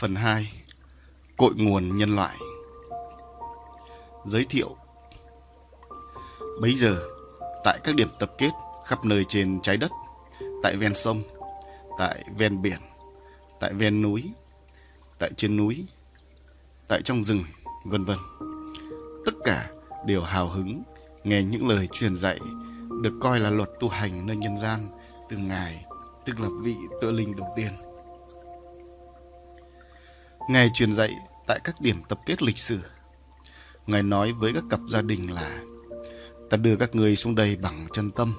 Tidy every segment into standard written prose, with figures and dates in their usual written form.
Phần 2. Cội nguồn nhân loại. Giới thiệu. Bấy giờ, tại các điểm tập kết khắp nơi trên trái đất, tại ven sông, tại ven biển, tại ven núi, tại trên núi, tại trong rừng, vân vân, tất cả đều hào hứng nghe những lời truyền dạy được coi là luật tu hành nơi nhân gian từ Ngài, tức là vị Tuệ Linh đầu tiên. Ngài truyền dạy tại các điểm tập kết lịch sử. Ngài nói với các cặp gia đình là: ta đưa các người xuống đây bằng chân tâm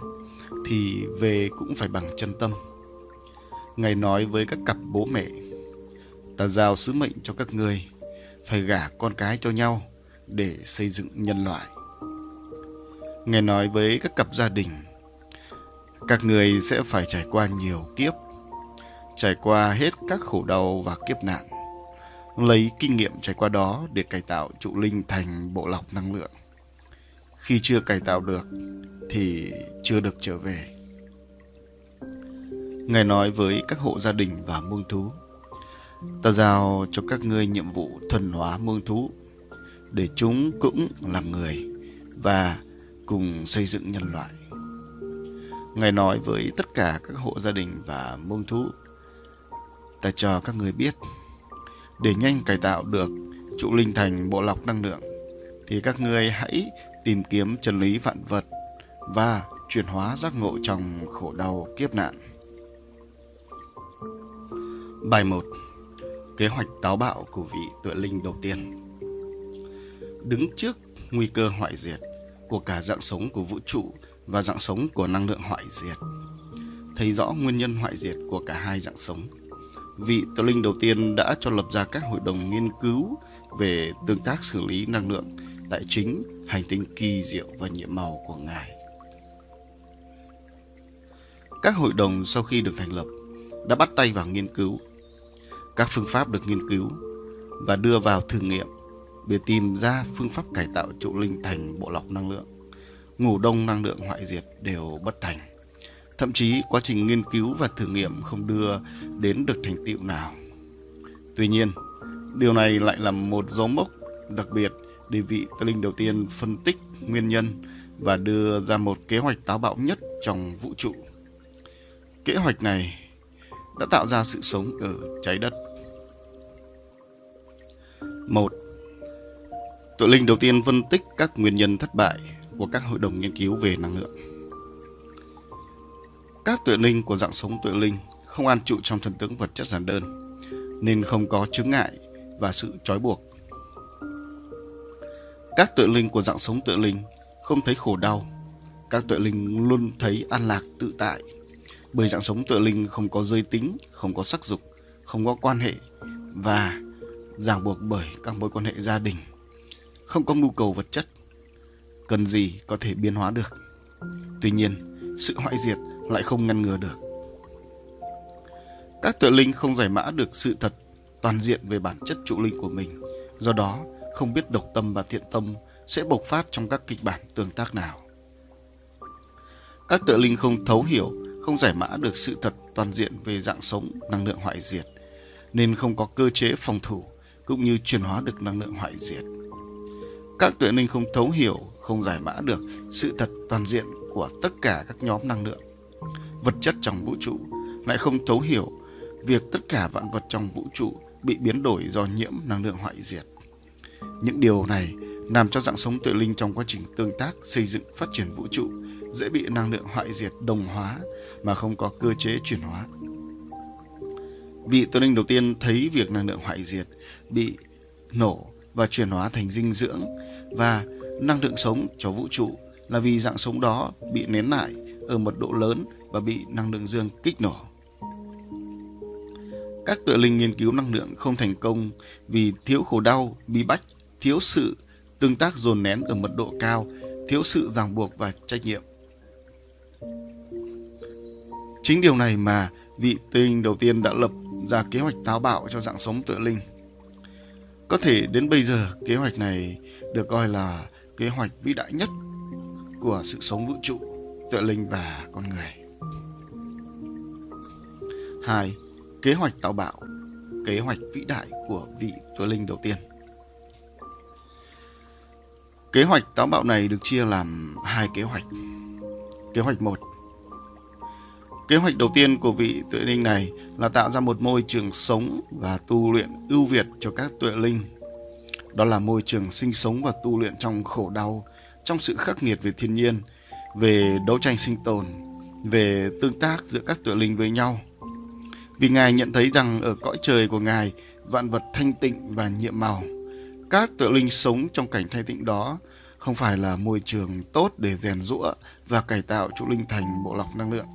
thì về cũng phải bằng chân tâm. Ngài nói với các cặp bố mẹ: ta giao sứ mệnh cho các người, phải gả con cái cho nhau để xây dựng nhân loại. Ngài nói với các cặp gia đình: các người sẽ phải trải qua nhiều kiếp, trải qua hết các khổ đau và kiếp nạn, lấy kinh nghiệm trải qua đó để cải tạo trụ linh thành bộ lọc năng lượng. Khi chưa cải tạo được thì chưa được trở về. Ngài nói với các hộ gia đình và muông thú: ta giao cho các ngươi nhiệm vụ thuần hóa muông thú để chúng cũng làm người và cùng xây dựng nhân loại. Ngài nói với tất cả các hộ gia đình và muông thú: ta cho các ngươi biết, để nhanh cải tạo được trụ linh thành bộ lọc năng lượng thì các ngươi hãy tìm kiếm chân lý vạn vật và chuyển hóa giác ngộ trong khổ đau kiếp nạn. Bài 1. Kế hoạch táo bạo của vị Tuệ Linh đầu tiên. Đứng trước nguy cơ hoại diệt của cả dạng sống của vũ trụ và dạng sống của năng lượng hoại diệt, thấy rõ nguyên nhân hoại diệt của cả hai dạng sống, vị Tuệ Linh đầu tiên đã cho lập ra các hội đồng nghiên cứu về tương tác xử lý năng lượng tại chính hành tinh kỳ diệu và nhiệm màu của Ngài. Các hội đồng sau khi được thành lập đã bắt tay vào nghiên cứu. Các phương pháp được nghiên cứu và đưa vào thử nghiệm để tìm ra phương pháp cải tạo trụ linh thành bộ lọc năng lượng, ngủ đông năng lượng hoại diệt đều bất thành. Thậm chí quá trình nghiên cứu và thử nghiệm không đưa đến được thành tựu nào. Tuy nhiên, điều này lại là một dấu mốc đặc biệt để vị Tuệ Linh đầu tiên phân tích nguyên nhân và đưa ra một kế hoạch táo bạo nhất trong vũ trụ. Kế hoạch này đã tạo ra sự sống ở trái đất. 1. Tuệ Linh đầu tiên phân tích các nguyên nhân thất bại của các hội đồng nghiên cứu về năng lượng. Các tuệ linh của dạng sống tuệ linh không an trụ trong thần tướng vật chất giản đơn, nên không có chướng ngại và sự trói buộc. Các tuệ linh của dạng sống tuệ linh không thấy khổ đau. Các tuệ linh luôn thấy an lạc tự tại, bởi dạng sống tuệ linh không có giới tính, không có sắc dục, không có quan hệ và ràng buộc bởi các mối quan hệ gia đình, không có nhu cầu vật chất, cần gì có thể biến hóa được. Tuy nhiên, sự hoại diệt lại không ngăn ngừa được. Các tuệ linh không giải mã được sự thật toàn diện về bản chất trụ linh của mình, do đó không biết độc tâm và thiện tâm sẽ bộc phát trong các kịch bản tương tác nào. Các tuệ linh không thấu hiểu, không giải mã được sự thật toàn diện về dạng sống năng lượng hoại diệt, nên không có cơ chế phòng thủ cũng như chuyển hóa được năng lượng hoại diệt. Các tuệ linh không thấu hiểu, không giải mã được sự thật toàn diện của tất cả các nhóm năng lượng vật chất trong vũ trụ, lại không thấu hiểu việc tất cả vạn vật trong vũ trụ bị biến đổi do nhiễm năng lượng hoại diệt. Những điều này làm cho dạng sống tuệ linh trong quá trình tương tác xây dựng phát triển vũ trụ dễ bị năng lượng hoại diệt đồng hóa mà không có cơ chế chuyển hóa. Vị tuệ linh đầu tiên thấy việc năng lượng hoại diệt bị nổ và chuyển hóa thành dinh dưỡng và năng lượng sống cho vũ trụ là vì dạng sống đó bị nén lại ở mật độ lớn và bị năng lượng dương kích nổ. Các tuệ linh nghiên cứu năng lượng không thành công vì thiếu khổ đau, bí bách, thiếu sự tương tác dồn nén ở mật độ cao, thiếu sự ràng buộc và trách nhiệm. Chính điều này mà vị tuệ linh đầu tiên đã lập ra kế hoạch táo bạo cho dạng sống tuệ linh. Có thể đến bây giờ, kế hoạch này được coi là kế hoạch vĩ đại nhất của sự sống vũ trụ, tuệ linh và con người. 2. Kế hoạch táo bạo kế hoạch vĩ đại của vị Tuệ Linh đầu tiên. Kế hoạch táo bạo này được chia làm hai kế hoạch. Kế hoạch 1. Kế hoạch đầu tiên của vị Tuệ Linh này là tạo ra một môi trường sống và tu luyện ưu việt cho các Tuệ Linh. Đó là môi trường sinh sống và tu luyện trong khổ đau, trong sự khắc nghiệt về thiên nhiên, về đấu tranh sinh tồn, về tương tác giữa các Tuệ Linh với nhau. Vì Ngài nhận thấy rằng ở cõi trời của Ngài, vạn vật thanh tịnh và nhiệm màu. Các Tuệ Linh sống trong cảnh thanh tịnh đó không phải là môi trường tốt để rèn giũa và cải tạo trụ linh thành bộ lọc năng lượng.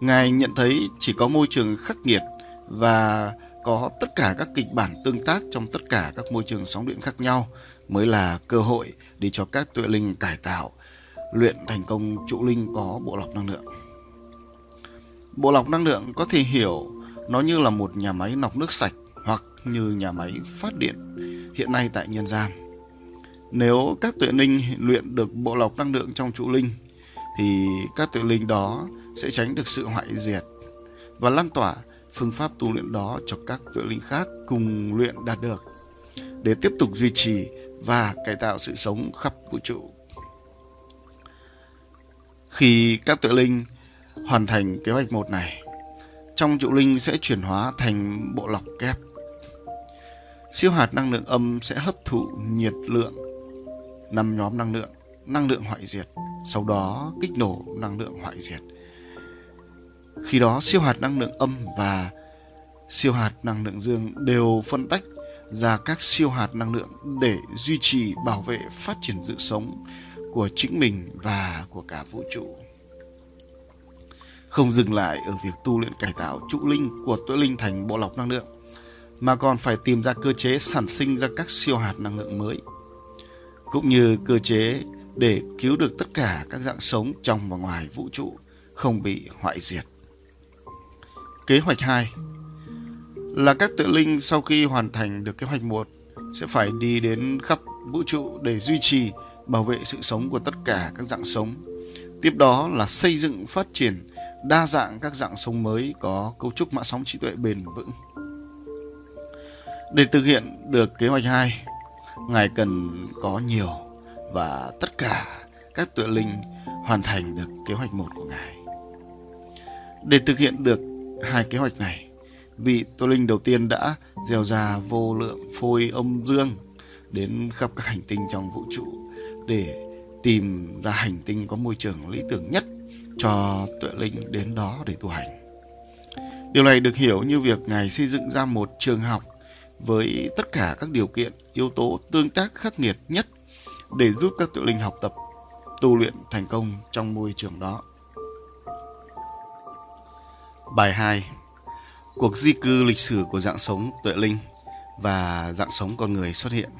Ngài nhận thấy chỉ có môi trường khắc nghiệt và có tất cả các kịch bản tương tác trong tất cả các môi trường sóng điện khác nhau mới là cơ hội để cho các Tuệ Linh cải tạo, luyện thành công trụ linh có bộ lọc năng lượng. Bộ lọc năng lượng có thể hiểu nó như là một nhà máy lọc nước sạch hoặc như nhà máy phát điện hiện nay tại nhân gian. Nếu các Tuệ Linh luyện được bộ lọc năng lượng trong trụ linh thì các Tuệ Linh đó sẽ tránh được sự hoại diệt và lan tỏa phương pháp tu luyện đó cho các Tuệ Linh khác cùng luyện đạt được để tiếp tục duy trì và cải tạo sự sống khắp vũ trụ. Khi các Tuệ Linh hoàn thành kế hoạch 1 này, trong trụ linh sẽ chuyển hóa thành bộ lọc kép. Siêu hạt năng lượng âm sẽ hấp thụ nhiệt lượng, 5 nhóm năng lượng hoại diệt, sau đó kích nổ năng lượng hoại diệt. Khi đó siêu hạt năng lượng âm và siêu hạt năng lượng dương đều phân tách ra các siêu hạt năng lượng để duy trì, bảo vệ, phát triển sự sống của chính mình và của cả vũ trụ. Không dừng lại ở việc tu luyện cải tạo trụ linh của Tuệ Linh thành bộ lọc năng lượng, mà còn phải tìm ra cơ chế sản sinh ra các siêu hạt năng lượng mới, cũng như cơ chế để cứu được tất cả các dạng sống trong và ngoài vũ trụ không bị hoại diệt. Kế hoạch 2 là các Tuệ Linh sau khi hoàn thành được kế hoạch 1 sẽ phải đi đến khắp vũ trụ để duy trì, bảo vệ sự sống của tất cả các dạng sống. Tiếp đó là xây dựng, phát triển đa dạng các dạng sống mới có cấu trúc mã sóng trí tuệ bền vững. Để thực hiện được kế hoạch 2, Ngài cần có nhiều và tất cả các Tuệ Linh hoàn thành được kế hoạch 1 của Ngài. Để thực hiện được hai kế hoạch này, vị Tuệ Linh đầu tiên đã gieo ra vô lượng phôi âm dương đến khắp các hành tinh trong vũ trụ để tìm ra hành tinh có môi trường lý tưởng nhất cho Tuệ Linh đến đó để tu hành. Điều này được hiểu như việc Ngài xây dựng ra một trường học với tất cả các điều kiện, yếu tố tương tác khắc nghiệt nhất để giúp các Tuệ Linh học tập, tu luyện thành công trong môi trường đó. Bài 2. Cuộc di cư lịch sử của dạng sống Tuệ Linh và dạng sống con người xuất hiện.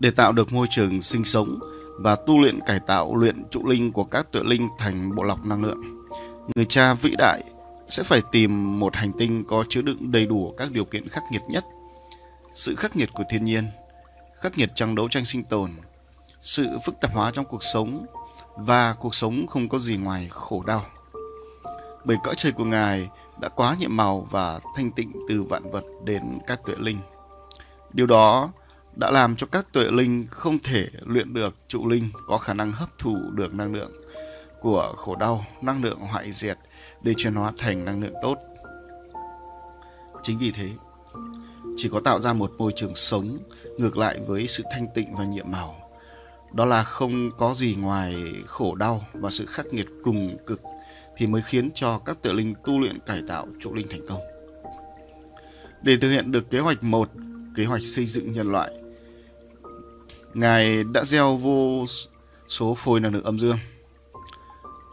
Để tạo được môi trường sinh sống và tu luyện cải tạo luyện trụ linh của các Tuệ Linh thành bộ lọc năng lượng, người cha vĩ đại sẽ phải tìm một hành tinh có chứa đựng đầy đủ các điều kiện khắc nghiệt nhất: sự khắc nghiệt của thiên nhiên, khắc nghiệt trong đấu tranh sinh tồn, sự phức tạp hóa trong cuộc sống và cuộc sống không có gì ngoài khổ đau. Bởi cõi trời của Ngài đã quá nhiệm màu và thanh tịnh từ vạn vật đến các Tuệ Linh. Điều đó đã làm cho các Tuệ Linh không thể luyện được trụ linh có khả năng hấp thụ được năng lượng của khổ đau, năng lượng hoại diệt để chuyển hóa thành năng lượng tốt. Chính vì thế, chỉ có tạo ra một môi trường sống ngược lại với sự thanh tịnh và nhiệm màu, đó là không có gì ngoài khổ đau và sự khắc nghiệt cùng cực, thì mới khiến cho các Tuệ Linh tu luyện cải tạo trụ linh thành công. Để thực hiện được kế hoạch 1, kế hoạch xây dựng nhân loại, Ngài đã gieo vô số phôi năng lượng âm dương.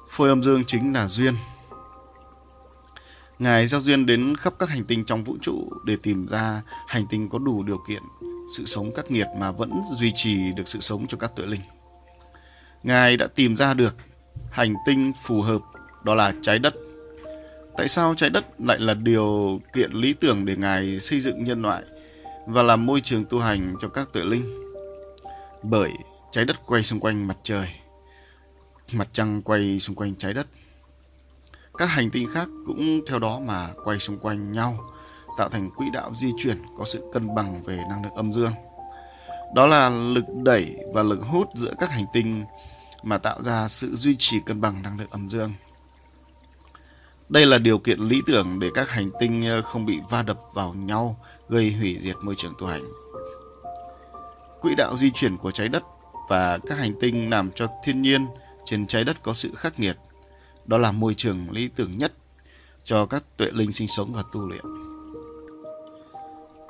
Phôi âm dương chính là duyên. Ngài giao duyên đến khắp các hành tinh trong vũ trụ để tìm ra hành tinh có đủ điều kiện sự sống khắc nghiệt mà vẫn duy trì được sự sống cho các Tuệ Linh. Ngài đã tìm ra được hành tinh phù hợp, đó là Trái Đất. Tại sao Trái Đất lại là điều kiện lý tưởng để Ngài xây dựng nhân loại và làm môi trường tu hành cho các Tuệ Linh? Bởi Trái Đất quay xung quanh mặt trời, mặt trăng quay xung quanh Trái Đất. Các hành tinh khác cũng theo đó mà quay xung quanh nhau, tạo thành quỹ đạo di chuyển có sự cân bằng về năng lượng âm dương. Đó là lực đẩy và lực hút giữa các hành tinh mà tạo ra sự duy trì cân bằng năng lượng âm dương. Đây là điều kiện lý tưởng để các hành tinh không bị va đập vào nhau, gây hủy diệt môi trường tu hành. Quỹ đạo di chuyển của trái đất và các hành tinh làm cho thiên nhiên trên trái đất có sự khắc nghiệt. Đó là môi trường lý tưởng nhất cho các tuệ linh sinh sống và tu luyện.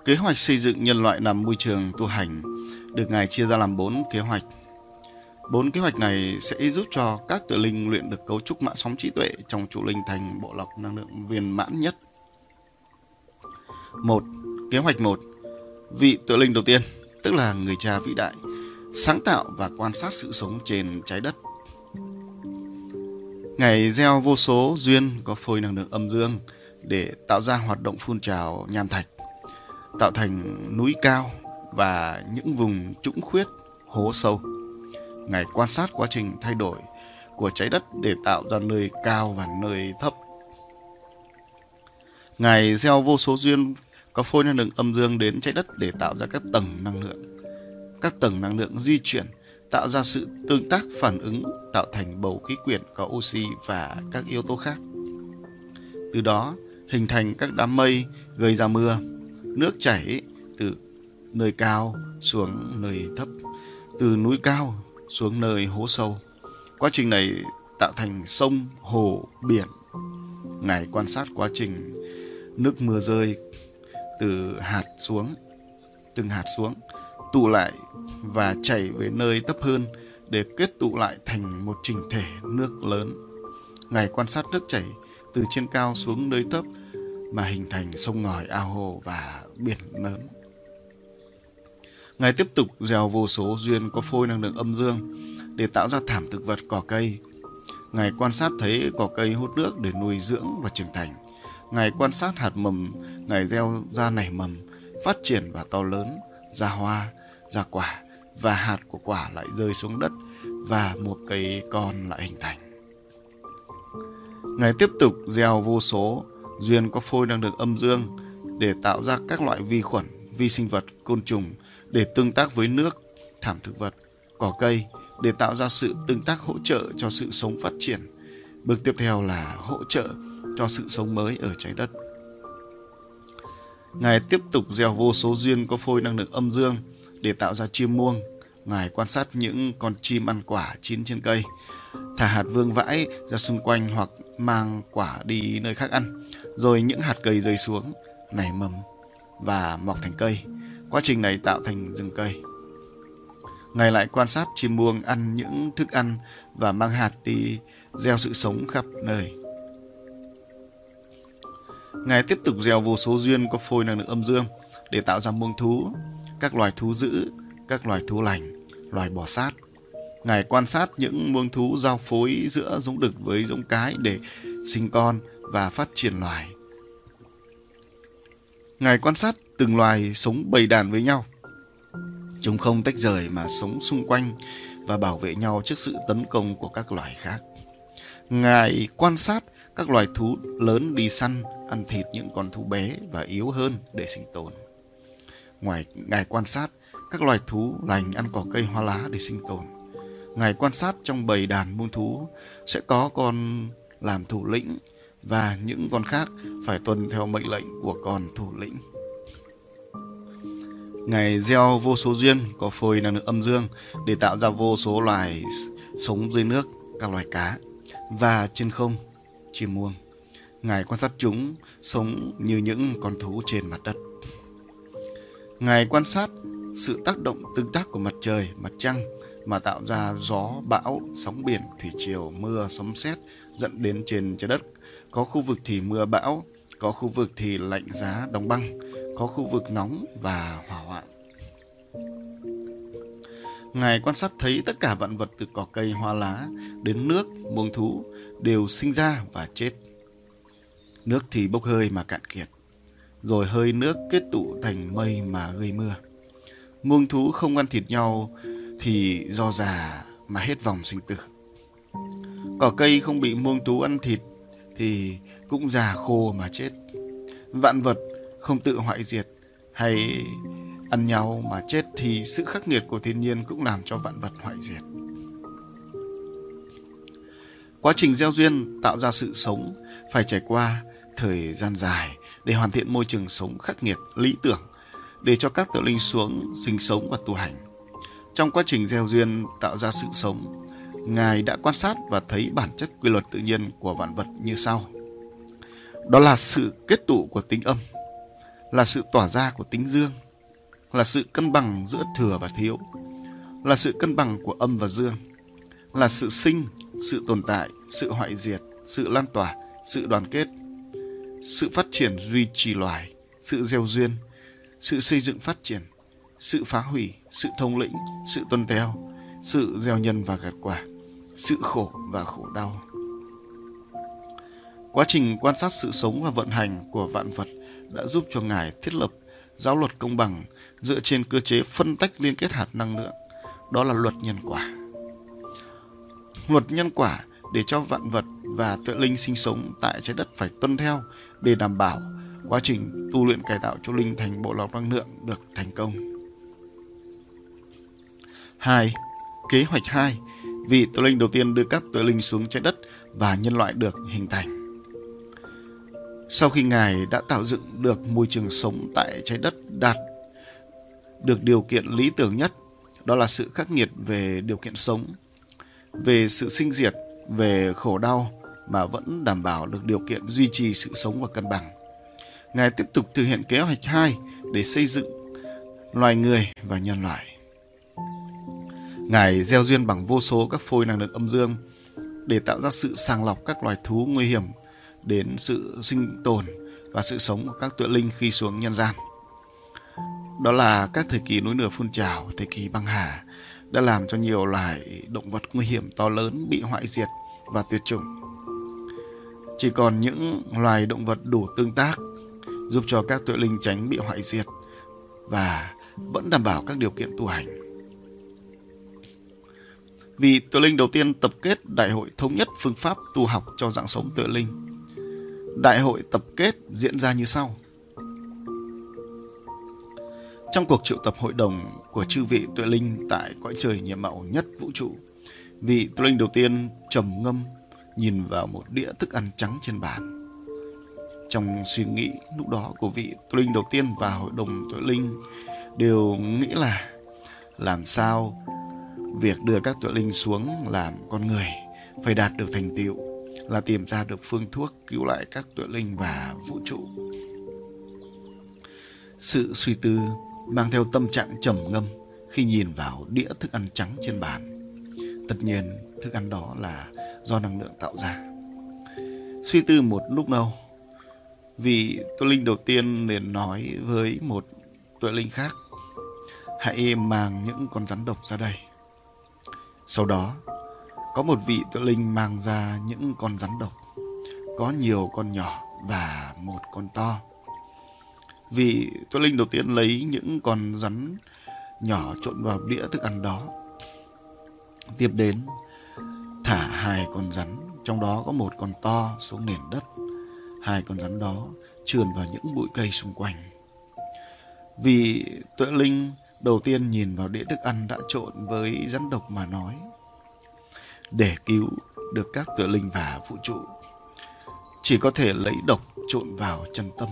Kế hoạch xây dựng nhân loại làm môi trường tu hành được Ngài chia ra làm 4 kế hoạch. 4 kế hoạch này sẽ giúp cho các tuệ linh luyện được cấu trúc mạng sóng trí tuệ trong trụ linh thành bộ lọc năng lượng viên mãn nhất. 1. Kế hoạch 1. Vị tuệ linh đầu tiên, tức là người cha vĩ đại, sáng tạo và quan sát sự sống trên trái đất. Ngài gieo vô số duyên có phôi năng lượng âm dương để tạo ra hoạt động phun trào nham thạch, tạo thành núi cao và những vùng trũng khuyết, hố sâu. Ngài quan sát quá trình thay đổi của trái đất để tạo ra nơi cao và nơi thấp. Ngài gieo vô số duyên có phôi năng lượng âm dương đến trái đất để tạo ra các tầng năng lượng. Các tầng năng lượng di chuyển, tạo ra sự tương tác phản ứng, tạo thành bầu khí quyển có oxy và các yếu tố khác. Từ đó, hình thành các đám mây gây ra mưa, nước chảy từ nơi cao xuống nơi thấp, từ núi cao xuống nơi hố sâu. Quá trình này tạo thành sông, hồ, biển. Ngài quan sát quá trình nước mưa rơi từng hạt xuống, tụ lại và chảy về nơi thấp hơn để kết tụ lại thành một chỉnh thể nước lớn. Ngài quan sát nước chảy từ trên cao xuống nơi thấp mà hình thành sông ngòi, ao hồ và biển lớn. Ngài tiếp tục gieo vô số duyên có phôi năng lượng âm dương để tạo ra thảm thực vật, cỏ cây. Ngài quan sát thấy cỏ cây hút nước để nuôi dưỡng và trưởng thành. Ngài quan sát hạt mầm, Ngài gieo ra nảy mầm, phát triển và to lớn, ra hoa, ra quả, và hạt của quả lại rơi xuống đất và một cây con lại hình thành. Ngài tiếp tục gieo vô số duyên có phôi năng lượng âm dương để tạo ra các loại vi khuẩn, vi sinh vật, côn trùng để tương tác với nước, thảm thực vật, cỏ cây để tạo ra sự tương tác hỗ trợ cho sự sống phát triển. Bước tiếp theo là hỗ trợ cho sự sống mới ở trái đất. Ngài tiếp tục gieo vô số duyên có phôi năng lượng âm dương để tạo ra chim muông. Ngài quan sát những con chim ăn quả chín trên cây, thả hạt vương vãi ra xung quanh hoặc mang quả đi nơi khác ăn, rồi những hạt cây rơi xuống, nảy mầm và mọc thành cây. Quá trình này tạo thành rừng cây. Ngài lại quan sát chim muông ăn những thức ăn và mang hạt đi gieo sự sống khắp nơi. Ngài tiếp tục gieo vô số duyên có phôi năng lượng âm dương để tạo ra muông thú, các loài thú dữ, các loài thú lành, loài bò sát. Ngài quan sát những muông thú giao phối giữa giống đực với giống cái để sinh con và phát triển loài. Ngài quan sát từng loài sống bầy đàn với nhau. Chúng không tách rời mà sống xung quanh và bảo vệ nhau trước sự tấn công của các loài khác. Ngài quan sát các loài thú lớn đi săn, ăn thịt những con thú bé và yếu hơn để sinh tồn. Ngài quan sát các loài thú lành ăn cỏ cây hoa lá để sinh tồn. Ngài quan sát trong bầy đàn muông thú sẽ có con làm thủ lĩnh và những con khác phải tuân theo mệnh lệnh của con thủ lĩnh. Ngài gieo vô số duyên có phôi năng lượng âm dương để tạo ra vô số loài sống dưới nước, các loài cá và trên không, chim muông. Ngài quan sát chúng sống như những con thú trên mặt đất. Ngài quan sát sự tác động tương tác của mặt trời, mặt trăng mà tạo ra gió, bão, sóng biển, thủy triều, mưa, sấm sét dẫn đến trên trái đất. Có khu vực thì mưa bão, có khu vực thì lạnh giá, đóng băng, có khu vực nóng và hỏa hoạn. Ngài quan sát thấy tất cả vạn vật từ cỏ cây, hoa lá đến nước, muông thú đều sinh ra và chết. Nước thì bốc hơi mà cạn kiệt, rồi hơi nước kết tụ thành mây mà gây mưa. Muông thú không ăn thịt nhau thì do già mà hết vòng sinh tử. Cỏ cây không bị muông thú ăn thịt thì cũng già khô mà chết. Vạn vật không tự hoại diệt hay ăn nhau mà chết thì sự khắc nghiệt của thiên nhiên cũng làm cho vạn vật hoại diệt. Quá trình gieo duyên tạo ra sự sống phải trải qua thời gian dài để hoàn thiện môi trường sống khắc nghiệt, lý tưởng để cho các tự linh xuống sinh sống và tu hành. Trong quá trình gieo duyên tạo ra sự sống, Ngài đã quan sát và thấy bản chất quy luật tự nhiên của vạn vật như sau. Đó là sự kết tụ của tính âm, là sự tỏa ra của tính dương, là sự cân bằng giữa thừa và thiếu, là sự cân bằng của âm và dương, là sự sinh, sự tồn tại, sự hoại diệt, sự lan tỏa, sự đoàn kết, sự phát triển duy trì loài, sự gieo duyên, sự xây dựng phát triển, sự phá hủy, sự thông lĩnh, sự tuân theo, sự gieo nhân và gặt quả, sự khổ và khổ đau. Quá trình quan sát sự sống và vận hành của vạn vật đã giúp cho Ngài thiết lập giáo luật công bằng dựa trên cơ chế phân tách liên kết hạt năng lượng, đó là luật nhân quả. Luật nhân quả để cho vạn vật và tuệ linh sinh sống tại trái đất phải tuân theo để đảm bảo quá trình tu luyện cải tạo cho linh thành bộ lọc năng lượng được thành công. 2. Kế hoạch 2. Vị tuệ linh đầu tiên đưa các tuệ linh xuống trái đất và nhân loại được hình thành. Sau khi Ngài đã tạo dựng được môi trường sống tại trái đất đạt được điều kiện lý tưởng nhất, đó là sự khắc nghiệt về điều kiện sống, về sự sinh diệt, về khổ đau mà vẫn đảm bảo được điều kiện duy trì sự sống và cân bằng, Ngài tiếp tục thực hiện kế hoạch 2 để xây dựng loài người và nhân loại. Ngài gieo duyên bằng vô số các phôi năng lượng âm dương để tạo ra sự sàng lọc các loài thú nguy hiểm đến sự sinh tồn và sự sống của các tuệ linh khi xuống nhân gian. Đó là các thời kỳ núi lửa phun trào, thời kỳ băng hà đã làm cho nhiều loài động vật nguy hiểm to lớn bị hoại diệt và tuyệt chủng. Chỉ còn những loài động vật đủ tương tác giúp cho các tuệ linh tránh bị hoại diệt và vẫn đảm bảo các điều kiện tu hành. Vì tuệ linh đầu tiên tập kết đại hội thống nhất phương pháp tu học cho dạng sống tuệ linh. Đại hội tập kết diễn ra như sau. Trong cuộc triệu tập hội đồng của chư vị tuệ linh tại cõi trời nhiệm màu nhất vũ trụ, vị tuệ linh đầu tiên trầm ngâm nhìn vào một đĩa thức ăn trắng trên bàn. Trong suy nghĩ lúc đó của vị tuệ linh đầu tiên và hội đồng tuệ linh đều nghĩ là làm sao việc đưa các tuệ linh xuống làm con người phải đạt được thành tựu là tìm ra được phương thuốc cứu lại các tuệ linh và vũ trụ. Sự suy tư mang theo tâm trạng trầm ngâm khi nhìn vào đĩa thức ăn trắng trên bàn. Tất nhiên thức ăn đó là do năng lượng tạo ra. Suy tư một lúc lâu, vị tuệ linh đầu tiên liền nói với một tuệ linh khác: hãy mang những con rắn độc ra đây. Sau đó có một vị tuệ linh mang ra những con rắn độc, có nhiều con nhỏ và một con to. Vị tuệ linh đầu tiên lấy những con rắn nhỏ trộn vào đĩa thức ăn đó. Tiếp đến thả hai con rắn, trong đó có một con to, xuống nền đất. Hai con rắn đó trườn vào những bụi cây xung quanh. Vị tuệ linh đầu tiên nhìn vào đĩa thức ăn đã trộn với rắn độc mà nói: để cứu được các tuệ linh và vũ trụ, chỉ có thể lấy độc trộn vào chân tâm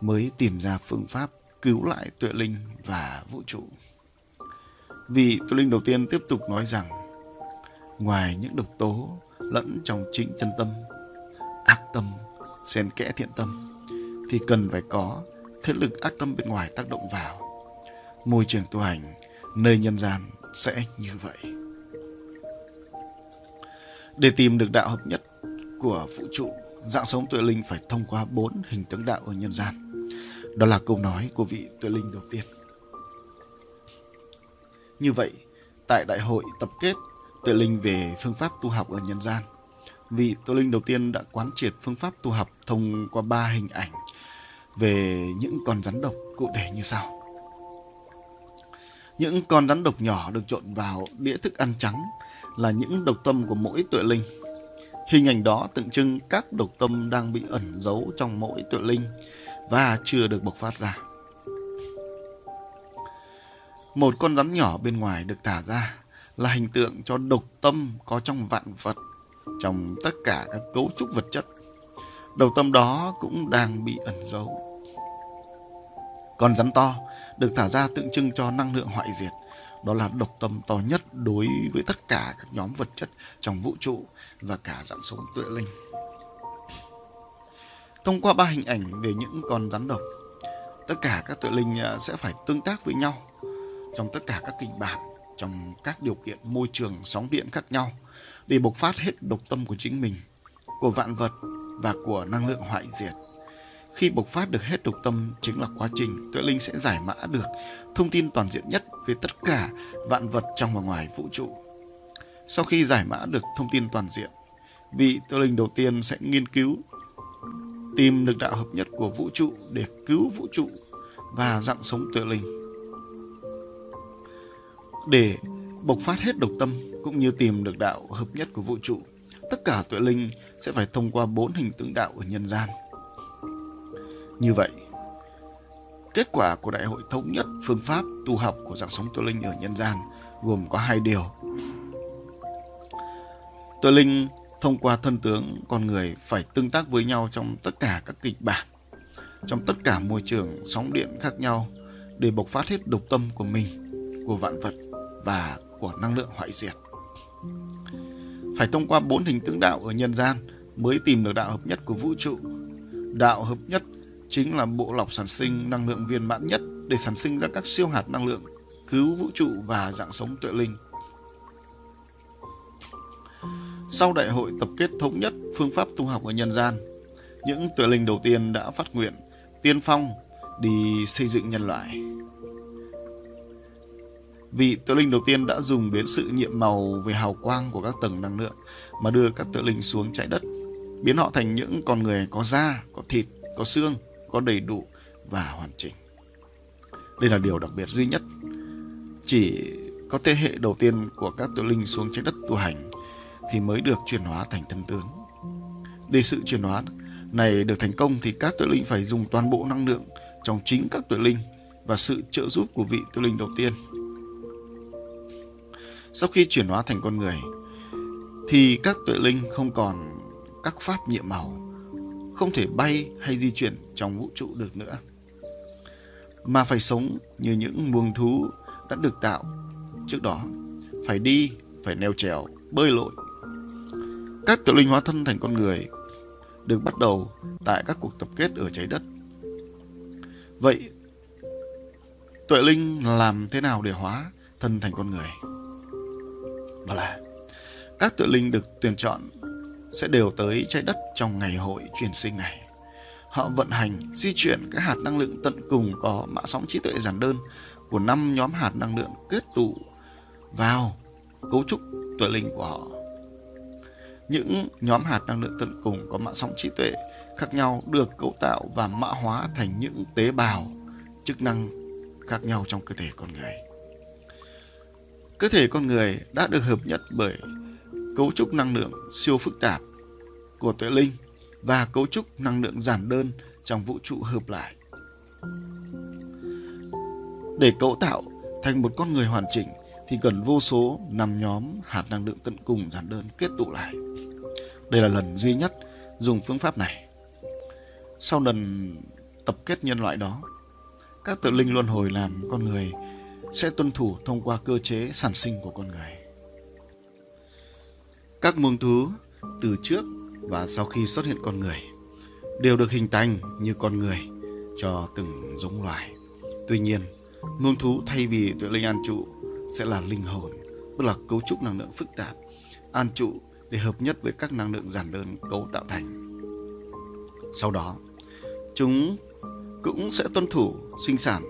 mới tìm ra phương pháp cứu lại tuệ linh và vũ trụ. Vị tuệ linh đầu tiên tiếp tục nói rằng ngoài những độc tố lẫn trong chính chân tâm, ác tâm xen kẽ thiện tâm, thì cần phải có thế lực ác tâm bên ngoài tác động vào. Môi trường tu hành nơi nhân gian sẽ như vậy. Để tìm được đạo hợp nhất của vũ trụ, dạng sống tuệ linh phải thông qua 4 hình tướng đạo ở nhân gian. Đó là câu nói của vị tuệ linh đầu tiên. Như vậy, tại đại hội tập kết tuệ linh về phương pháp tu học ở nhân gian, vị tuệ linh đầu tiên đã quán triệt phương pháp tu học thông qua 3 hình ảnh về những con rắn độc cụ thể như sau. Những con rắn độc nhỏ được trộn vào đĩa thức ăn trắng là những độc tâm của mỗi tuệ linh. Hình ảnh đó tượng trưng các độc tâm đang bị ẩn giấu trong mỗi tuệ linh và chưa được bộc phát ra. Một con rắn nhỏ bên ngoài được thả ra là hình tượng cho độc tâm có trong vạn vật, trong tất cả các cấu trúc vật chất. Độc tâm đó cũng đang bị ẩn giấu. Con rắn to được thả ra tượng trưng cho năng lượng hoại diệt. Đó là độc tâm to nhất đối với tất cả các nhóm vật chất trong vũ trụ và cả dạng sống tuệ linh. Thông qua ba hình ảnh về những con rắn độc, tất cả các tuệ linh sẽ phải tương tác với nhau trong tất cả các kịch bản, trong các điều kiện môi trường sóng điện khác nhau để bộc phát hết độc tâm của chính mình, của vạn vật và của năng lượng hoại diệt. Khi bộc phát được hết độc tâm chính là quá trình tuệ linh sẽ giải mã được thông tin toàn diện nhất về tất cả vạn vật trong và ngoài vũ trụ. Sau khi giải mã được thông tin toàn diện, vị tuệ linh đầu tiên sẽ nghiên cứu, tìm được đạo hợp nhất của vũ trụ để cứu vũ trụ và dạng sống tuệ linh. Để bộc phát hết độc tâm cũng như tìm được đạo hợp nhất của vũ trụ, tất cả tuệ linh sẽ phải thông qua 4 hình tướng đạo ở nhân gian. Như vậy, kết quả của Đại hội Thống nhất phương pháp tu học của dạng sống tuệ linh ở nhân gian gồm có 2 điều. Tuệ linh thông qua thân tướng con người phải tương tác với nhau trong tất cả các kịch bản, trong tất cả môi trường sóng điện khác nhau để bộc phát hết độc tâm của mình, của vạn vật và của năng lượng hoại diệt. Phải thông qua 4 hình tướng đạo ở nhân gian mới tìm được đạo hợp nhất của vũ trụ. Đạo hợp nhất chính là bộ lọc sản sinh năng lượng viên mãn nhất để sản sinh ra các siêu hạt năng lượng cứu vũ trụ và dạng sống tuệ linh. Sau đại hội tập kết thống nhất phương pháp tu học ở nhân gian, những tuệ linh đầu tiên đã phát nguyện tiên phong đi xây dựng nhân loại. Vị tuệ linh đầu tiên đã dùng đến sự nhiệm màu về hào quang của các tầng năng lượng mà đưa các tuệ linh xuống trái đất, biến họ thành những con người có da, có thịt, có xương, có đầy đủ và hoàn chỉnh. Đây là điều đặc biệt duy nhất chỉ có thế hệ đầu tiên của các tuệ linh xuống trái đất tu hành thì mới được chuyển hóa thành thân tướng. Để sự chuyển hóa này được thành công thì các tuệ linh phải dùng toàn bộ năng lượng trong chính các tuệ linh và sự trợ giúp của vị tuệ linh đầu tiên. Sau khi chuyển hóa thành con người thì các tuệ linh không còn các pháp nhiệm màu, không thể bay hay di chuyển trong vũ trụ được nữa, mà phải sống như những muông thú đã được tạo trước đó, phải đi, phải leo trèo, bơi lội. Các tuệ linh hóa thân thành con người được bắt đầu tại các cuộc tập kết ở trái đất. Vậy, tuệ linh làm thế nào để hóa thân thành con người? Đó là các tuệ linh được tuyển chọn sẽ đều tới trái đất trong ngày hội chuyển sinh này. Họ vận hành, di chuyển các hạt năng lượng tận cùng có mã sóng trí tuệ giản đơn của 5 nhóm hạt năng lượng kết tụ vào cấu trúc tuệ linh của họ. Những nhóm hạt năng lượng tận cùng có mã sóng trí tuệ khác nhau được cấu tạo và mã hóa thành những tế bào, chức năng khác nhau trong cơ thể con người. Cơ thể con người đã được hợp nhất bởi cấu trúc năng lượng siêu phức tạp của tuệ linh và cấu trúc năng lượng giản đơn trong vũ trụ hợp lại. Để cấu tạo thành một con người hoàn chỉnh thì cần vô số 5 nhóm hạt năng lượng tận cùng giản đơn kết tụ lại. Đây là lần duy nhất dùng phương pháp này. Sau lần tập kết nhân loại đó, các tuệ linh luân hồi làm con người sẽ tuân thủ thông qua cơ chế sản sinh của con người. Các muông thú từ trước và sau khi xuất hiện con người đều được hình thành như con người cho từng giống loài. Tuy nhiên, muông thú thay vì tuệ linh an trụ sẽ là linh hồn, tức là cấu trúc năng lượng phức tạp, an trụ để hợp nhất với các năng lượng giản đơn cấu tạo thành. Sau đó, chúng cũng sẽ tuân thủ sinh sản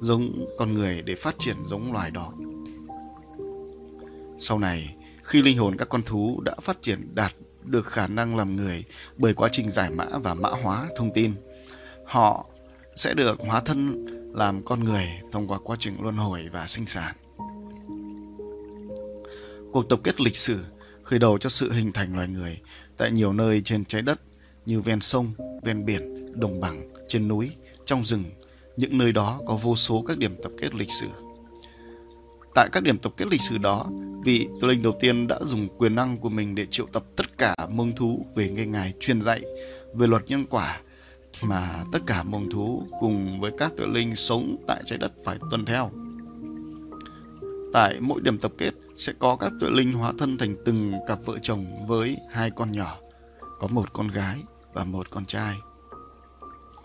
giống con người để phát triển giống loài đó. Sau này, khi linh hồn các con thú đã phát triển đạt được khả năng làm người bởi quá trình giải mã và mã hóa thông tin, họ sẽ được hóa thân làm con người thông qua quá trình luân hồi và sinh sản. Cuộc tập kết lịch sử khởi đầu cho sự hình thành loài người Tại nhiều nơi trên trái đất như ven sông, ven biển, đồng bằng, trên núi, trong rừng, những nơi đó có vô số các điểm tập kết lịch sử. Tại các điểm tập kết lịch sử đó, vị Tuệ Linh đầu tiên đã dùng quyền năng của mình để triệu tập tất cả mông thú về nghề ngài truyền dạy về luật nhân quả mà tất cả mông thú cùng với các Tuệ Linh sống tại trái đất phải tuân theo. Tại mỗi điểm tập kết sẽ có các Tuệ Linh hóa thân thành từng cặp vợ chồng với hai con nhỏ, có một con gái và một con trai.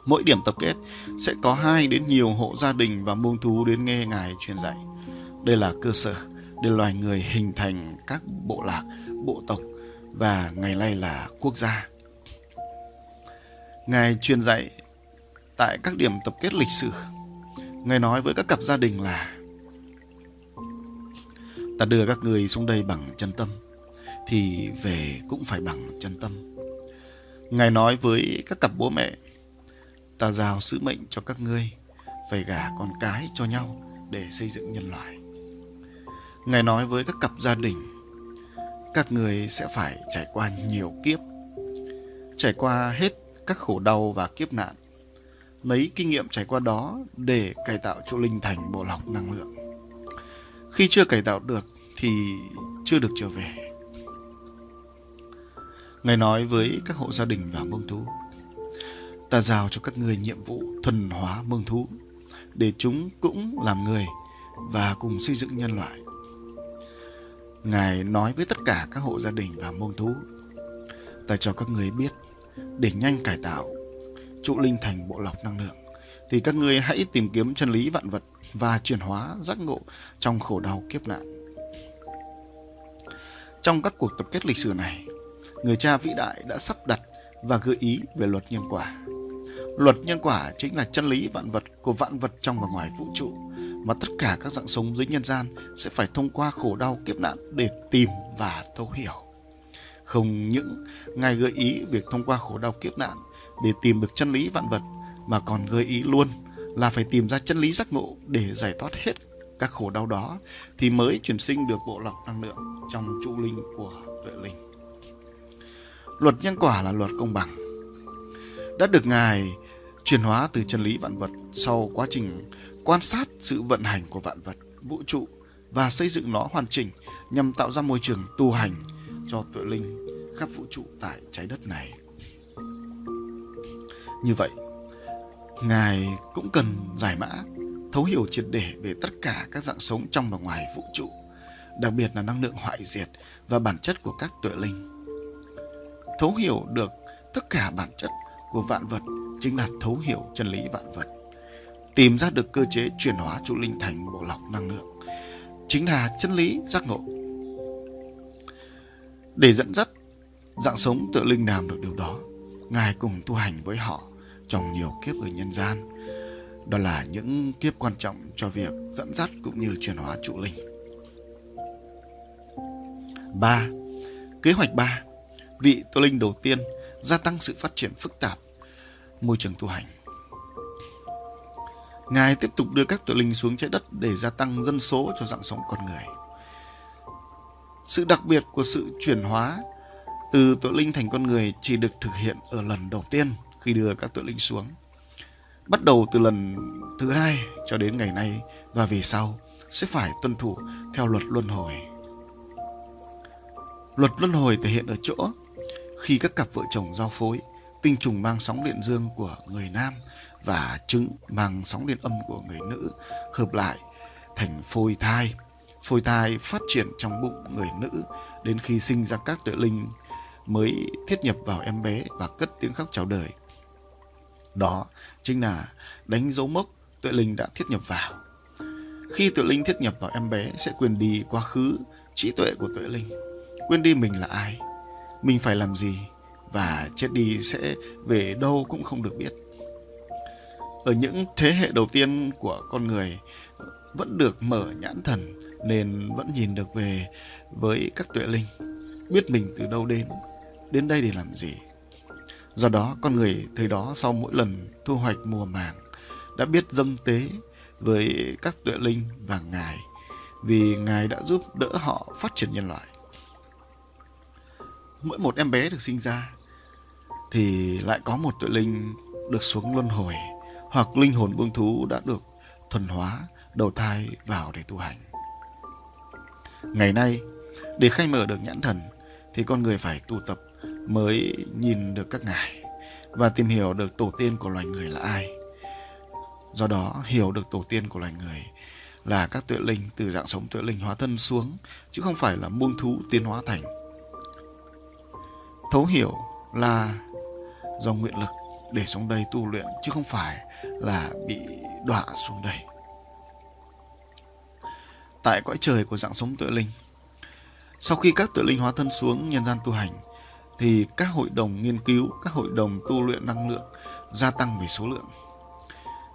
Mỗi điểm tập kết sẽ có 2 đến nhiều hộ gia đình và mông thú đến nghe ngài truyền dạy. Đây là cơ sở để loài người hình thành các bộ lạc, bộ tộc và ngày nay là quốc gia. Ngài truyền dạy tại các điểm tập kết lịch sử. Ngài nói với các cặp gia đình là: ta đưa các người xuống đây bằng chân tâm thì về cũng phải bằng chân tâm. Ngài nói với các cặp bố mẹ: ta giao sứ mệnh cho các ngươi phải gả con cái cho nhau để xây dựng nhân loại. Ngài nói với các cặp gia đình: các người sẽ phải trải qua nhiều kiếp, trải qua hết các khổ đau và kiếp nạn, lấy kinh nghiệm trải qua đó để cải tạo Trụ Linh thành bộ lọc năng lượng. Khi chưa cải tạo được thì chưa được trở về. Ngài nói với các hộ gia đình và mông thú: ta giao cho các ngươi nhiệm vụ thuần hóa mông thú để chúng cũng làm người và cùng xây dựng nhân loại. Ngài nói với tất cả các hộ gia đình và mông thú: ta cho các ngươi biết, để nhanh cải tạo Trụ Linh thành bộ lọc năng lượng thì các ngươi hãy tìm kiếm chân lý vạn vật và chuyển hóa giác ngộ trong khổ đau kiếp nạn. Trong các cuộc tập kết lịch sử này, người cha vĩ đại đã sắp đặt và gợi ý về luật nhân quả. Luật nhân quả chính là chân lý vạn vật của vạn vật trong và ngoài vũ trụ, mà tất cả các dạng sống dưới nhân gian sẽ phải thông qua khổ đau kiếp nạn để tìm và thấu hiểu. Không những Ngài gợi ý việc thông qua khổ đau kiếp nạn để tìm được chân lý vạn vật, mà còn gợi ý luôn là phải tìm ra chân lý giác ngộ để giải thoát hết các khổ đau đó thì mới chuyển sinh được bộ lọc năng lượng trong Trụ Linh của Tuệ Linh. Luật nhân quả là luật công bằng, đã được Ngài chuyển hóa từ chân lý vạn vật sau quá trình quan sát sự vận hành của vạn vật, vũ trụ và xây dựng nó hoàn chỉnh nhằm tạo ra môi trường tu hành cho Tuệ Linh khắp vũ trụ tại trái đất này. Như vậy, Ngài cũng cần giải mã, thấu hiểu triệt để về tất cả các dạng sống trong và ngoài vũ trụ, đặc biệt là năng lượng hoại diệt và bản chất của các Tuệ Linh. Thấu hiểu được tất cả bản chất của vạn vật chính là thấu hiểu chân lý vạn vật. Tìm ra được cơ chế chuyển hóa Trụ Linh thành bộ lọc năng lượng chính là chân lý giác ngộ. Để dẫn dắt dạng sống Tuệ Linh làm được điều đó, Ngài cùng tu hành với họ trong nhiều kiếp ở nhân gian. Đó là những kiếp quan trọng cho việc dẫn dắt cũng như chuyển hóa Trụ Linh. 3. Kế hoạch 3. Vị Tuệ Linh đầu tiên gia tăng sự phát triển phức tạp môi trường tu hành. Ngài tiếp tục đưa các Tuệ Linh xuống trái đất để gia tăng dân số cho dạng sống con người. Sự đặc biệt của sự chuyển hóa từ Tuệ Linh thành con người chỉ được thực hiện ở lần đầu tiên khi đưa các Tuệ Linh xuống. Bắt đầu từ lần thứ 2 cho đến ngày nay và về sau sẽ phải tuân thủ theo luật luân hồi. Luật luân hồi thể hiện ở chỗ khi các cặp vợ chồng giao phối, tinh trùng mang sóng điện dương của người nam và trứng mang sóng điện âm của người nữ hợp lại thành phôi thai. Phôi thai phát triển trong bụng người nữ đến khi sinh ra các Tuệ Linh mới thiết nhập vào em bé và cất tiếng khóc chào đời. Đó chính là đánh dấu mốc Tuệ Linh đã thiết nhập vào. Khi Tuệ Linh thiết nhập vào em bé sẽ quên đi quá khứ, trí tuệ của Tuệ Linh, quên đi mình là ai, mình phải làm gì, và chết đi sẽ về đâu cũng không được biết. Ở những thế hệ đầu tiên của con người vẫn được mở nhãn thần nên vẫn nhìn được về với các Tuệ Linh, biết mình từ đâu đến, đến đây để làm gì. Do đó con người thời đó sau mỗi lần thu hoạch mùa màng đã biết dâng tế với các Tuệ Linh và Ngài, vì Ngài đã giúp đỡ họ phát triển nhân loại. mỗi một em bé được sinh ra thì lại có một tuệ linh được xuống luân hồi, hoặc linh hồn buông thú đã được thuần hóa đầu thai vào để tu hành. Ngày nay, để khai mở được nhãn thần thì con người phải tu tập mới nhìn được các ngài và tìm hiểu được tổ tiên của loài người là ai. Do đó, hiểu được tổ tiên của loài người là các tuệ linh từ dạng sống tuệ linh hóa thân xuống, chứ không phải là muông thú tiến hóa thành. Thấu hiểu là do nguyện lực để xuống đây tu luyện, chứ không phải là bị đọa xuống đây. Tại cõi trời của dạng sống tuệ linh, sau khi các tuệ linh hóa thân xuống nhân gian tu hành, thì các hội đồng nghiên cứu, các hội đồng tu luyện năng lượng gia tăng về số lượng.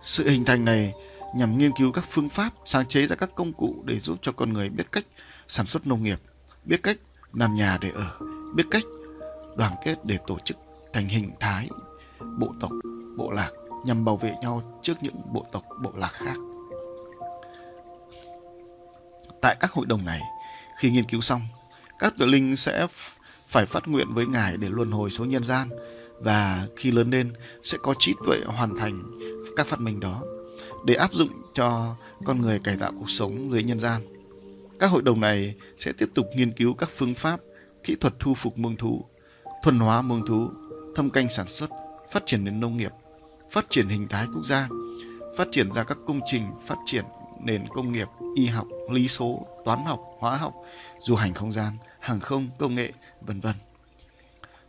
Sự hình thành này nhằm nghiên cứu các phương pháp, sáng chế ra các công cụ để giúp cho con người biết cách sản xuất nông nghiệp, biết cách làm nhà để ở, biết cách đoàn kết để tổ chức thành hình thái bộ tộc, bộ lạc nhằm bảo vệ nhau trước những bộ tộc, bộ lạc khác. Tại các hội đồng này, khi nghiên cứu xong, các tuệ linh sẽ phải phát nguyện với ngài để luân hồi xuống nhân gian, và khi lớn lên sẽ có trí tuệ hoàn thành các phát minh đó để áp dụng cho con người cải tạo cuộc sống dưới nhân gian. Các hội đồng này sẽ tiếp tục nghiên cứu các phương pháp, kỹ thuật thu phục muông thú, thuần hóa muông thú, thâm canh sản xuất, phát triển nền nông nghiệp, phát triển hình thái quốc gia, phát triển ra các công trình, phát triển nền công nghiệp, y học, lý số, toán học, hóa học, du hành không gian, hàng không, công nghệ, vân vân.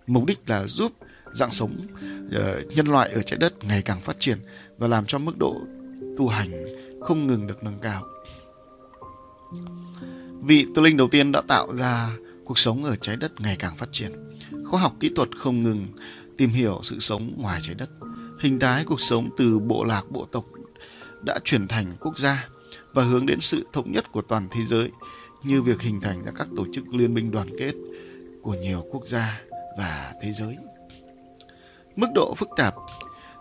Mục đích là giúp dạng sống nhân loại ở trái đất ngày càng phát triển và làm cho mức độ tu hành không ngừng được nâng cao. Vị tu linh đầu tiên đã tạo ra cuộc sống ở trái đất ngày càng phát triển. Khoa học kỹ thuật không ngừng tìm hiểu sự sống ngoài trái đất. Hình thái cuộc sống từ bộ lạc, bộ tộc đã chuyển thành quốc gia và hướng đến sự thống nhất của toàn thế giới, như việc hình thành ra các tổ chức liên minh đoàn kết của nhiều quốc gia và thế giới. Mức độ phức tạp,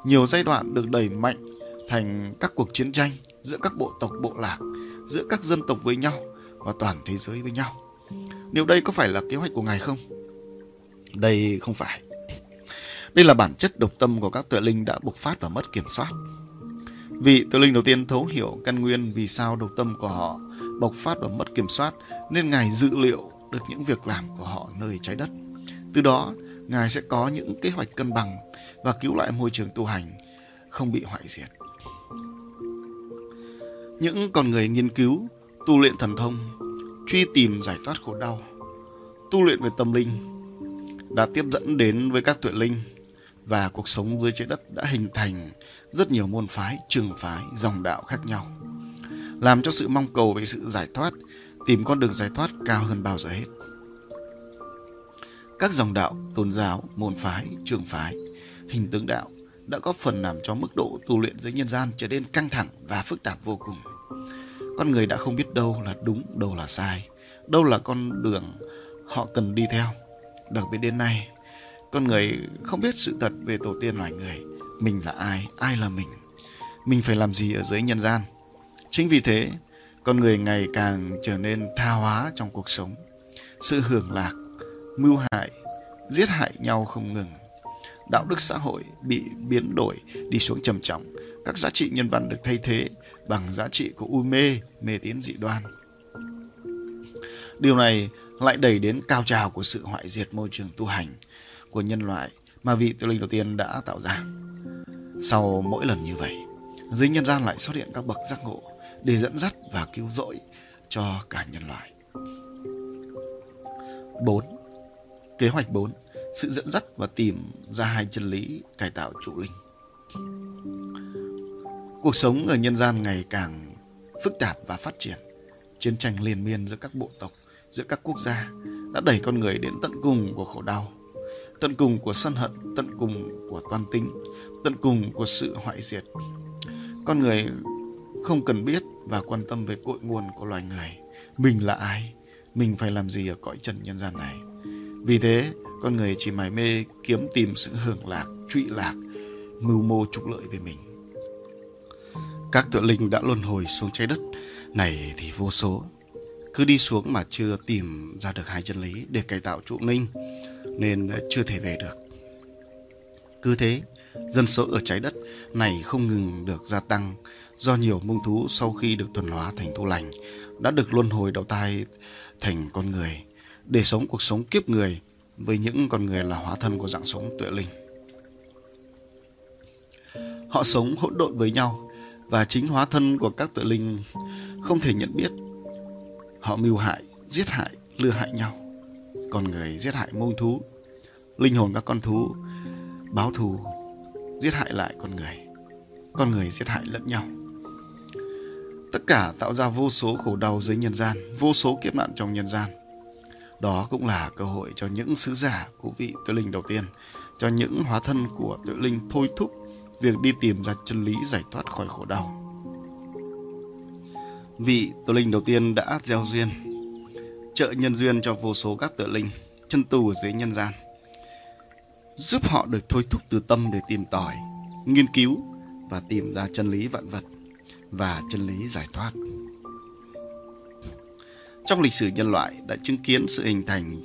nhiều giai đoạn được đẩy mạnh thành các cuộc chiến tranh giữa các bộ tộc, bộ lạc, giữa các dân tộc với nhau và toàn thế giới với nhau. Điều đây có phải là kế hoạch của ngài không? Đây không phải. Đây là bản chất độc tâm của các tuệ linh đã bộc phát và mất kiểm soát. Vị tuệ linh đầu tiên thấu hiểu căn nguyên vì sao độc tâm của họ bộc phát và mất kiểm soát, nên ngài dự liệu được những việc làm của họ nơi trái đất. Từ đó, ngài sẽ có những kế hoạch cân bằng và cứu lại môi trường tu hành không bị hoại diệt. Những con người nghiên cứu, tu luyện thần thông, truy tìm giải thoát khổ đau, tu luyện về tâm linh đã tiếp dẫn đến với các tuệ linh, và cuộc sống dưới trái đất đã hình thành rất nhiều môn phái, trường phái, dòng đạo khác nhau, làm cho sự mong cầu về sự giải thoát, tìm con đường giải thoát cao hơn bao giờ hết. Các dòng đạo, tôn giáo, môn phái, trường phái, hình tướng đạo đã góp phần làm cho mức độ tu luyện dưới nhân gian trở nên căng thẳng và phức tạp vô cùng. Con người đã không biết đâu là đúng, đâu là sai, đâu là con đường họ cần đi theo. Đặc biệt đến nay, con người không biết sự thật về tổ tiên loài người, mình là ai, ai là mình phải làm gì ở dưới nhân gian. Chính vì thế, con người ngày càng trở nên tha hóa trong cuộc sống, sự hưởng lạc, mưu hại, giết hại nhau không ngừng. Đạo đức xã hội bị biến đổi đi xuống trầm trọng, các giá trị nhân văn được thay thế bằng giá trị của u mê, mê tín dị đoan. Điều này lại đẩy đến cao trào của sự hoại diệt môi trường tu hành của nhân loại mà vị tuệ linh đầu tiên đã tạo ra. Sau mỗi lần như vậy, dưới nhân gian lại xuất hiện các bậc giác ngộ để dẫn dắt và cứu rỗi cho cả nhân loại. 4. Kế hoạch 4. Sự dẫn dắt và tìm ra hai chân lý cải tạo trụ linh. Cuộc sống ở nhân gian ngày càng phức tạp và phát triển. Chiến tranh liên miên giữa các bộ tộc, giữa các quốc gia đã đẩy con người đến tận cùng của khổ đau, tận cùng của sân hận, tận cùng của toan tính, tận cùng của sự hoại diệt. Con người không cần biết và quan tâm về cội nguồn của loài người. Mình là ai? Mình phải làm gì ở cõi trần nhân gian này? Vì thế, con người chỉ mải mê kiếm tìm sự hưởng lạc, trụy lạc, mưu mô trục lợi về mình. Các tuệ linh đã luân hồi xuống trái đất này thì vô số. cứ đi xuống mà chưa tìm ra được hai chân lý để cải tạo trụ linh nên chưa thể về được. Cứ thế, dân số ở trái đất này không ngừng được gia tăng do nhiều mông thú sau khi được thuần hóa thành tu lành đã được luân hồi đầu thai thành con người để sống cuộc sống kiếp người với những con người là hóa thân của dạng sống tuệ linh. Họ sống hỗn độn với nhau và chính hóa thân của các tuệ linh không thể nhận biết. Họ mưu hại, giết hại, lừa hại nhau. Con người giết hại mông thú, linh hồn các con thú báo thù, giết hại lại con người giết hại lẫn nhau. Tất cả tạo ra vô số khổ đau dưới nhân gian, vô số kiếp nạn trong nhân gian. Đó cũng là cơ hội cho những sứ giả của vị tuệ linh đầu tiên, cho những hóa thân của tuệ linh thôi thúc việc đi tìm ra chân lý giải thoát khỏi khổ đau. Vị tuệ linh đầu tiên đã gieo duyên, trợ nhân duyên cho vô số các tuệ linh chân tu ở dưới nhân gian, giúp họ được thôi thúc từ tâm để tìm tòi, nghiên cứu và tìm ra chân lý vạn vật và chân lý giải thoát. Trong lịch sử nhân loại đã chứng kiến sự hình thành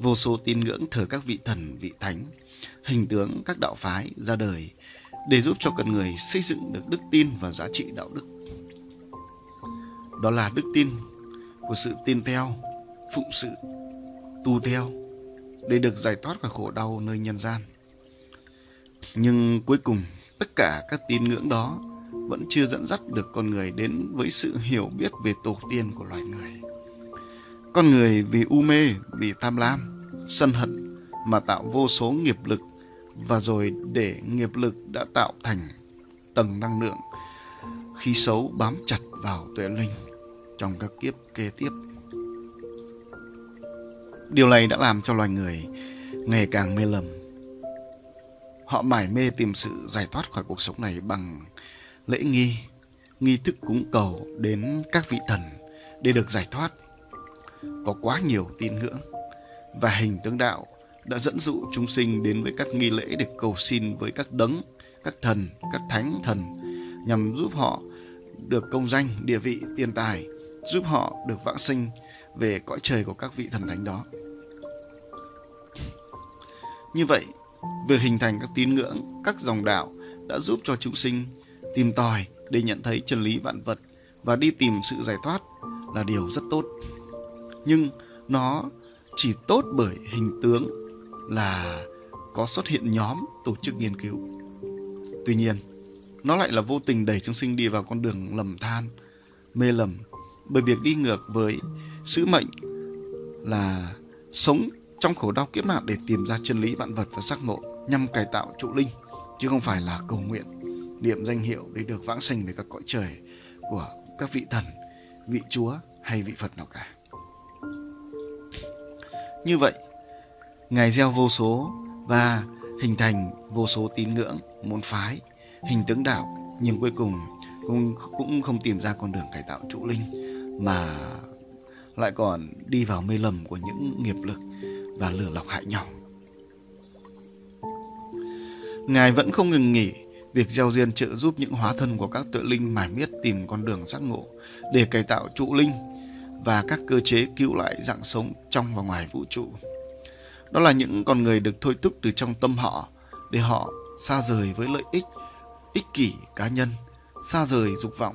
vô số tín ngưỡng thờ các vị thần, vị thánh, hình tướng các đạo phái ra đời để giúp cho con người xây dựng được đức tin và giá trị đạo đức. Đó là đức tin của sự tin theo, phụng sự, tu theo để được giải thoát khỏi khổ đau nơi nhân gian. Nhưng cuối cùng, tất cả các tín ngưỡng đó vẫn chưa dẫn dắt được con người đến với sự hiểu biết về tổ tiên của loài người. Con người vì u mê, vì tham lam, sân hận mà tạo vô số nghiệp lực, và rồi để nghiệp lực đã tạo thành tầng năng lượng khí xấu bám chặt vào tuệ linh trong các kiếp kế tiếp. Điều này đã làm cho loài người ngày càng mê lầm. Họ mải mê tìm sự giải thoát khỏi cuộc sống này bằng lễ nghi, nghi thức cúng cầu đến các vị thần để được giải thoát. Có quá nhiều tín ngưỡng và hình tướng đạo đã dẫn dụ chúng sinh đến với các nghi lễ để cầu xin với các đấng, các thần, các thánh thần nhằm giúp họ được công danh, địa vị, tiền tài, giúp họ được vãng sinh về cõi trời của các vị thần thánh đó. Như vậy, việc hình thành các tín ngưỡng, các dòng đạo đã giúp cho chúng sinh tìm tòi để nhận thấy chân lý vạn vật và đi tìm sự giải thoát là điều rất tốt. Nhưng nó chỉ tốt bởi hình tướng là có xuất hiện nhóm tổ chức nghiên cứu. Tuy nhiên, nó lại là vô tình đẩy chúng sinh đi vào con đường lầm than, mê lầm, bởi việc đi ngược với sứ mệnh là sống trong khổ đau kiếp nạn để tìm ra chân lý vạn vật và giác ngộ nhằm cải tạo trụ linh, chứ không phải là cầu nguyện, niệm danh hiệu để được vãng sanh về các cõi trời của các vị thần, vị chúa hay vị Phật nào cả. Như vậy, Ngài gieo vô số và hình thành vô số tín ngưỡng, môn phái, hình tướng đạo, nhưng cuối cùng cũng không tìm ra con đường cải tạo trụ linh mà lại còn đi vào mê lầm của những nghiệp lực và lừa lọc hại nhau. Ngài vẫn không ngừng nghỉ việc gieo duyên trợ giúp những hóa thân của các tuệ linh mải miết tìm con đường giác ngộ để cải tạo trụ linh và các cơ chế cứu lại dạng sống trong và ngoài vũ trụ. Đó là những con người được thôi thúc từ trong tâm họ để họ xa rời với lợi ích, ích kỷ cá nhân, xa rời dục vọng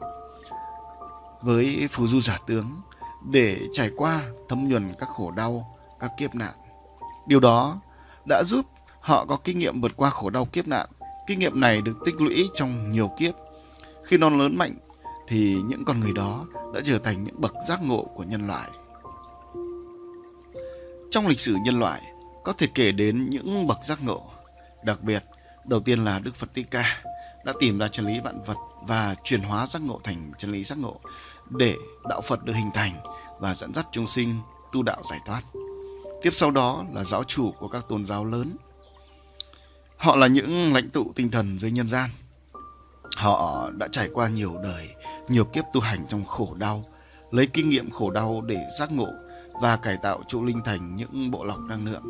với phù du giả tướng để trải qua thấm nhuần các khổ đau, các kiếp nạn. Điều đó đã giúp họ có kinh nghiệm vượt qua khổ đau kiếp nạn. Kinh nghiệm này được tích lũy trong nhiều kiếp. Khi nó lớn mạnh thì những con người đó đã trở thành những bậc giác ngộ của nhân loại. Trong lịch sử nhân loại có thể kể đến những bậc giác ngộ, đặc biệt đầu tiên là Đức Phật Thích Ca đã tìm ra chân lý vạn vật và chuyển hóa giác ngộ thành chân lý giác ngộ để đạo Phật được hình thành và dẫn dắt chúng sinh tu đạo giải thoát. Tiếp sau đó là giáo chủ của các tôn giáo lớn. Họ là những lãnh tụ tinh thần dưới nhân gian. Họ đã trải qua nhiều đời, nhiều kiếp tu hành trong khổ đau, lấy kinh nghiệm khổ đau để giác ngộ và cải tạo trụ linh thành những bộ lọc năng lượng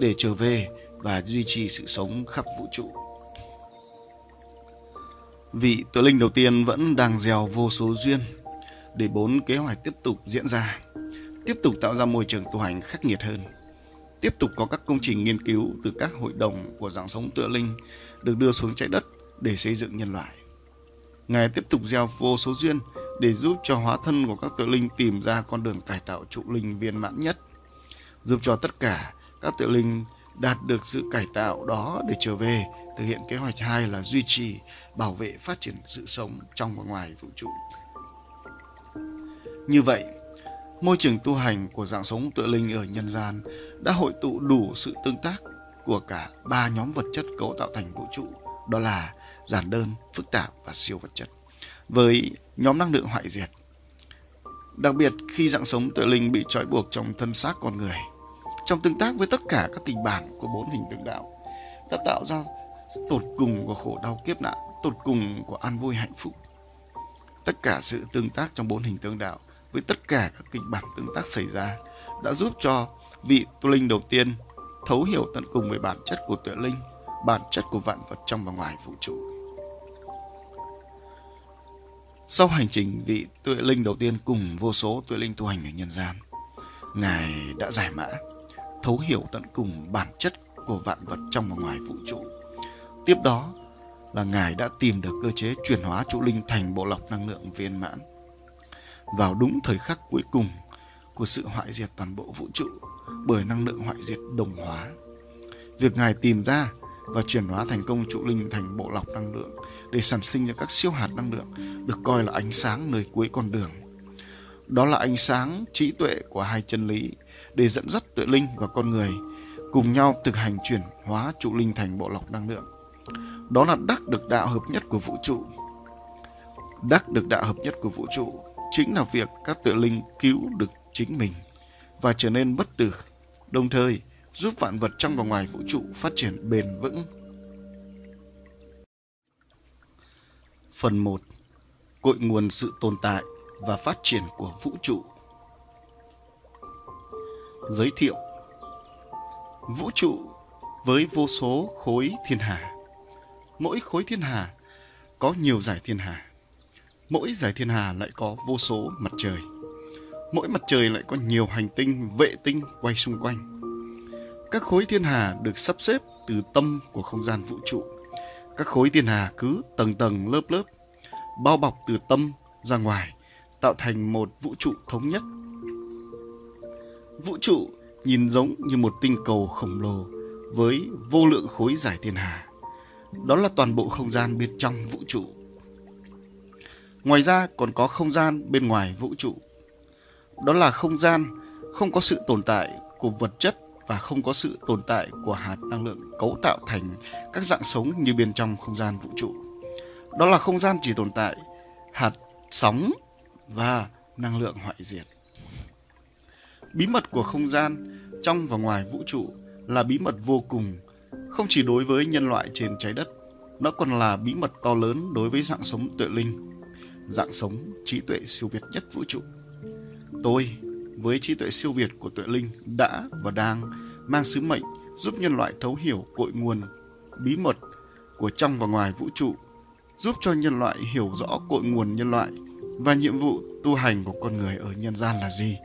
để trở về và duy trì sự sống khắp vũ trụ. Vị tuệ linh đầu tiên vẫn đang gieo vô số duyên để bốn kế hoạch tiếp tục diễn ra. tiếp tục tạo ra môi trường tu hành khắc nghiệt hơn. Tiếp tục có các công trình nghiên cứu từ các hội đồng của dòng sống Tuệ Linh được đưa xuống Trái Đất để xây dựng nhân loại. Ngài tiếp tục gieo vô số duyên để giúp cho hóa thân của các Tuệ Linh tìm ra con đường cải tạo trụ linh viên mãn nhất, giúp cho tất cả các Tuệ Linh đạt được sự cải tạo đó để trở về thực hiện kế hoạch 2 là duy trì, bảo vệ, phát triển sự sống trong và ngoài vũ trụ. Như vậy, môi trường tu hành của dạng sống Tuệ Linh ở nhân gian đã hội tụ đủ sự tương tác của cả ba nhóm vật chất cấu tạo thành vũ trụ, đó là giản đơn, phức tạp và siêu vật chất, với nhóm năng lượng hoại diệt. Đặc biệt khi dạng sống Tuệ Linh bị trói buộc trong thân xác con người, trong tương tác với tất cả các kịch bản của 4 hình tượng đạo, đã tạo ra tột cùng của khổ đau kiếp nạn, tột cùng của an vui hạnh phúc. Tất cả sự tương tác trong 4 hình tượng đạo với tất cả các kịch bản tương tác xảy ra đã giúp cho vị tu linh đầu tiên thấu hiểu tận cùng về bản chất của Tuệ Linh, bản chất của vạn vật trong và ngoài vũ trụ. Sau hành trình vị Tuệ Linh đầu tiên cùng vô số Tuệ Linh tu hành ở nhân gian, Ngài đã giải mã, thấu hiểu tận cùng bản chất của vạn vật trong và ngoài vũ trụ. Tiếp đó là Ngài đã tìm được cơ chế chuyển hóa trụ linh thành bộ lọc năng lượng viên mãn. Vào đúng thời khắc cuối cùng của sự hoại diệt toàn bộ vũ trụ bởi năng lượng hoại diệt đồng hóa, việc Ngài tìm ra và chuyển hóa thành công trụ linh thành bộ lọc năng lượng để sản sinh ra các siêu hạt năng lượng được coi là ánh sáng nơi cuối con đường. Đó là ánh sáng trí tuệ của hai chân lý để dẫn dắt Tuệ Linh và con người cùng nhau thực hành chuyển hóa trụ linh thành bộ lọc năng lượng. Đó là đắc được đạo hợp nhất của vũ trụ. Đắc được đạo hợp nhất của vũ trụ chính là việc các Tuệ Linh cứu được chính mình và trở nên bất tử, đồng thời giúp vạn vật trong và ngoài vũ trụ phát triển bền vững. Phần 1. Cội nguồn sự tồn tại và phát triển của vũ trụ. Giới thiệu: vũ trụ với vô số khối thiên hà. Mỗi khối thiên hà có nhiều dải thiên hà. Mỗi dải thiên hà lại có vô số mặt trời. Mỗi mặt trời lại có nhiều hành tinh, vệ tinh quay xung quanh. Các khối thiên hà được sắp xếp từ tâm của không gian vũ trụ. Các khối thiên hà cứ tầng tầng lớp lớp, bao bọc từ tâm ra ngoài, tạo thành một vũ trụ thống nhất. Vũ trụ nhìn giống như một tinh cầu khổng lồ với vô lượng khối dải thiên hà. Đó là toàn bộ không gian bên trong vũ trụ. Ngoài ra còn có không gian bên ngoài vũ trụ. Đó là không gian không có sự tồn tại của vật chất và không có sự tồn tại của hạt năng lượng cấu tạo thành các dạng sống như bên trong không gian vũ trụ. Đó là không gian chỉ tồn tại hạt sóng và năng lượng hoại diệt. Bí mật của không gian trong và ngoài vũ trụ là bí mật vô cùng, không chỉ đối với nhân loại trên trái đất, nó còn là bí mật to lớn đối với dạng sống Tuệ Linh, dạng sống trí tuệ siêu việt nhất vũ trụ. Tôi, với trí tuệ siêu việt của Tuệ Linh, đã và đang mang sứ mệnh giúp nhân loại thấu hiểu cội nguồn, bí mật của trong và ngoài vũ trụ, giúp cho nhân loại hiểu rõ cội nguồn nhân loại và nhiệm vụ tu hành của con người ở nhân gian là gì.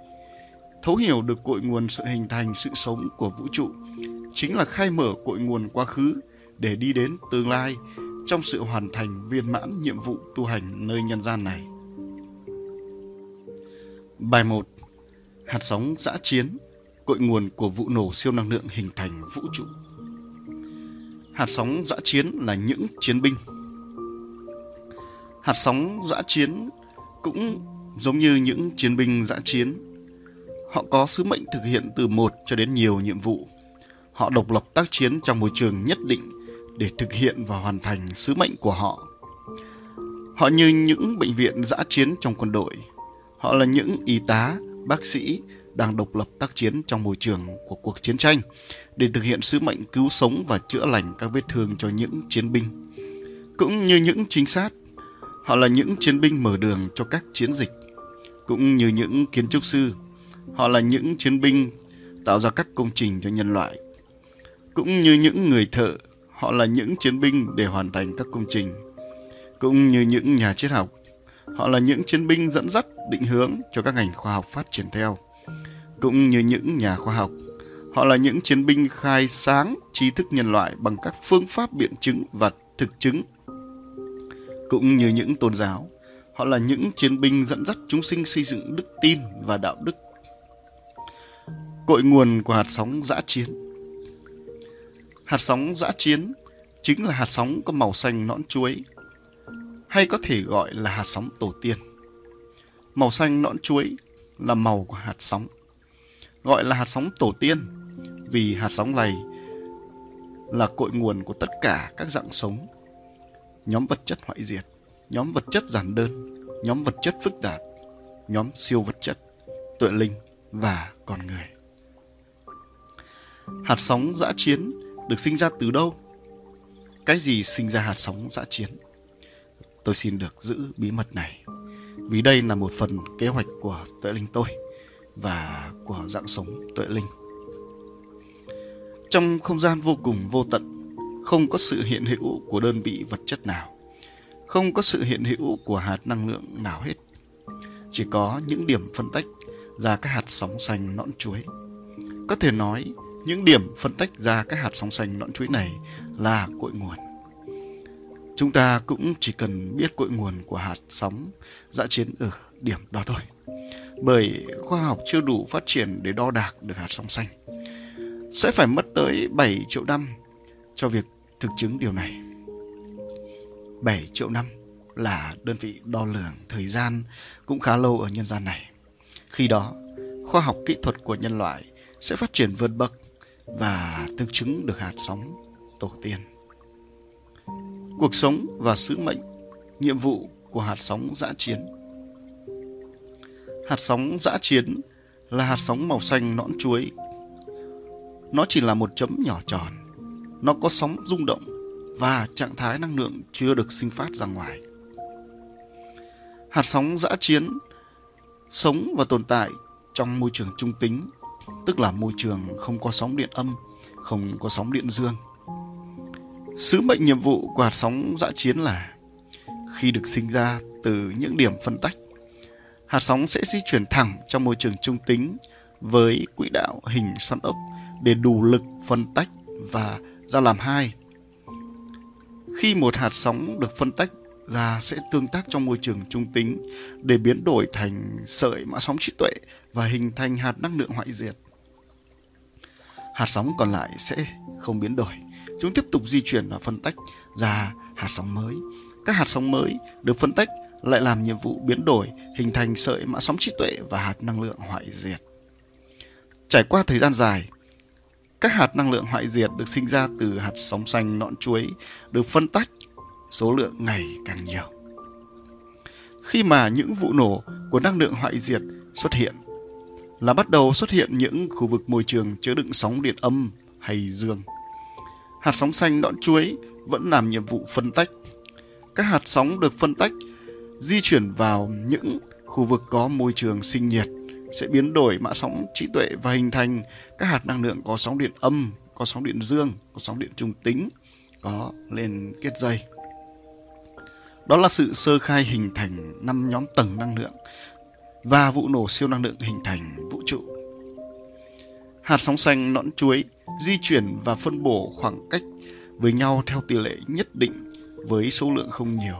Thấu hiểu được cội nguồn sự hình thành sự sống của vũ trụ chính là khai mở cội nguồn quá khứ để đi đến tương lai trong sự hoàn thành viên mãn nhiệm vụ tu hành nơi nhân gian này. Bài 1. Hạt sóng dã chiến, cội nguồn của vụ nổ siêu năng lượng hình thành vũ trụ. Hạt sóng dã chiến là những chiến binh. Hạt sóng dã chiến cũng giống như những chiến binh dã chiến. Họ có sứ mệnh thực hiện từ một cho đến nhiều nhiệm vụ. Họ độc lập tác chiến trong môi trường nhất định để thực hiện và hoàn thành sứ mệnh của họ. Họ như những bệnh viện dã chiến trong quân đội. Họ là những y tá, bác sĩ đang độc lập tác chiến trong môi trường của cuộc chiến tranh để thực hiện sứ mệnh cứu sống và chữa lành các vết thương cho những chiến binh. Cũng như những trinh sát, họ là những chiến binh mở đường cho các chiến dịch. Cũng như những kiến trúc sư, họ là những chiến binh tạo ra các công trình cho nhân loại. Cũng như những người thợ, họ là những chiến binh để hoàn thành các công trình. Cũng như những nhà triết học, họ là những chiến binh dẫn dắt định hướng cho các ngành khoa học phát triển theo. cũng như những nhà khoa học. Họ là những chiến binh khai sáng tri thức nhân loại bằng các phương pháp biện chứng và thực chứng. Cũng như những tôn giáo, họ là những chiến binh dẫn dắt chúng sinh xây dựng đức tin và đạo đức, cội nguồn của hạt sóng dã chiến. Hạt sóng dã chiến chính là hạt sóng có màu xanh nõn chuối, hay có thể gọi là hạt sóng tổ tiên. Màu xanh nõn chuối là màu của hạt sóng, gọi là hạt sóng tổ tiên vì hạt sóng này là cội nguồn của tất cả các dạng sống, nhóm vật chất hoại diệt, nhóm vật chất giản đơn, nhóm vật chất phức tạp, nhóm siêu vật chất, tuệ linh và con người. Hạt sóng dã chiến được sinh ra từ đâu? Cái gì sinh ra hạt sóng dã chiến? Tôi xin được giữ bí mật này, vì đây là một phần kế hoạch của tuệ linh tôi và của dạng sống tuệ linh. Trong không gian vô cùng vô tận, không có sự hiện hữu của đơn vị vật chất nào, không có sự hiện hữu của hạt năng lượng nào hết. Chỉ có những điểm phân tách ra các hạt sóng xanh nõn chuối. Có thể nói, những điểm phân tách ra các hạt sóng xanh nõn chuối này là cội nguồn. Chúng ta cũng chỉ cần biết cội nguồn của hạt sóng dã chiến ở điểm đó thôi, bởi khoa học chưa đủ phát triển để đo đạc được hạt sóng xanh. Sẽ phải mất tới 7 triệu năm cho việc thực chứng điều này. 7 triệu năm là đơn vị đo lường thời gian cũng khá lâu ở nhân gian này. Khi đó, khoa học kỹ thuật của nhân loại sẽ phát triển vượt bậc và thực chứng được hạt sóng tổ tiên. Cuộc sống và sứ mệnh, nhiệm vụ của hạt sóng dã chiến. Hạt sóng dã chiến là hạt sóng màu xanh nõn chuối. Nó chỉ là một chấm nhỏ tròn. Nó có sóng rung động và trạng thái năng lượng chưa được sinh phát ra ngoài. Hạt sóng dã chiến sống và tồn tại trong môi trường trung tính, tức là môi trường không có sóng điện âm, không có sóng điện dương. Sứ mệnh nhiệm vụ của hạt sóng dã chiến là khi được sinh ra từ những điểm phân tách, hạt sóng sẽ di chuyển thẳng trong môi trường trung tính với quỹ đạo hình xoắn ốc để đủ lực phân tách và ra làm hai. Khi một hạt sóng được phân tách ra sẽ tương tác trong môi trường trung tính để biến đổi thành sợi mã sóng trí tuệ và hình thành hạt năng lượng hoại diệt. Hạt sóng còn lại sẽ không biến đổi. Chúng tiếp tục di chuyển và phân tách ra hạt sóng mới. Các hạt sóng mới được phân tách lại làm nhiệm vụ biến đổi, hình thành sợi mã sóng trí tuệ và hạt năng lượng hoại diệt. Trải qua thời gian dài, các hạt năng lượng hoại diệt được sinh ra từ hạt sóng xanh nõn chuối được phân tách số lượng ngày càng nhiều. Khi mà những vụ nổ của năng lượng hoại diệt xuất hiện là bắt đầu xuất hiện những khu vực môi trường chứa đựng sóng điện âm hay dương. Hạt sóng xanh nõn chuối vẫn làm nhiệm vụ phân tách. Các hạt sóng được phân tách di chuyển vào những khu vực có môi trường sinh nhiệt sẽ biến đổi mã sóng trí tuệ và hình thành các hạt năng lượng có sóng điện âm, có sóng điện dương, có sóng điện trung tính, có liên kết dây. Đó là sự sơ khai hình thành 5 nhóm tầng năng lượng và vụ nổ siêu năng lượng hình thành vũ trụ. Hạt sóng xanh nõn chuối di chuyển và phân bổ khoảng cách với nhau theo tỷ lệ nhất định với số lượng không nhiều.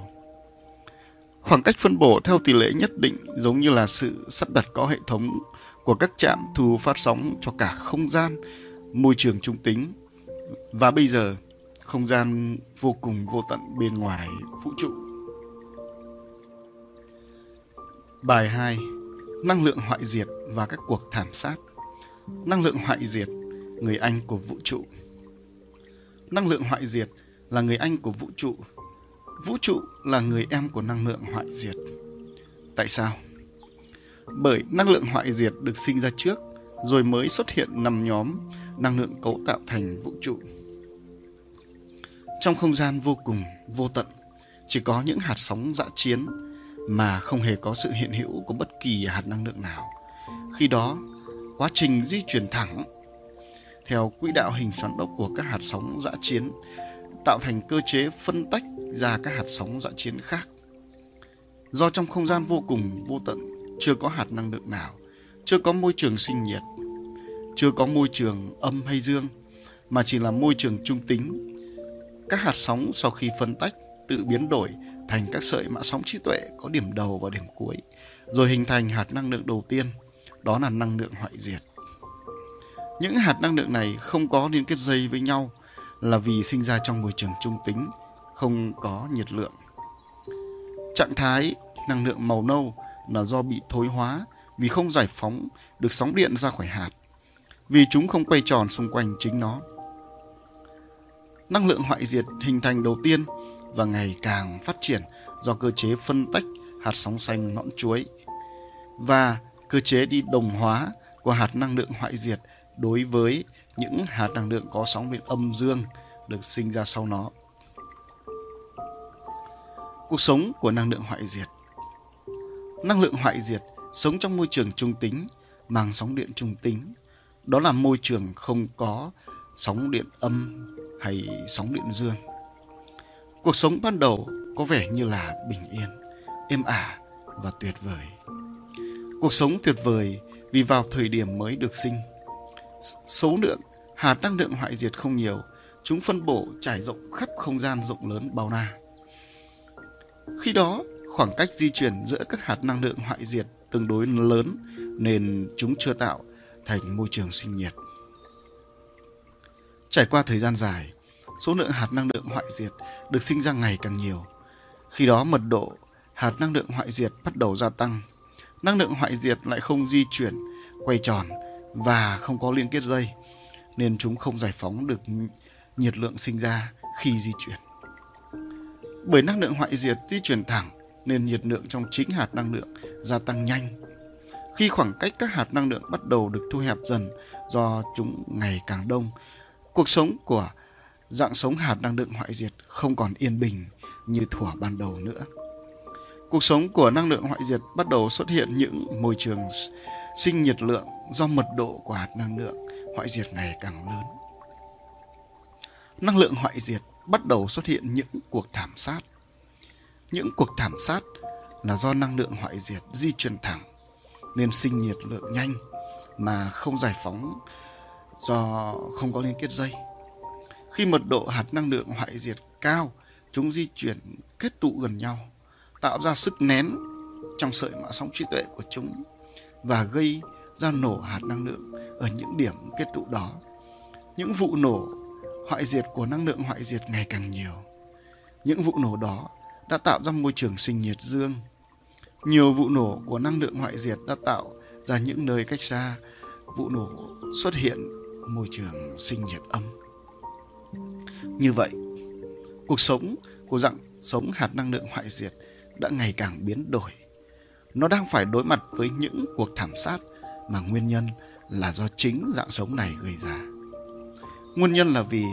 Khoảng cách phân bổ theo tỷ lệ nhất định giống như là sự sắp đặt có hệ thống của các trạm thu phát sóng cho cả không gian, môi trường trung tính và bây giờ không gian vô cùng vô tận bên ngoài vũ trụ. Bài 2. Năng lượng hoại diệt và các cuộc thảm sát. Năng lượng hoại diệt, người anh của vũ trụ. Năng lượng hoại diệt là người anh của vũ trụ. Vũ trụ là người em của năng lượng hoại diệt. Tại sao? Bởi năng lượng hoại diệt được sinh ra trước, rồi mới xuất hiện 5 nhóm năng lượng cấu tạo thành vũ trụ. Trong không gian vô cùng, vô tận, chỉ có những hạt sóng dã chiến mà không hề có sự hiện hữu của bất kỳ hạt năng lượng nào. Khi đó, quá trình di chuyển thẳng theo quỹ đạo hình xoắn ốc của các hạt sóng dã chiến tạo thành cơ chế phân tách ra các hạt sóng dã chiến khác. Do trong không gian vô cùng vô tận chưa có hạt năng lượng nào, chưa có môi trường sinh nhiệt, chưa có môi trường âm hay dương, mà chỉ là môi trường trung tính. Các hạt sóng sau khi phân tách tự biến đổi thành các sợi mã sóng trí tuệ có điểm đầu và điểm cuối, rồi hình thành hạt năng lượng đầu tiên, đó là năng lượng hoại diệt. Những hạt năng lượng này không có liên kết dây với nhau là vì sinh ra trong môi trường trung tính, không có nhiệt lượng. Trạng thái năng lượng màu nâu là do bị thối hóa vì không giải phóng được sóng điện ra khỏi hạt, vì chúng không quay tròn xung quanh chính nó. Năng lượng hoại diệt hình thành đầu tiên và ngày càng phát triển do cơ chế phân tách hạt sóng xanh nõn chuối và cơ chế đi đồng hóa của hạt năng lượng hoại diệt đối với những hạt năng lượng có sóng điện âm dương được sinh ra sau nó. Cuộc sống của năng lượng hoại diệt. Năng lượng hoại diệt sống trong môi trường trung tính, mang sóng điện trung tính. Đó là môi trường không có sóng điện âm hay sóng điện dương. Cuộc sống ban đầu có vẻ như là bình yên, êm ả và tuyệt vời. Cuộc sống tuyệt vời vì vào thời điểm mới được sinh. Số lượng hạt năng lượng hoại diệt không nhiều, chúng phân bổ trải rộng khắp không gian rộng lớn bao la. Khi đó, khoảng cách di chuyển giữa các hạt năng lượng hoại diệt tương đối lớn nên chúng chưa tạo thành môi trường sinh nhiệt. Trải qua thời gian dài, số lượng hạt năng lượng hoại diệt được sinh ra ngày càng nhiều. Khi đó mật độ hạt năng lượng hoại diệt bắt đầu gia tăng. Năng lượng hoại diệt lại không di chuyển, quay tròn và không có liên kết dây, nên chúng không giải phóng được nhiệt lượng sinh ra khi di chuyển. Bởi năng lượng hoại diệt di chuyển thẳng nên nhiệt lượng trong chính hạt năng lượng gia tăng nhanh. Khi khoảng cách các hạt năng lượng bắt đầu được thu hẹp dần do chúng ngày càng đông, cuộc sống của dạng sống hạt năng lượng hoại diệt không còn yên bình như thuở ban đầu nữa. Cuộc sống của năng lượng hoại diệt bắt đầu xuất hiện những môi trường sinh nhiệt lượng do mật độ của hạt năng lượng hoại diệt ngày càng lớn. Năng lượng hoại diệt bắt đầu xuất hiện những cuộc thảm sát. Những cuộc thảm sát là do năng lượng hoại diệt di chuyển thẳng nên sinh nhiệt lượng nhanh mà không giải phóng do không có liên kết dây. Khi mật độ hạt năng lượng hoại diệt cao, chúng di chuyển kết tụ gần nhau, tạo ra sức nén trong sợi mã sóng trí tuệ của chúng và gây ra nổ hạt năng lượng ở những điểm kết tụ đó. Những vụ nổ hoại diệt của năng lượng hoại diệt ngày càng nhiều. Những vụ nổ đó đã tạo ra môi trường sinh nhiệt dương. Nhiều vụ nổ của năng lượng hoại diệt đã tạo ra những nơi cách xa vụ nổ xuất hiện môi trường sinh nhiệt âm. Như vậy, cuộc sống của dạng sống hạt năng lượng hoại diệt đã ngày càng biến đổi. Nó đang phải đối mặt với những cuộc thảm sát mà nguyên nhân là do chính dạng sống này gây ra. Nguyên nhân là vì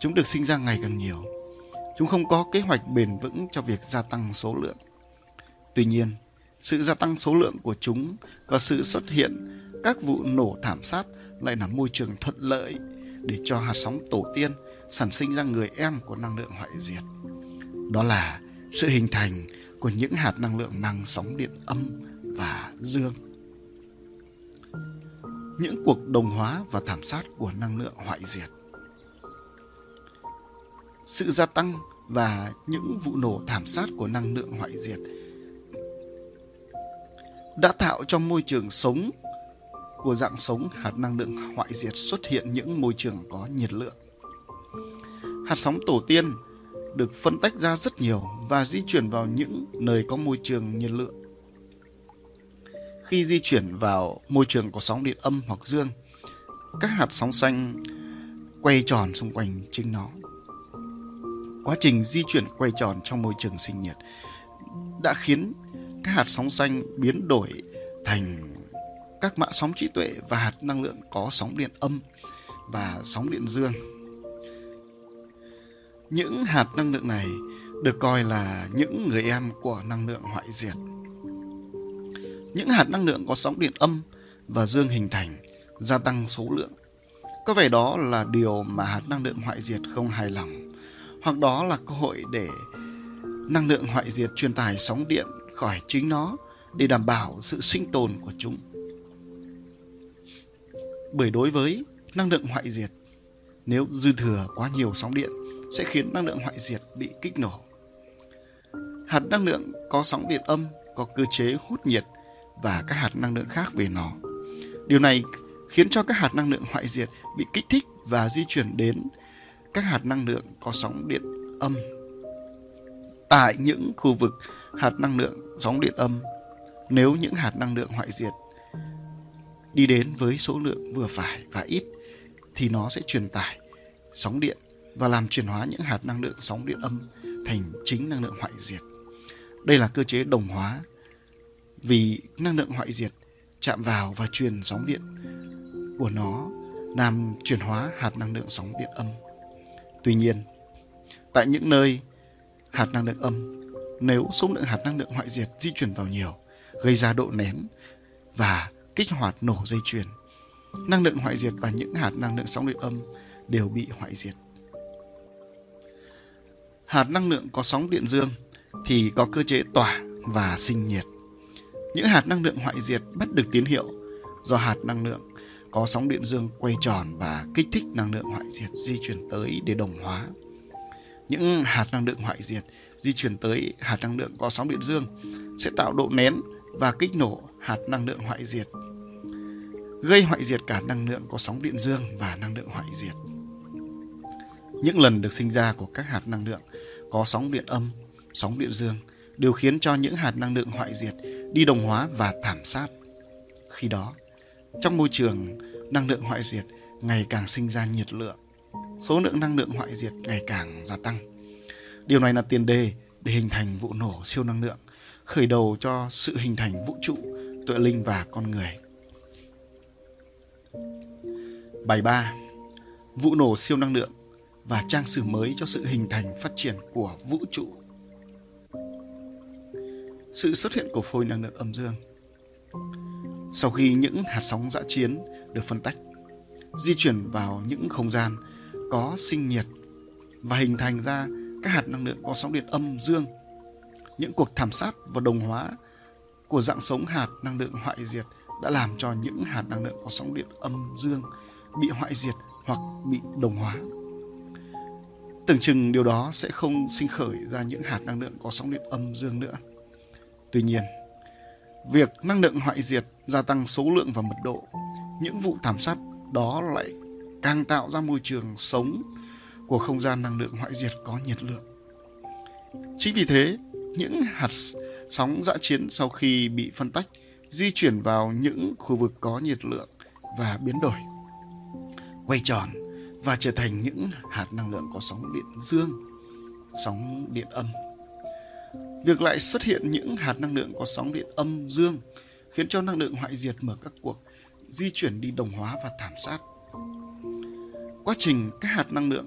chúng được sinh ra ngày càng nhiều. Chúng không có kế hoạch bền vững cho việc gia tăng số lượng. Tuy nhiên, sự gia tăng số lượng của chúng và sự xuất hiện các vụ nổ thảm sát lại là môi trường thuận lợi để cho hạt sóng tổ tiên sản sinh ra người em của năng lượng hoại diệt. Đó là sự hình thành của những hạt năng lượng mang sóng điện âm và dương. Những cuộc đồng hóa và thảm sát của năng lượng hoại diệt. Sự gia tăng và những vụ nổ thảm sát của năng lượng hoại diệt đã tạo cho môi trường sống của dạng sống hạt năng lượng hoại diệt xuất hiện những môi trường có nhiệt lượng. Hạt sóng tổ tiên được phân tách ra rất nhiều và di chuyển vào những nơi có môi trường nhiệt lượng. Khi di chuyển vào môi trường có sóng điện âm hoặc dương, các hạt sóng xanh quay tròn xung quanh chính nó. Quá trình di chuyển quay tròn trong môi trường sinh nhiệt đã khiến các hạt sóng xanh biến đổi thành các mã sóng trí tuệ và hạt năng lượng có sóng điện âm và sóng điện dương. Những hạt năng lượng này được coi là những người em của năng lượng hoại diệt. Những hạt năng lượng có sóng điện âm và dương hình thành, gia tăng số lượng. Có vẻ đó là điều mà hạt năng lượng hoại diệt không hài lòng, hoặc đó là cơ hội để năng lượng hoại diệt truyền tải sóng điện khỏi chính nó để đảm bảo sự sinh tồn của chúng. bởi đối với năng lượng hoại diệt, nếu dư thừa quá nhiều sóng điện sẽ khiến năng lượng hoại diệt bị kích nổ. Hạt năng lượng có sóng điện âm, có cơ chế hút nhiệt và các hạt năng lượng khác về nó. Điều này khiến cho các hạt năng lượng hoại diệt bị kích thích và di chuyển đến các hạt năng lượng có sóng điện âm. Tại những khu vực hạt năng lượng sóng điện âm, nếu những hạt năng lượng hoại diệt đi đến với số lượng vừa phải và ít, thì nó sẽ truyền tải sóng điện và làm chuyển hóa những hạt năng lượng sóng điện âm thành chính năng lượng hoại diệt. Đây là cơ chế đồng hóa, vì năng lượng hoại diệt chạm vào và truyền sóng điện của nó làm chuyển hóa hạt năng lượng sóng điện âm. Tuy nhiên, tại những nơi hạt năng lượng âm, nếu số lượng hạt năng lượng hoại diệt di chuyển vào nhiều, gây ra độ nén và kích hoạt nổ dây chuyền, năng lượng hoại diệt và những hạt năng lượng sóng điện âm đều bị hoại diệt. Hạt năng lượng có sóng điện dương thì có cơ chế tỏa và sinh nhiệt. Những hạt năng lượng hoại diệt bắt được tín hiệu do hạt năng lượng có sóng điện dương quay tròn và kích thích năng lượng hoại diệt di chuyển tới để đồng hóa. Những hạt năng lượng hoại diệt di chuyển tới hạt năng lượng có sóng điện dương sẽ tạo độ nén và kích nổ hạt năng lượng hoại diệt, gây hoại diệt cả năng lượng có sóng điện dương và năng lượng hoại diệt. Những lần được sinh ra của các hạt năng lượng có sóng điện âm, sóng điện dương đều khiến cho những hạt năng lượng hoại diệt đi đồng hóa và thảm sát. Khi đó, trong môi trường năng lượng hoại diệt ngày càng sinh ra nhiệt lượng, số lượng năng lượng hoại diệt ngày càng gia tăng. Điều này là tiền đề để hình thành vụ nổ siêu năng lượng, khởi đầu cho sự hình thành vũ trụ, tuệ linh và con người. Bài 3. Vụ nổ siêu năng lượng và trang sử mới cho sự hình thành phát triển của vũ trụ. Sự xuất hiện của phôi năng lượng âm dương. Sau khi những hạt sóng dã chiến được phân tách, di chuyển vào những không gian có sinh nhiệt và hình thành ra các hạt năng lượng có sóng điện âm dương, những cuộc thảm sát và đồng hóa của dạng sống hạt năng lượng hoại diệt đã làm cho những hạt năng lượng có sóng điện âm dương bị hoại diệt hoặc bị đồng hóa. Tưởng chừng điều đó sẽ không sinh khởi ra những hạt năng lượng có sóng điện âm dương nữa. Tuy nhiên, việc năng lượng hoại diệt gia tăng số lượng và mật độ, những vụ thảm sát đó lại càng tạo ra môi trường sống của không gian năng lượng hoại diệt có nhiệt lượng. Chính vì thế, những hạt sóng dã chiến sau khi bị phân tách di chuyển vào những khu vực có nhiệt lượng và biến đổi, quay tròn và trở thành những hạt năng lượng có sóng điện dương, sóng điện âm. Việc lại xuất hiện những hạt năng lượng có sóng điện âm dương khiến cho năng lượng hoại diệt mở các cuộc di chuyển đi đồng hóa và thảm sát. Quá trình các hạt năng lượng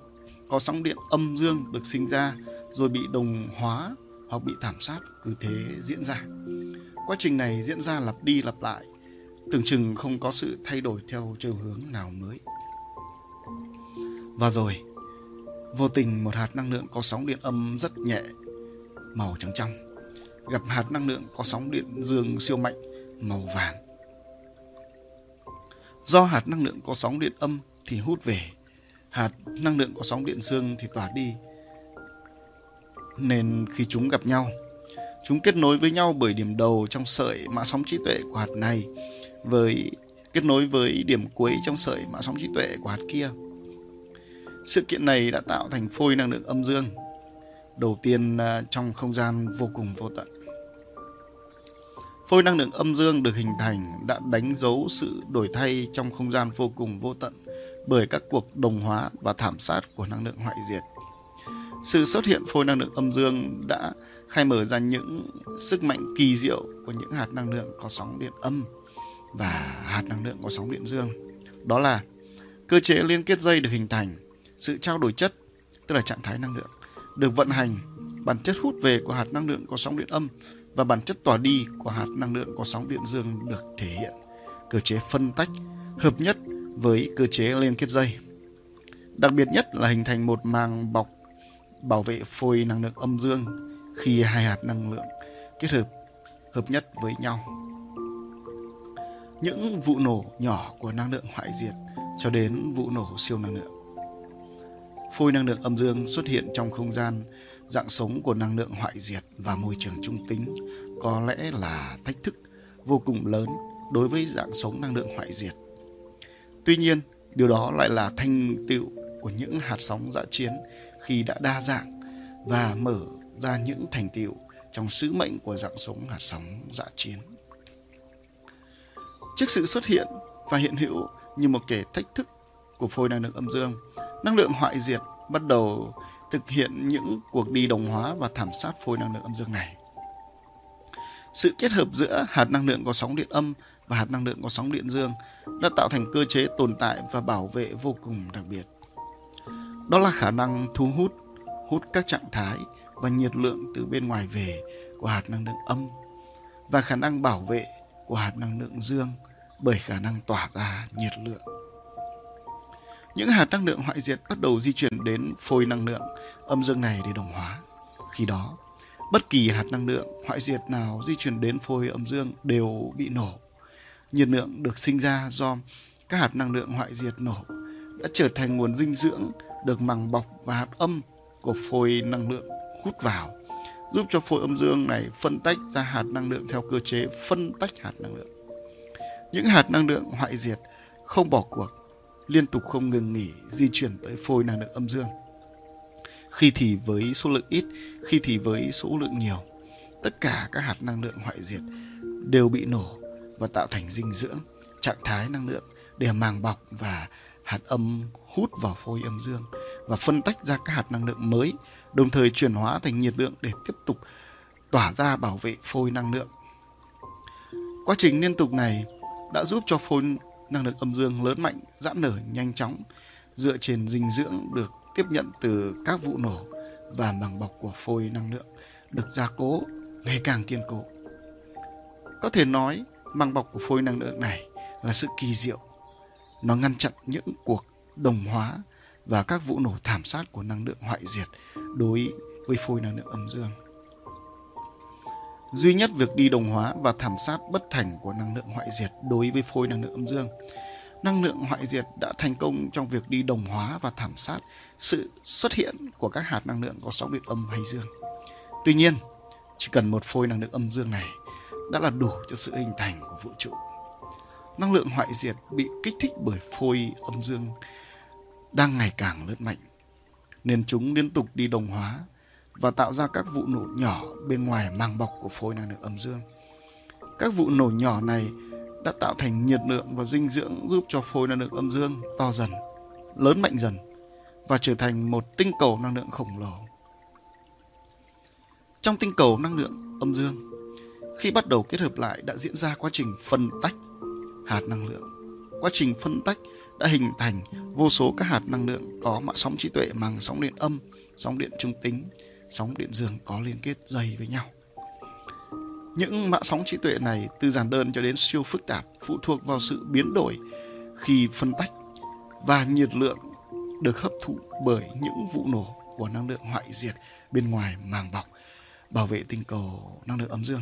có sóng điện âm dương được sinh ra rồi bị đồng hóa hoặc bị thảm sát cứ thế diễn ra. Quá trình này diễn ra lặp đi lặp lại, tưởng chừng không có sự thay đổi theo chiều hướng nào mới. Và rồi, vô tình một hạt năng lượng có sóng điện âm rất nhẹ, màu trắng trong, gặp hạt năng lượng có sóng điện dương siêu mạnh, màu vàng. Do hạt năng lượng có sóng điện âm thì hút về, hạt năng lượng có sóng điện dương thì tỏa đi. Nên khi chúng gặp nhau, chúng kết nối với nhau bởi điểm đầu trong sợi mã sóng trí tuệ của hạt này kết nối với điểm cuối trong sợi mã sóng trí tuệ của hạt kia. Sự kiện này đã tạo thành phôi năng lượng âm dương, đầu tiên trong không gian vô cùng vô tận. Phôi năng lượng âm dương được hình thành đã đánh dấu sự đổi thay trong không gian vô cùng vô tận bởi các cuộc đồng hóa và thảm sát của năng lượng hoại diệt. Sự xuất hiện phôi năng lượng âm dương đã khai mở ra những sức mạnh kỳ diệu của những hạt năng lượng có sóng điện âm và hạt năng lượng có sóng điện dương. Đó là cơ chế liên kết dây được hình thành, sự trao đổi chất, tức là trạng thái năng lượng, được vận hành, bản chất hút về của hạt năng lượng có sóng điện âm và bản chất tỏa đi của hạt năng lượng có sóng điện dương được thể hiện. Cơ chế phân tách hợp nhất với cơ chế liên kết dây. Đặc biệt nhất là hình thành một màng bọc bảo vệ phôi năng lượng âm dương khi hai hạt năng lượng kết hợp nhất với nhau. những vụ nổ nhỏ của năng lượng hoại diệt cho đến vụ nổ siêu năng lượng. Phôi năng lượng âm dương xuất hiện trong không gian, dạng sống của năng lượng hoại diệt và môi trường trung tính có lẽ là thách thức vô cùng lớn đối với dạng sống năng lượng hoại diệt. Tuy nhiên, điều đó lại là thành tựu của những hạt sóng dã chiến khi đã đa dạng và mở ra những thành tựu trong sứ mệnh của dạng sống hạt sóng dã chiến. Trước sự xuất hiện và hiện hữu như một kẻ thách thức của phôi năng lượng âm dương, năng lượng hoại diệt bắt đầu thực hiện những cuộc đi đồng hóa và thảm sát phôi năng lượng âm dương này. Sự kết hợp giữa hạt năng lượng có sóng điện âm và hạt năng lượng có sóng điện dương đã tạo thành cơ chế tồn tại và bảo vệ vô cùng đặc biệt. Đó là khả năng thu hút, các trạng thái và nhiệt lượng từ bên ngoài về của hạt năng lượng âm và khả năng bảo vệ của hạt năng lượng dương bởi khả năng tỏa ra nhiệt lượng. Những hạt năng lượng hoại diệt bắt đầu di chuyển đến phôi năng lượng âm dương này để đồng hóa. Khi đó, bất kỳ hạt năng lượng hoại diệt nào di chuyển đến phôi âm dương đều bị nổ. Nhiệt lượng được sinh ra do các hạt năng lượng hoại diệt nổ đã trở thành nguồn dinh dưỡng được màng bọc và hạt âm của phôi năng lượng hút vào, giúp cho phôi âm dương này phân tách ra hạt năng lượng theo cơ chế phân tách hạt năng lượng. Những hạt năng lượng hoại diệt không bỏ cuộc, liên tục không ngừng nghỉ di chuyển tới phôi năng lượng âm dương. Khi thì với số lượng ít, khi thì với số lượng nhiều, tất cả các hạt năng lượng hoại diệt đều bị nổ và tạo thành dinh dưỡng, trạng thái năng lượng để màng bọc và hạt âm hút vào phôi âm dương và phân tách ra các hạt năng lượng mới, đồng thời chuyển hóa thành nhiệt lượng để tiếp tục tỏa ra bảo vệ phôi năng lượng. Quá trình liên tục này đã giúp cho phôi năng lượng âm dương lớn mạnh, giãn nở nhanh chóng dựa trên dinh dưỡng được tiếp nhận từ các vụ nổ và màng bọc của phôi năng lượng được gia cố ngày càng kiên cố. Có thể nói màng bọc của phôi năng lượng này là sự kỳ diệu. Nó ngăn chặn những cuộc đồng hóa và các vụ nổ thảm sát của năng lượng hoại diệt đối với phôi năng lượng âm dương. Duy nhất việc đi đồng hóa và thảm sát bất thành của năng lượng hoại diệt đối với phôi năng lượng âm dương, năng lượng hoại diệt đã thành công trong việc đi đồng hóa và thảm sát sự xuất hiện của các hạt năng lượng có sóng điện âm hay dương. Tuy nhiên, chỉ cần một phôi năng lượng âm dương này đã là đủ cho sự hình thành của vũ trụ. Năng lượng hoại diệt bị kích thích bởi phôi âm dương đang ngày càng lớn mạnh, nên chúng liên tục đi đồng hóa và tạo ra các vụ nổ nhỏ bên ngoài màng bọc của phôi năng lượng âm dương. Các vụ nổ nhỏ này đã tạo thành nhiệt lượng và dinh dưỡng giúp cho phôi năng lượng âm dương to dần, lớn mạnh dần và trở thành một tinh cầu năng lượng khổng lồ. Trong tinh cầu năng lượng âm dương, khi bắt đầu kết hợp lại đã diễn ra quá trình phân tách hạt năng lượng. Quá trình phân tách đã hình thành vô số các hạt năng lượng có mã sóng trí tuệ bằng sóng điện âm, sóng điện trung tính, sóng điện dương có liên kết dày với nhau. Những mã sóng trí tuệ này từ giản đơn cho đến siêu phức tạp phụ thuộc vào sự biến đổi khi phân tách và nhiệt lượng được hấp thụ bởi những vụ nổ của năng lượng hoại diệt bên ngoài màng bọc bảo vệ tinh cầu năng lượng âm dương.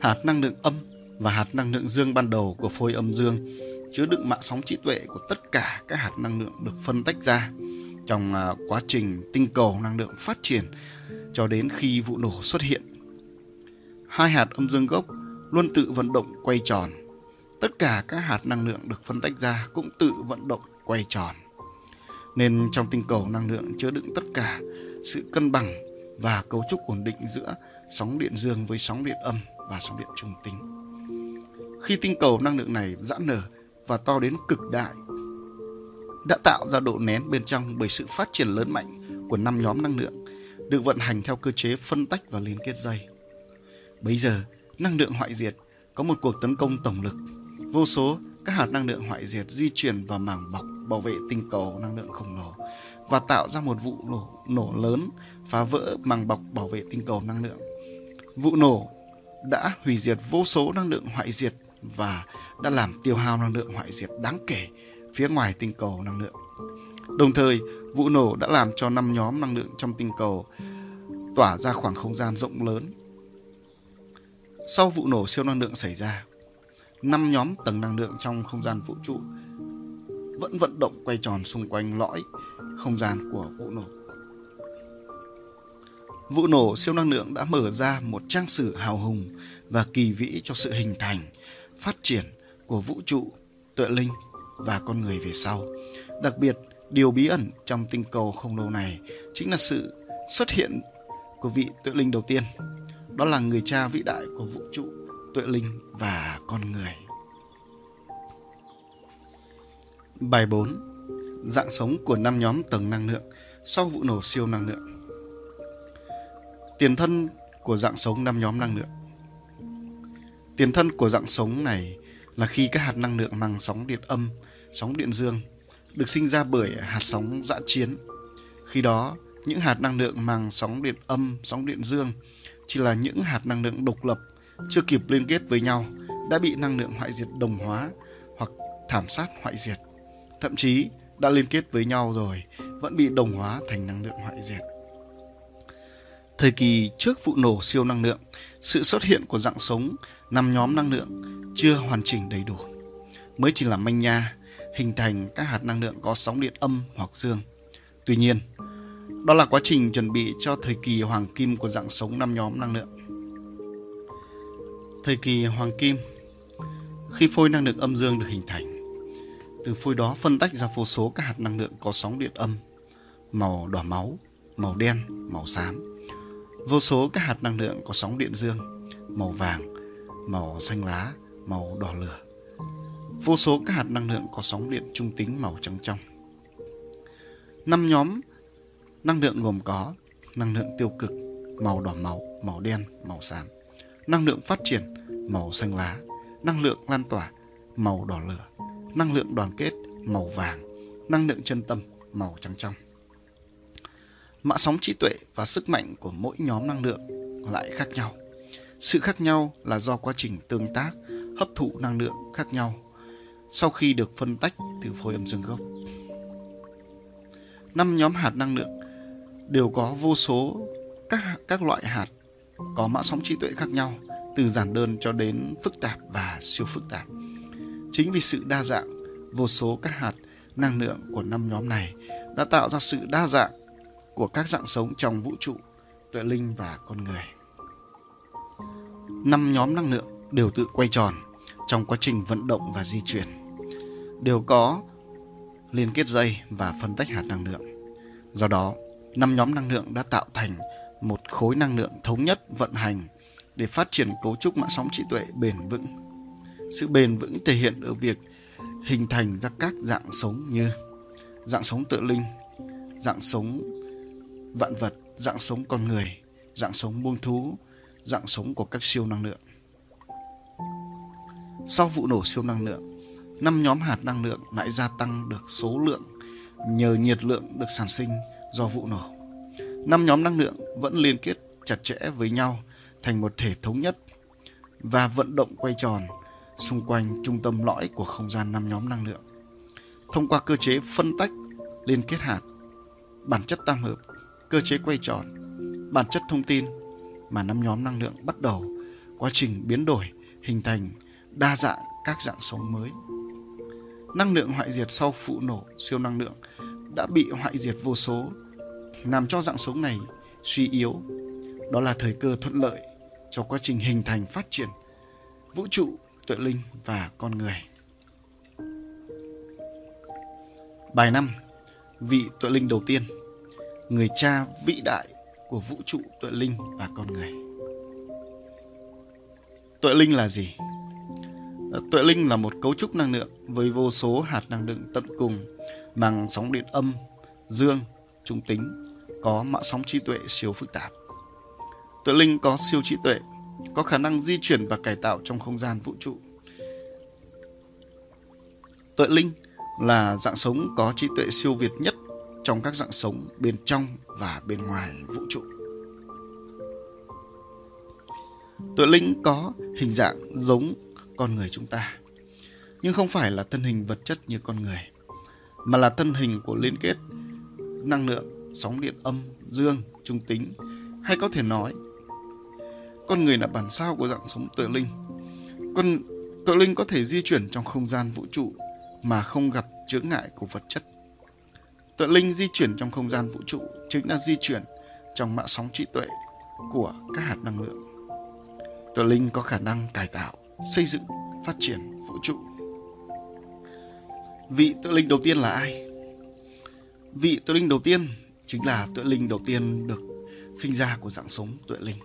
Hạt năng lượng âm và hạt năng lượng dương ban đầu của phôi âm dương chứa đựng mã sóng trí tuệ của tất cả các hạt năng lượng được phân tách ra trong quá trình tinh cầu năng lượng phát triển cho đến khi vụ nổ xuất hiện. Hai hạt âm dương gốc luôn tự vận động quay tròn. Tất cả các hạt năng lượng được phân tách ra cũng tự vận động quay tròn. Nên trong tinh cầu năng lượng chứa đựng tất cả sự cân bằng và cấu trúc ổn định giữa sóng điện dương với sóng điện âm và sóng điện trung tính. Khi tinh cầu năng lượng này giãn nở và to đến cực đại, đã tạo ra độ nén bên trong bởi sự phát triển lớn mạnh của 5 nhóm năng lượng được vận hành theo cơ chế phân tách và liên kết dây. Bấy giờ, năng lượng hoại diệt có một cuộc tấn công tổng lực. Vô số các hạt năng lượng hoại diệt di chuyển vào màng bọc bảo vệ tinh cầu năng lượng khổng lồ và tạo ra một vụ nổ lớn phá vỡ màng bọc bảo vệ tinh cầu năng lượng. Vụ nổ đã hủy diệt vô số năng lượng hoại diệt và đã làm tiêu hao năng lượng hoại diệt đáng kể phía ngoài tinh cầu năng lượng. Đồng thời, vụ nổ đã làm cho 5 nhóm năng lượng trong tinh cầu tỏa ra khoảng không gian rộng lớn. Sau vụ nổ siêu năng lượng xảy ra, 5 nhóm tầng năng lượng trong không gian vũ trụ vẫn vận động quay tròn xung quanh lõi không gian của vụ nổ. Vụ nổ siêu năng lượng đã mở ra một trang sử hào hùng và kỳ vĩ cho sự hình thành, phát triển của vũ trụ, tuệ linh và con người về sau. Đặc biệt, điều bí ẩn trong tinh cầu không lâu này chính là sự xuất hiện của vị tuệ linh đầu tiên. Đó là người cha vĩ đại của vũ trụ, tuệ linh và con người. Bài 4. Dạng sống của 5 nhóm tầng năng lượng sau vụ nổ siêu năng lượng. Tiền thân của dạng sống 5 nhóm năng lượng. Tiền thân của dạng sống này là khi các hạt năng lượng mang sóng điện âm, sóng điện dương được sinh ra bởi hạt sóng dã chiến. Khi đó, những hạt năng lượng mang sóng điện âm, sóng điện dương chỉ là những hạt năng lượng độc lập, chưa kịp liên kết với nhau, đã bị năng lượng hoại diệt đồng hóa hoặc thảm sát hoại diệt. Thậm chí đã liên kết với nhau rồi vẫn bị đồng hóa thành năng lượng hoại diệt. Thời kỳ trước vụ nổ siêu năng lượng, sự xuất hiện của dạng sống 5 nhóm năng lượng chưa hoàn chỉnh đầy đủ, mới chỉ là manh nha, hình thành các hạt năng lượng có sóng điện âm hoặc dương. Tuy nhiên, đó là quá trình chuẩn bị cho thời kỳ hoàng kim của dạng sống 5 nhóm năng lượng. Thời kỳ hoàng kim, khi phôi năng lượng âm dương được hình thành, từ phôi đó phân tách ra vô số các hạt năng lượng có sóng điện âm, màu đỏ máu, màu đen, màu xám. Vô số các hạt năng lượng có sóng điện dương, màu vàng, màu xanh lá, màu đỏ lửa. Vô số các hạt năng lượng có sóng điện trung tính màu trắng trong. 5 nhóm năng lượng gồm có năng lượng tiêu cực, màu đỏ máu, màu đen, màu xám, năng lượng phát triển, màu xanh lá, năng lượng lan tỏa, màu đỏ lửa, năng lượng đoàn kết, màu vàng, năng lượng chân tâm, màu trắng trong. Mã sóng trí tuệ và sức mạnh của mỗi nhóm năng lượng lại khác nhau. Sự khác nhau là do quá trình tương tác, hấp thụ năng lượng khác nhau sau khi được phân tách từ phôi âm dương gốc. 5 nhóm hạt năng lượng đều có vô số các loại hạt có mã sóng trí tuệ khác nhau, từ giản đơn cho đến phức tạp và siêu phức tạp. Chính vì sự đa dạng, vô số các hạt năng lượng của 5 nhóm này đã tạo ra sự đa dạng của các dạng sống trong vũ trụ, tuệ linh và con người. 5 nhóm năng lượng đều tự quay tròn trong quá trình vận động và di chuyển, đều có liên kết dây và phân tách hạt năng lượng. Do đó, 5 nhóm năng lượng đã tạo thành một khối năng lượng thống nhất vận hành để phát triển cấu trúc mã sóng trí tuệ bền vững. Sự bền vững thể hiện ở việc hình thành ra các dạng sống như dạng sống tự linh, dạng sống vạn vật, dạng sống con người, dạng sống muông thú, dạng sống của các siêu năng lượng. Sau vụ nổ siêu năng lượng, 5 nhóm hạt năng lượng lại gia tăng được số lượng nhờ nhiệt lượng được sản sinh do vụ nổ. 5 nhóm năng lượng vẫn liên kết chặt chẽ với nhau thành một thể thống nhất và vận động quay tròn xung quanh trung tâm lõi của không gian 5 nhóm năng lượng. Thông qua cơ chế phân tách, liên kết hạt, bản chất tam hợp, cơ chế quay tròn, bản chất thông tin mà 5 nhóm năng lượng bắt đầu quá trình biến đổi, hình thành đa dạng các dạng sống mới. Năng lượng hoại diệt sau vụ nổ siêu năng lượng đã bị hoại diệt vô số, làm cho dạng sống này suy yếu. Đó là thời cơ thuận lợi cho quá trình hình thành phát triển vũ trụ, tuệ linh và con người. Bài 5. Vị tuệ linh đầu tiên, người cha vĩ đại của vũ trụ, tuệ linh và con người. Tuệ linh là gì? Tuệ linh là một cấu trúc năng lượng với vô số hạt năng lượng tận cùng bằng sóng điện âm, dương, trung tính, có mã sóng trí tuệ siêu phức tạp. Tuệ linh có siêu trí tuệ, có khả năng di chuyển và cải tạo trong không gian vũ trụ. Tuệ linh là dạng sống có trí tuệ siêu việt nhất trong các dạng sống bên trong và bên ngoài vũ trụ. Tuệ linh có hình dạng giống con người chúng ta, nhưng không phải là thân hình vật chất như con người, mà là thân hình của liên kết năng lượng sóng điện âm, dương, trung tính. Hay có thể nói, con người là bản sao của dạng sống tuệ linh. Con Tuệ linh có thể di chuyển trong không gian vũ trụ mà không gặp chướng ngại của vật chất. Tuệ linh di chuyển trong không gian vũ trụ chính là di chuyển trong mạng sóng trí tuệ của các hạt năng lượng. Tuệ linh có khả năng cải tạo, xây dựng, phát triển vũ trụ. Vị tuệ linh đầu tiên là ai? Vị tuệ linh đầu tiên chính là tuệ linh đầu tiên được sinh ra của dạng sống tuệ linh.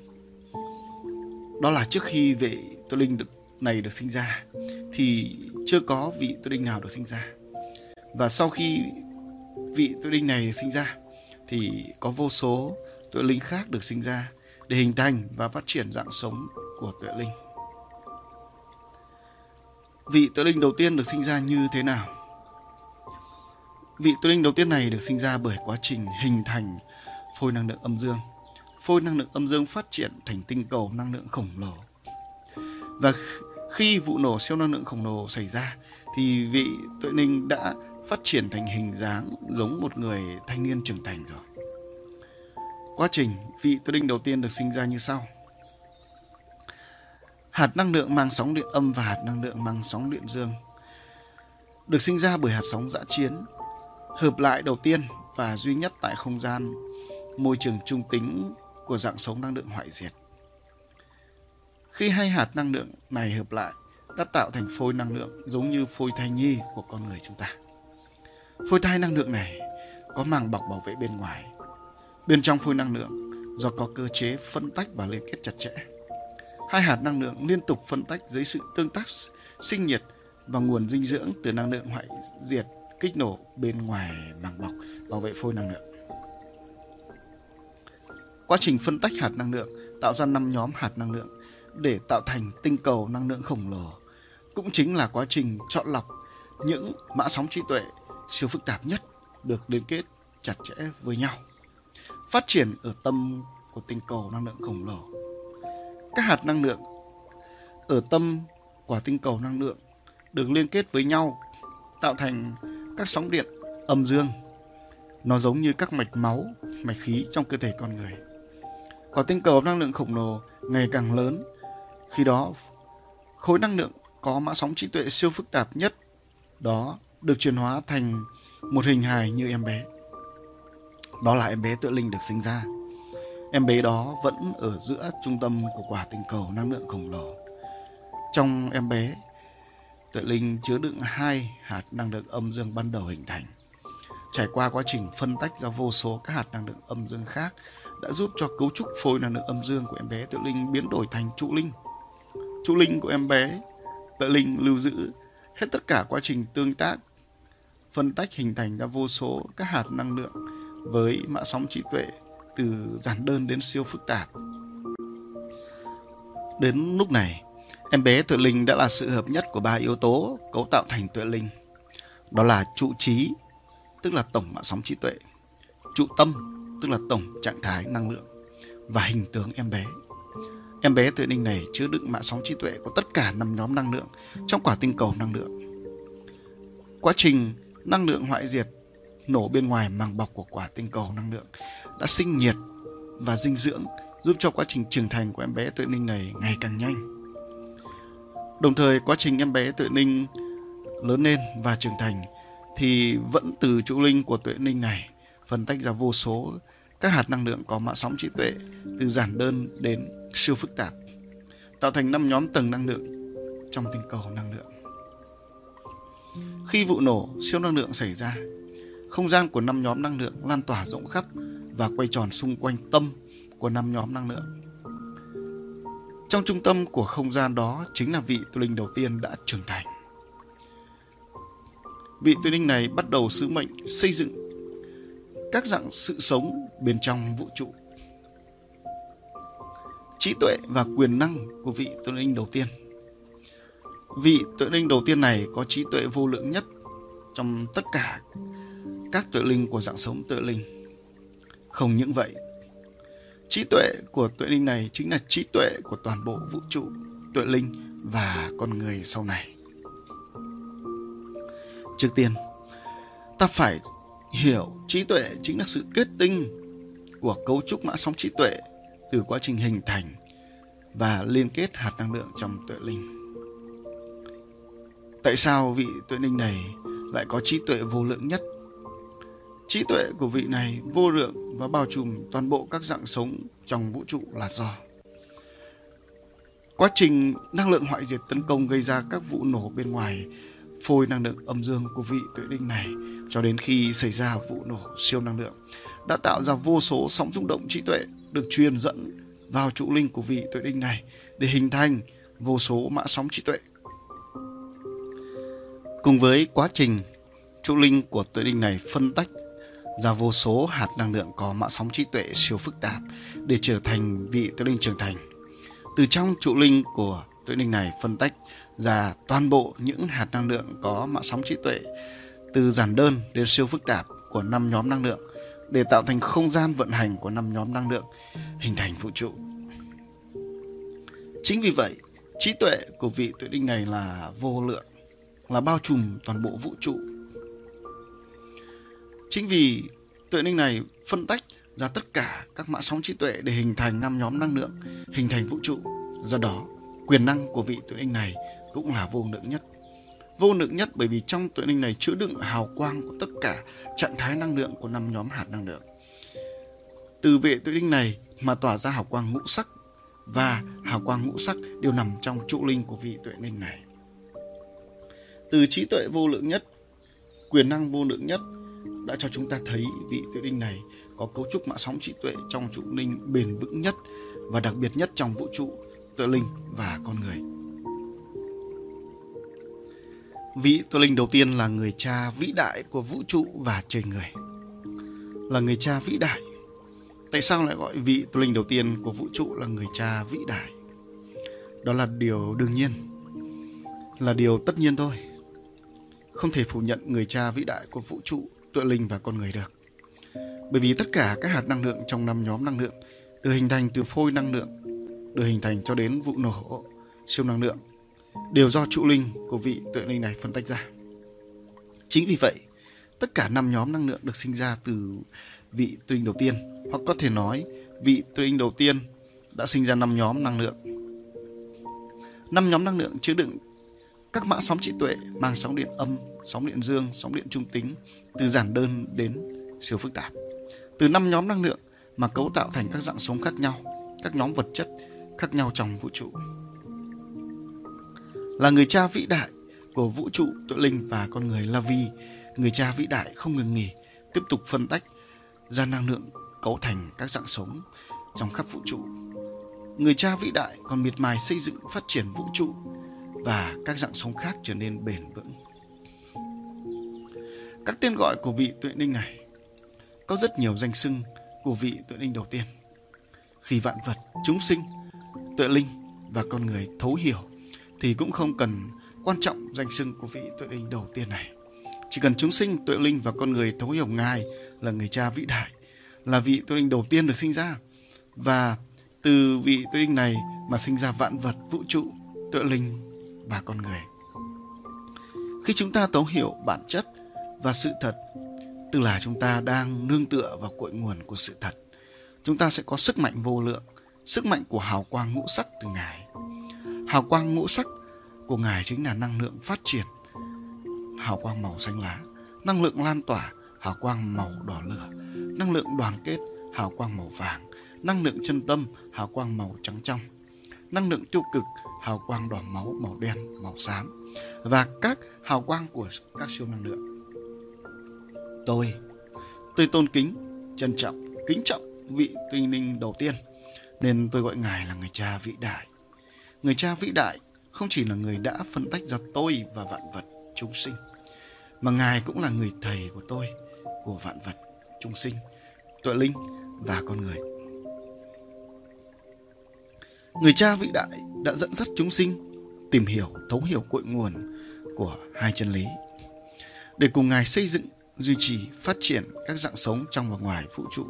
Đó là trước khi vị tuệ linh này được sinh ra thì chưa có vị tuệ linh nào được sinh ra. Và sau khi vị tuệ linh này được sinh ra thì có vô số tuệ linh khác được sinh ra để hình thành và phát triển dạng sống của tuệ linh. Vị tuệ linh đầu tiên được sinh ra như thế nào? Vị tuệ linh đầu tiên này được sinh ra bởi quá trình hình thành phôi năng lượng âm dương. Phôi năng lượng âm dương phát triển thành tinh cầu năng lượng khổng lồ. Và khi vụ nổ siêu năng lượng khổng lồ xảy ra thì vị tuệ linh đã phát triển thành hình dáng giống một người thanh niên trưởng thành rồi. Quá trình vị tuệ linh đầu tiên được sinh ra như sau. Hạt năng lượng mang sóng điện âm và hạt năng lượng mang sóng điện dương được sinh ra bởi hạt sóng dã chiến, hợp lại đầu tiên và duy nhất tại không gian môi trường trung tính của dạng sống năng lượng hoại diệt. Khi hai hạt năng lượng này hợp lại đã tạo thành phôi năng lượng giống như phôi thai nhi của con người chúng ta. Phôi thai năng lượng này có màng bọc bảo vệ bên ngoài. Bên trong phôi năng lượng do có cơ chế phân tách và liên kết chặt chẽ. Hai hạt năng lượng liên tục phân tách dưới sự tương tác sinh nhiệt và nguồn dinh dưỡng từ năng lượng hoại diệt kích nổ bên ngoài màng bọc bảo vệ phôi năng lượng. Quá trình phân tách hạt năng lượng tạo ra 5 nhóm hạt năng lượng để tạo thành tinh cầu năng lượng khổng lồ, cũng chính là quá trình chọn lọc những mã sóng trí tuệ siêu phức tạp nhất được liên kết chặt chẽ với nhau, phát triển ở tâm của tinh cầu năng lượng khổng lồ. Các hạt năng lượng ở tâm của tinh cầu năng lượng được liên kết với nhau tạo thành các sóng điện âm dương. Nó giống như các mạch máu, mạch khí trong cơ thể con người. Quả tinh cầu năng lượng khổng lồ ngày càng lớn. Khi đó, khối năng lượng có mã sóng trí tuệ siêu phức tạp nhất đó được chuyển hóa thành một hình hài như em bé. Đó là em bé tuệ linh được sinh ra. Em bé đó vẫn ở giữa trung tâm của quả tinh cầu năng lượng khổng lồ. Trong em bé, tuệ linh chứa đựng 2 hạt năng lượng âm dương ban đầu hình thành. Trải qua quá trình phân tách ra vô số các hạt năng lượng âm dương khác đã giúp cho cấu trúc phôi năng lượng âm dương của em bé tuệ linh biến đổi thành trụ linh. Trụ linh của em bé tuệ linh lưu giữ hết tất cả quá trình tương tác, phân tách hình thành ra vô số các hạt năng lượng với mã sóng trí tuệ từ giản đơn đến siêu phức tạp. Đến lúc này, em bé tuệ linh đã là sự hợp nhất của 3 yếu tố cấu tạo thành tuệ linh. Đó là trụ trí, tức là tổng mã sóng trí tuệ, trụ tâm, tức là tổng trạng thái năng lượng, và hình tướng em bé. Em bé tuệ linh này chứa đựng mã sóng trí tuệ của tất cả 5 nhóm năng lượng trong quả tinh cầu năng lượng. Quá trình năng lượng hoại diệt nổ bên ngoài màng bọc của quả tinh cầu năng lượng đã sinh nhiệt và dinh dưỡng giúp cho quá trình trưởng thành của em bé tuệ linh này ngày càng nhanh. Đồng thời, quá trình em bé tuệ linh lớn lên và trưởng thành thì vẫn từ trụ linh của tuệ linh này phân tách ra vô số các hạt năng lượng có mã sóng trí tuệ từ giản đơn đến siêu phức tạp, tạo thành 5 nhóm tầng năng lượng trong tinh cầu năng lượng. Khi vụ nổ siêu năng lượng xảy ra, không gian của 5 nhóm năng lượng lan tỏa rộng khắp và quay tròn xung quanh tâm của 5 nhóm năng lượng. Trong trung tâm của không gian đó chính là vị tuệ linh đầu tiên đã trưởng thành. Vị tuệ linh này bắt đầu sứ mệnh xây dựng các dạng sự sống bên trong vũ trụ. Trí tuệ và quyền năng của vị tuệ linh đầu tiên. Vị tuệ linh đầu tiên này có trí tuệ vô lượng nhất trong tất cả các tuệ linh của dạng sống tuệ linh. Không những vậy, trí tuệ của tuệ linh này chính là trí tuệ của toàn bộ vũ trụ, tuệ linh và con người sau này. Trước tiên, ta phải hiểu trí tuệ chính là sự kết tinh của cấu trúc mã sóng trí tuệ từ quá trình hình thành và liên kết hạt năng lượng trong tuệ linh. Tại sao vị Tuệ Linh này lại có trí tuệ vô lượng nhất? Trí tuệ của vị này vô lượng và bao trùm toàn bộ các dạng sống trong vũ trụ là do quá trình năng lượng hoại diệt tấn công gây ra các vụ nổ bên ngoài phôi năng lượng âm dương của vị Tuệ Linh này, cho đến khi xảy ra vụ nổ siêu năng lượng đã tạo ra vô số sóng rung động trí tuệ được truyền dẫn vào trụ linh của vị Tuệ Linh này để hình thành vô số mã sóng trí tuệ. Cùng với quá trình trụ linh của Tuệ Linh này phân tách ra vô số hạt năng lượng có mã sóng trí tuệ siêu phức tạp để trở thành vị Tuệ Linh trưởng thành. Từ trong trụ linh của Tuệ Linh này phân tách ra toàn bộ những hạt năng lượng có mã sóng trí tuệ từ giản đơn đến siêu phức tạp của 5 nhóm năng lượng để tạo thành không gian vận hành của 5 nhóm năng lượng hình thành vũ trụ. Chính vì vậy, trí tuệ của vị Tuệ Linh này là vô lượng, là bao trùm toàn bộ vũ trụ. Chính vì Tuệ Linh này phân tách ra tất cả các mã sóng trí tuệ để hình thành 5 nhóm năng lượng, hình thành vũ trụ. Do đó, quyền năng của vị Tuệ Linh này cũng là vô lượng nhất. Vô lượng nhất bởi vì trong Tuệ Linh này chứa đựng hào quang của tất cả trạng thái năng lượng của 5 nhóm hạt năng lượng. Từ vị Tuệ Linh này mà tỏa ra hào quang ngũ sắc, và hào quang ngũ sắc đều nằm trong trụ linh của vị Tuệ Linh này. Từ trí tuệ vô lượng nhất, quyền năng vô lượng nhất đã cho chúng ta thấy vị Tuệ Linh này có cấu trúc mã sóng trí tuệ trong trụ linh bền vững nhất và đặc biệt nhất trong vũ trụ, Tuệ Linh và con người. Vị Tuệ Linh đầu tiên là người cha vĩ đại của vũ trụ và trời người. Là người cha vĩ đại. Tại sao lại gọi vị Tuệ Linh đầu tiên của vũ trụ là người cha vĩ đại? Đó là điều đương nhiên, là điều tất nhiên thôi. Không thể phủ nhận người cha vĩ đại của vũ trụ, Tuệ Linh và con người được. Bởi vì tất cả các hạt năng lượng trong 5 nhóm năng lượng được hình thành từ phôi năng lượng, được hình thành cho đến vụ nổ siêu năng lượng, đều do trụ linh của vị Tuệ Linh này phân tách ra. Chính vì vậy, tất cả 5 nhóm năng lượng được sinh ra từ vị Tuệ Linh đầu tiên, hoặc có thể nói vị Tuệ Linh đầu tiên đã sinh ra 5 nhóm năng lượng. 5 nhóm năng lượng chứa đựng các mã sóng trí tuệ mang sóng điện âm, sóng điện dương, sóng điện trung tính, từ giản đơn đến siêu phức tạp. Từ 5 nhóm năng lượng mà cấu tạo thành các dạng sống khác nhau, các nhóm vật chất khác nhau trong vũ trụ. Là người cha vĩ đại của vũ trụ, Tuệ Linh và con người là vì người cha vĩ đại không ngừng nghỉ tiếp tục phân tách ra năng lượng cấu thành các dạng sống trong khắp vũ trụ. Người cha vĩ đại còn miệt mài xây dựng phát triển vũ trụ và các dạng sống khác trở nên bền vững. Các tên gọi của vị Tuệ Linh này có rất nhiều danh xưng của vị Tuệ Linh đầu tiên. Khi vạn vật, chúng sinh, Tuệ Linh và con người thấu hiểu thì cũng không cần quan trọng danh xưng của vị Tuệ Linh đầu tiên này. Chỉ cần chúng sinh, Tuệ Linh và con người thấu hiểu Ngài là người cha vĩ đại, là vị Tuệ Linh đầu tiên được sinh ra, và từ vị Tuệ Linh này mà sinh ra vạn vật, vũ trụ, Tuệ Linh và con người. Khi chúng ta thấu hiểu bản chất và sự thật, tức là chúng ta đang nương tựa vào cội nguồn của sự thật, chúng ta sẽ có sức mạnh vô lượng, sức mạnh của hào quang ngũ sắc từ Ngài. Hào quang ngũ sắc của Ngài chính là năng lượng phát triển, hào quang màu xanh lá, năng lượng lan tỏa, hào quang màu đỏ lửa, năng lượng đoàn kết, hào quang màu vàng, năng lượng chân tâm, hào quang màu trắng trong, năng lượng tiêu cực, hào quang đỏ máu, màu đen, màu xám, và các hào quang của các siêu năng lượng. Tôi tôn kính, trân trọng, kính trọng vị Tuệ Linh đầu tiên, nên tôi gọi Ngài là người cha vĩ đại. Người cha vĩ đại không chỉ là người đã phân tách ra tôi và vạn vật, chúng sinh, mà Ngài cũng là người thầy của tôi, của vạn vật, chúng sinh, Tuệ Linh và con người. Người cha vĩ đại đã dẫn dắt chúng sinh tìm hiểu, thấu hiểu cội nguồn của hai chân lý để cùng Ngài xây dựng, duy trì, phát triển các dạng sống trong và ngoài vũ trụ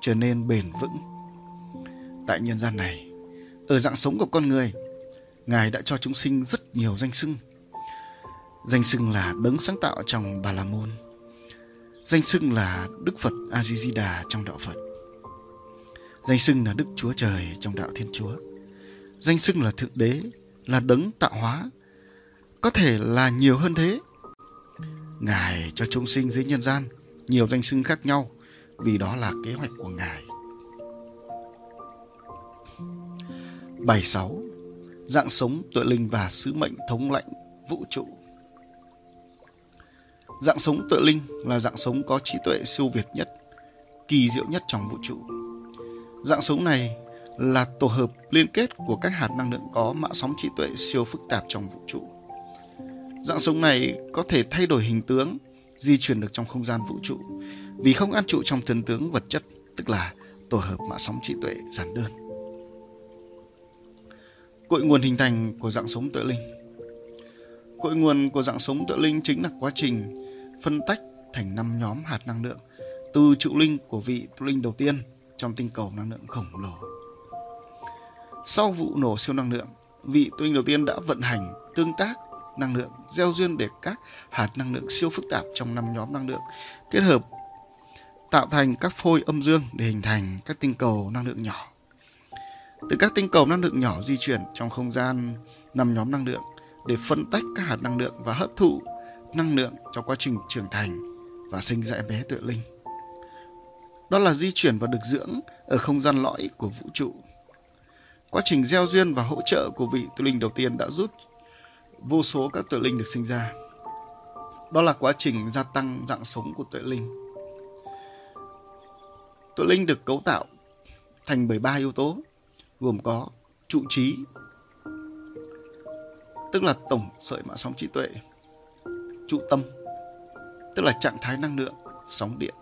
trở nên bền vững. Tại nhân gian này, ở dạng sống của con người, Ngài đã cho chúng sinh rất nhiều danh xưng. Danh xưng là đấng sáng tạo trong Bà La Môn, danh xưng là Đức Phật A Di Đà trong đạo Phật, danh xưng là Đức Chúa Trời trong đạo Thiên Chúa, danh xưng là Thượng Đế, là đấng tạo hóa, có thể là nhiều hơn thế. Ngài cho chúng sinh dưới nhân gian nhiều danh xưng khác nhau, vì đó là kế hoạch của Ngài. 76. Dạng sống Tuệ linh và sứ mệnh thống lãnh vũ trụ. Dạng sống Tuệ linh là dạng sống có trí tuệ siêu việt nhất, kỳ diệu nhất trong vũ trụ. Dạng sống này là tổ hợp liên kết của các hạt năng lượng có mã sóng trí tuệ siêu phức tạp trong vũ trụ. Dạng sống này có thể thay đổi hình tướng, di chuyển được trong không gian vũ trụ, vì không an trụ trong thân tướng vật chất, tức là tổ hợp mã sóng trí tuệ giản đơn. Cội nguồn hình thành của dạng sống Tuệ linh. Cội nguồn của dạng sống Tuệ linh chính là quá trình phân tách thành 5 nhóm hạt năng lượng từ trụ linh của vị Trụ linh đầu tiên trong tinh cầu năng lượng khổng lồ. Sau vụ nổ siêu năng lượng, vị Trụ linh đầu tiên đã vận hành tương tác năng lượng, gieo duyên để các hạt năng lượng siêu phức tạp trong 5 nhóm năng lượng kết hợp tạo thành các phôi âm dương để hình thành các tinh cầu năng lượng nhỏ. Từ các tinh cầu năng lượng nhỏ di chuyển trong không gian 5 nhóm năng lượng để phân tách các hạt năng lượng và hấp thụ năng lượng trong quá trình trưởng thành và sinh ra em bé Tuệ linh. Đó là di chuyển và được dưỡng ở không gian lõi của vũ trụ. Quá trình gieo duyên và hỗ trợ của vị Tuệ linh đầu tiên đã giúp vô số các Tuệ linh được sinh ra. Đó là quá trình gia tăng dạng sống của Tuệ linh. Tuệ linh được cấu tạo thành 13 yếu tố, gồm có trụ trí, tức là tổng sợi mã sóng trí tuệ, trụ tâm, tức là trạng thái năng lượng, sóng điện,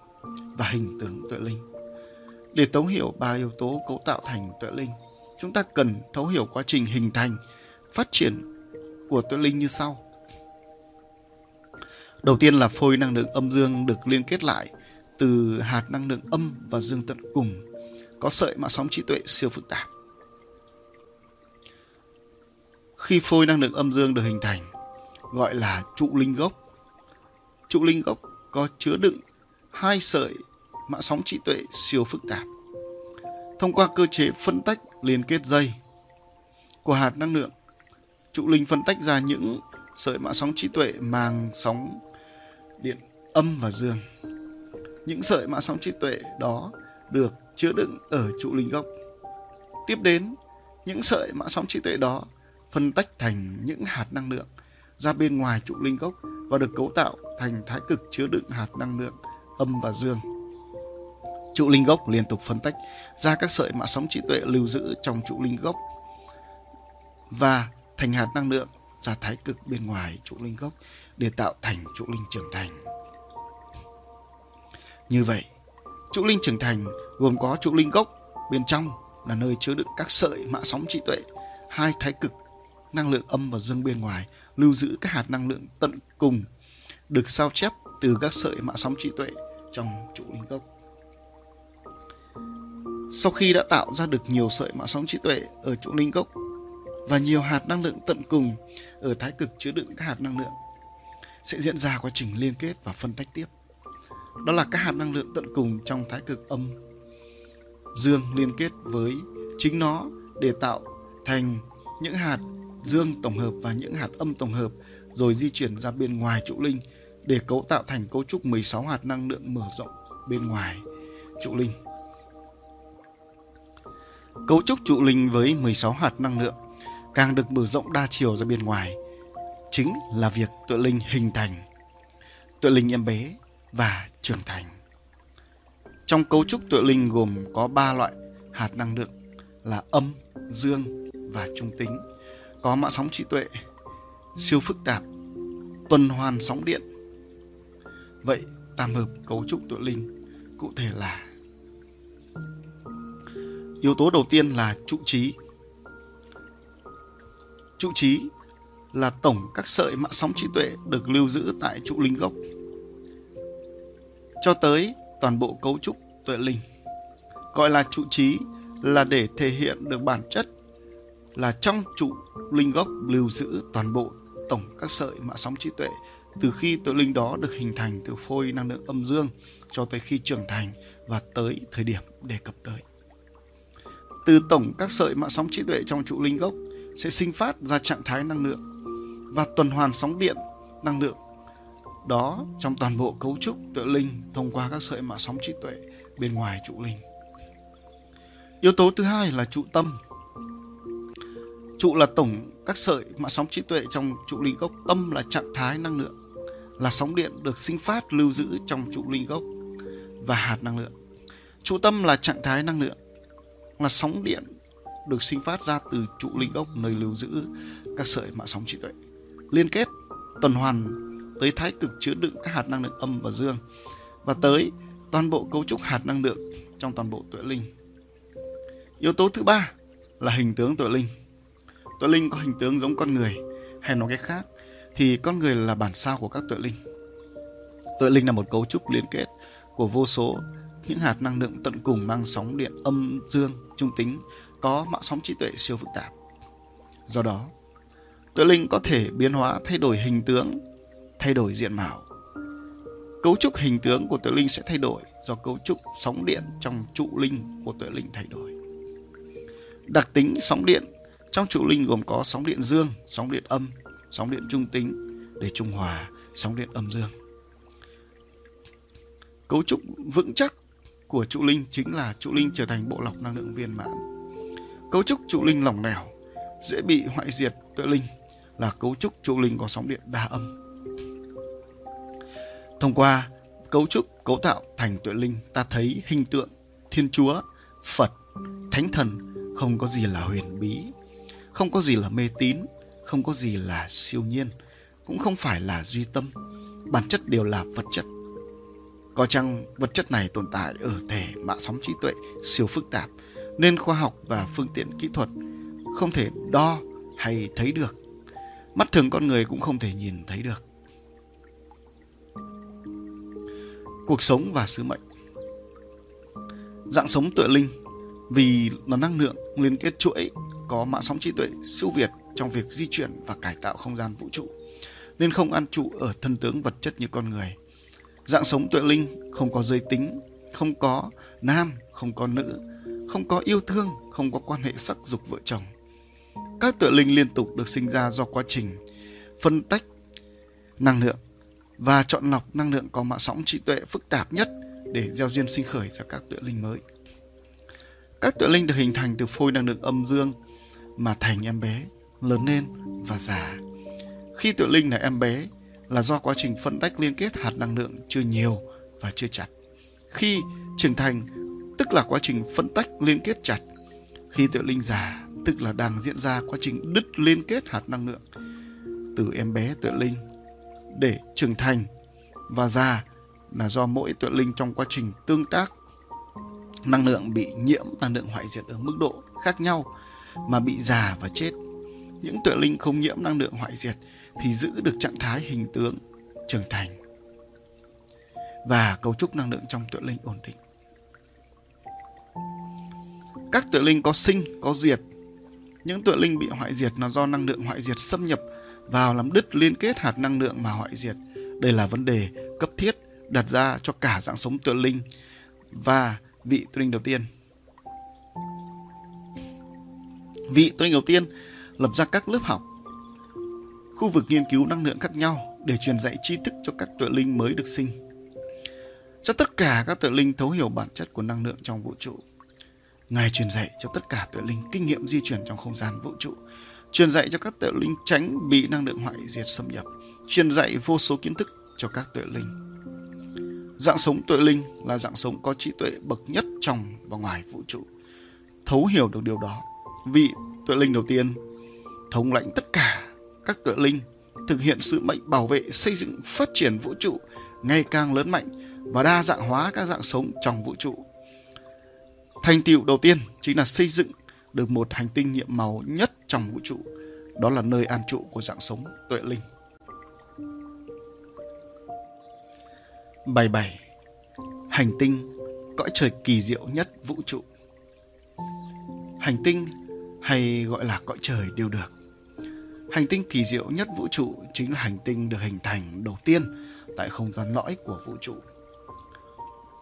và hình tướng Tuệ linh. Để thấu hiểu 3 yếu tố cấu tạo thành Tuệ linh, chúng ta cần thấu hiểu quá trình hình thành, phát triển của Tuệ linh như sau. Đầu tiên là phôi năng lượng âm dương được liên kết lại từ hạt năng lượng âm và dương tận cùng, có sợi mã sóng trí tuệ siêu phức tạp. Khi phôi năng lượng âm dương được hình thành, gọi là trụ linh gốc. Trụ linh gốc có chứa đựng 2 sợi mã sóng trí tuệ siêu phức tạp. Thông qua cơ chế phân tách liên kết dây của hạt năng lượng, trụ linh phân tách ra những sợi mã sóng trí tuệ mang sóng điện âm và dương. Những sợi mã sóng trí tuệ đó được chứa đựng ở trụ linh gốc. Tiếp đến, những sợi mã sóng trí tuệ đó phân tách thành những hạt năng lượng ra bên ngoài trụ linh gốc và được cấu tạo thành thái cực chứa đựng hạt năng lượng âm và dương. Trụ linh gốc liên tục phân tách ra các sợi mã sóng trí tuệ lưu giữ trong trụ linh gốc và thành hạt năng lượng ra thái cực bên ngoài trụ linh gốc để tạo thành trụ linh trưởng thành. Như vậy, trụ linh trưởng thành gồm có trụ linh gốc, bên trong là nơi chứa đựng các sợi mã sóng trí tuệ, 2 thái cực năng lượng âm và dương bên ngoài lưu giữ các hạt năng lượng tận cùng được sao chép từ các sợi mã sóng trí tuệ trong trụ linh gốc. Sau khi đã tạo ra được nhiều sợi mã sóng trí tuệ ở trụ linh gốc và nhiều hạt năng lượng tận cùng ở thái cực chứa đựng các hạt năng lượng, sẽ diễn ra quá trình liên kết và phân tách tiếp. Đó là các hạt năng lượng tận cùng trong thái cực âm dương liên kết với chính nó để tạo thành những hạt dương tổng hợp và những hạt âm tổng hợp, rồi di chuyển ra bên ngoài trụ linh để cấu tạo thành cấu trúc 16 hạt năng lượng mở rộng bên ngoài trụ linh. Cấu trúc trụ linh với 16 hạt năng lượng càng được mở rộng đa chiều ra bên ngoài, chính là việc Tuệ linh hình thành, Tuệ linh em bé và trưởng thành. Trong cấu trúc Tuệ linh gồm có 3 loại hạt năng lượng là âm, dương và trung tính, có mã sóng trí tuệ siêu phức tạp, tuần hoàn sóng điện. Vậy tam hợp cấu trúc Tuệ linh cụ thể là: yếu tố đầu tiên là trụ trí. Trụ trí là tổng các sợi mã sóng trí tuệ được lưu giữ tại trụ linh gốc cho tới toàn bộ cấu trúc Tuệ linh. Gọi là trụ trí là để thể hiện được bản chất là trong trụ linh gốc lưu giữ toàn bộ tổng các sợi mã sóng trí tuệ từ khi Tuệ linh đó được hình thành từ phôi năng lượng âm dương cho tới khi trưởng thành và tới thời điểm đề cập tới. Từ tổng các sợi mã sóng trí tuệ trong trụ linh gốc sẽ sinh phát ra trạng thái năng lượng và tuần hoàn sóng điện năng lượng đó trong toàn bộ cấu trúc tuệ linh thông qua các sợi mạ sóng trí tuệ bên ngoài trụ linh. Yếu tố thứ hai là trụ tâm. Trụ là tổng các sợi mạ sóng trí tuệ trong trụ linh gốc, tâm là trạng thái năng lượng, là sóng điện được sinh phát lưu giữ trong trụ linh gốc và hạt năng lượng. Trụ tâm là trạng thái năng lượng, là sóng điện được sinh phát ra từ trụ linh gốc nơi lưu giữ các sợi mạ sóng trí tuệ, liên kết tuần hoàn tới thái cực chứa đựng các hạt năng lượng âm và dương, và tới toàn bộ cấu trúc hạt năng lượng trong toàn bộ tuệ linh. Yếu tố thứ ba là hình tướng tuệ linh. Tuệ linh có hình tướng giống con người, hay nói cách khác thì con người là bản sao của các tuệ linh. Tuệ linh là một cấu trúc liên kết của vô số những hạt năng lượng tận cùng mang sóng điện âm dương trung tính, có mã sóng trí tuệ siêu phức tạp. Do đó, tuệ linh có thể biến hóa, thay đổi hình tướng, thay đổi diện mạo. Cấu trúc hình tướng của tuệ linh sẽ thay đổi do cấu trúc sóng điện trong trụ linh của tuệ linh thay đổi. Đặc tính sóng điện trong trụ linh gồm có sóng điện dương, sóng điện âm, sóng điện trung tính để trung hòa sóng điện âm dương. Cấu trúc vững chắc của trụ linh chính là trụ linh trở thành bộ lọc năng lượng viên mãn. Cấu trúc trụ linh lỏng lẻo, dễ bị hoại diệt tuệ linh là cấu trúc trụ linh có sóng điện đa âm. Thông qua cấu trúc cấu tạo thành tuệ linh, ta thấy hình tượng Thiên Chúa, Phật, Thánh Thần không có gì là huyền bí, không có gì là mê tín, không có gì là siêu nhiên, cũng không phải là duy tâm, bản chất đều là vật chất. Có chăng vật chất này tồn tại ở thể mạ sóng trí tuệ siêu phức tạp, nên khoa học và phương tiện kỹ thuật không thể đo hay thấy được, mắt thường con người cũng không thể nhìn thấy được. Cuộc sống và sứ mệnh. Dạng sống tuệ linh vì là năng lượng liên kết chuỗi, có mã sóng trí tuệ siêu việt trong việc di chuyển và cải tạo không gian vũ trụ, nên không an trụ ở thân tướng vật chất như con người. Dạng sống tuệ linh không có giới tính, không có nam, không có nữ, không có yêu thương, không có quan hệ sắc dục vợ chồng. Các tuệ linh liên tục được sinh ra do quá trình phân tách năng lượng và chọn lọc năng lượng có mã sóng trí tuệ phức tạp nhất để gieo duyên sinh khởi ra các tuệ linh mới. Các tuệ linh được hình thành từ phôi năng lượng âm dương mà thành em bé, lớn lên và già. Khi tuệ linh là em bé là do quá trình phân tách liên kết hạt năng lượng chưa nhiều và chưa chặt. Khi trưởng thành tức là quá trình phân tách liên kết chặt. Khi tuệ linh già tức là đang diễn ra quá trình đứt liên kết hạt năng lượng. Từ em bé tuệ linh để trưởng thành và già là do mỗi tuệ linh trong quá trình tương tác năng lượng bị nhiễm năng lượng hoại diệt ở mức độ khác nhau mà bị già và chết. Những tuệ linh không nhiễm năng lượng hoại diệt thì giữ được trạng thái hình tướng trưởng thành và cấu trúc năng lượng trong tuệ linh ổn định. Các tuệ linh có sinh, có diệt. Những tuệ linh bị hoại diệt là do năng lượng hoại diệt xâm nhập vào làm đứt liên kết hạt năng lượng mà hoại diệt. Đây là vấn đề cấp thiết đặt ra cho cả dạng sống tuệ linh và vị tuệ linh đầu tiên. Vị tuệ linh đầu tiên lập ra các lớp học, khu vực nghiên cứu năng lượng khác nhau để truyền dạy tri thức cho các tuệ linh mới được sinh, cho tất cả các tuệ linh thấu hiểu bản chất của năng lượng trong vũ trụ. Ngài truyền dạy cho tất cả tuệ linh kinh nghiệm di chuyển trong không gian vũ trụ, truyền dạy cho các tuệ linh tránh bị năng lượng hoại diệt xâm nhập, truyền dạy vô số kiến thức cho các tuệ linh. Dạng sống tuệ linh là dạng sống có trí tuệ bậc nhất trong và ngoài vũ trụ. Thấu hiểu được điều đó, vị tuệ linh đầu tiên thống lãnh tất cả các tuệ linh thực hiện sứ mệnh bảo vệ, xây dựng, phát triển vũ trụ ngày càng lớn mạnh và đa dạng hóa các dạng sống trong vũ trụ. Thành tựu đầu tiên chính là xây dựng được một hành tinh nhiệm màu nhất trong vũ trụ, đó là nơi an trụ của dạng sống tuệ linh. Bài 7. Hành tinh, cõi trời kỳ diệu nhất vũ trụ. Hành tinh hay gọi là cõi trời đều được. Hành tinh kỳ diệu nhất vũ trụ chính là hành tinh được hình thành đầu tiên tại không gian lõi của vũ trụ,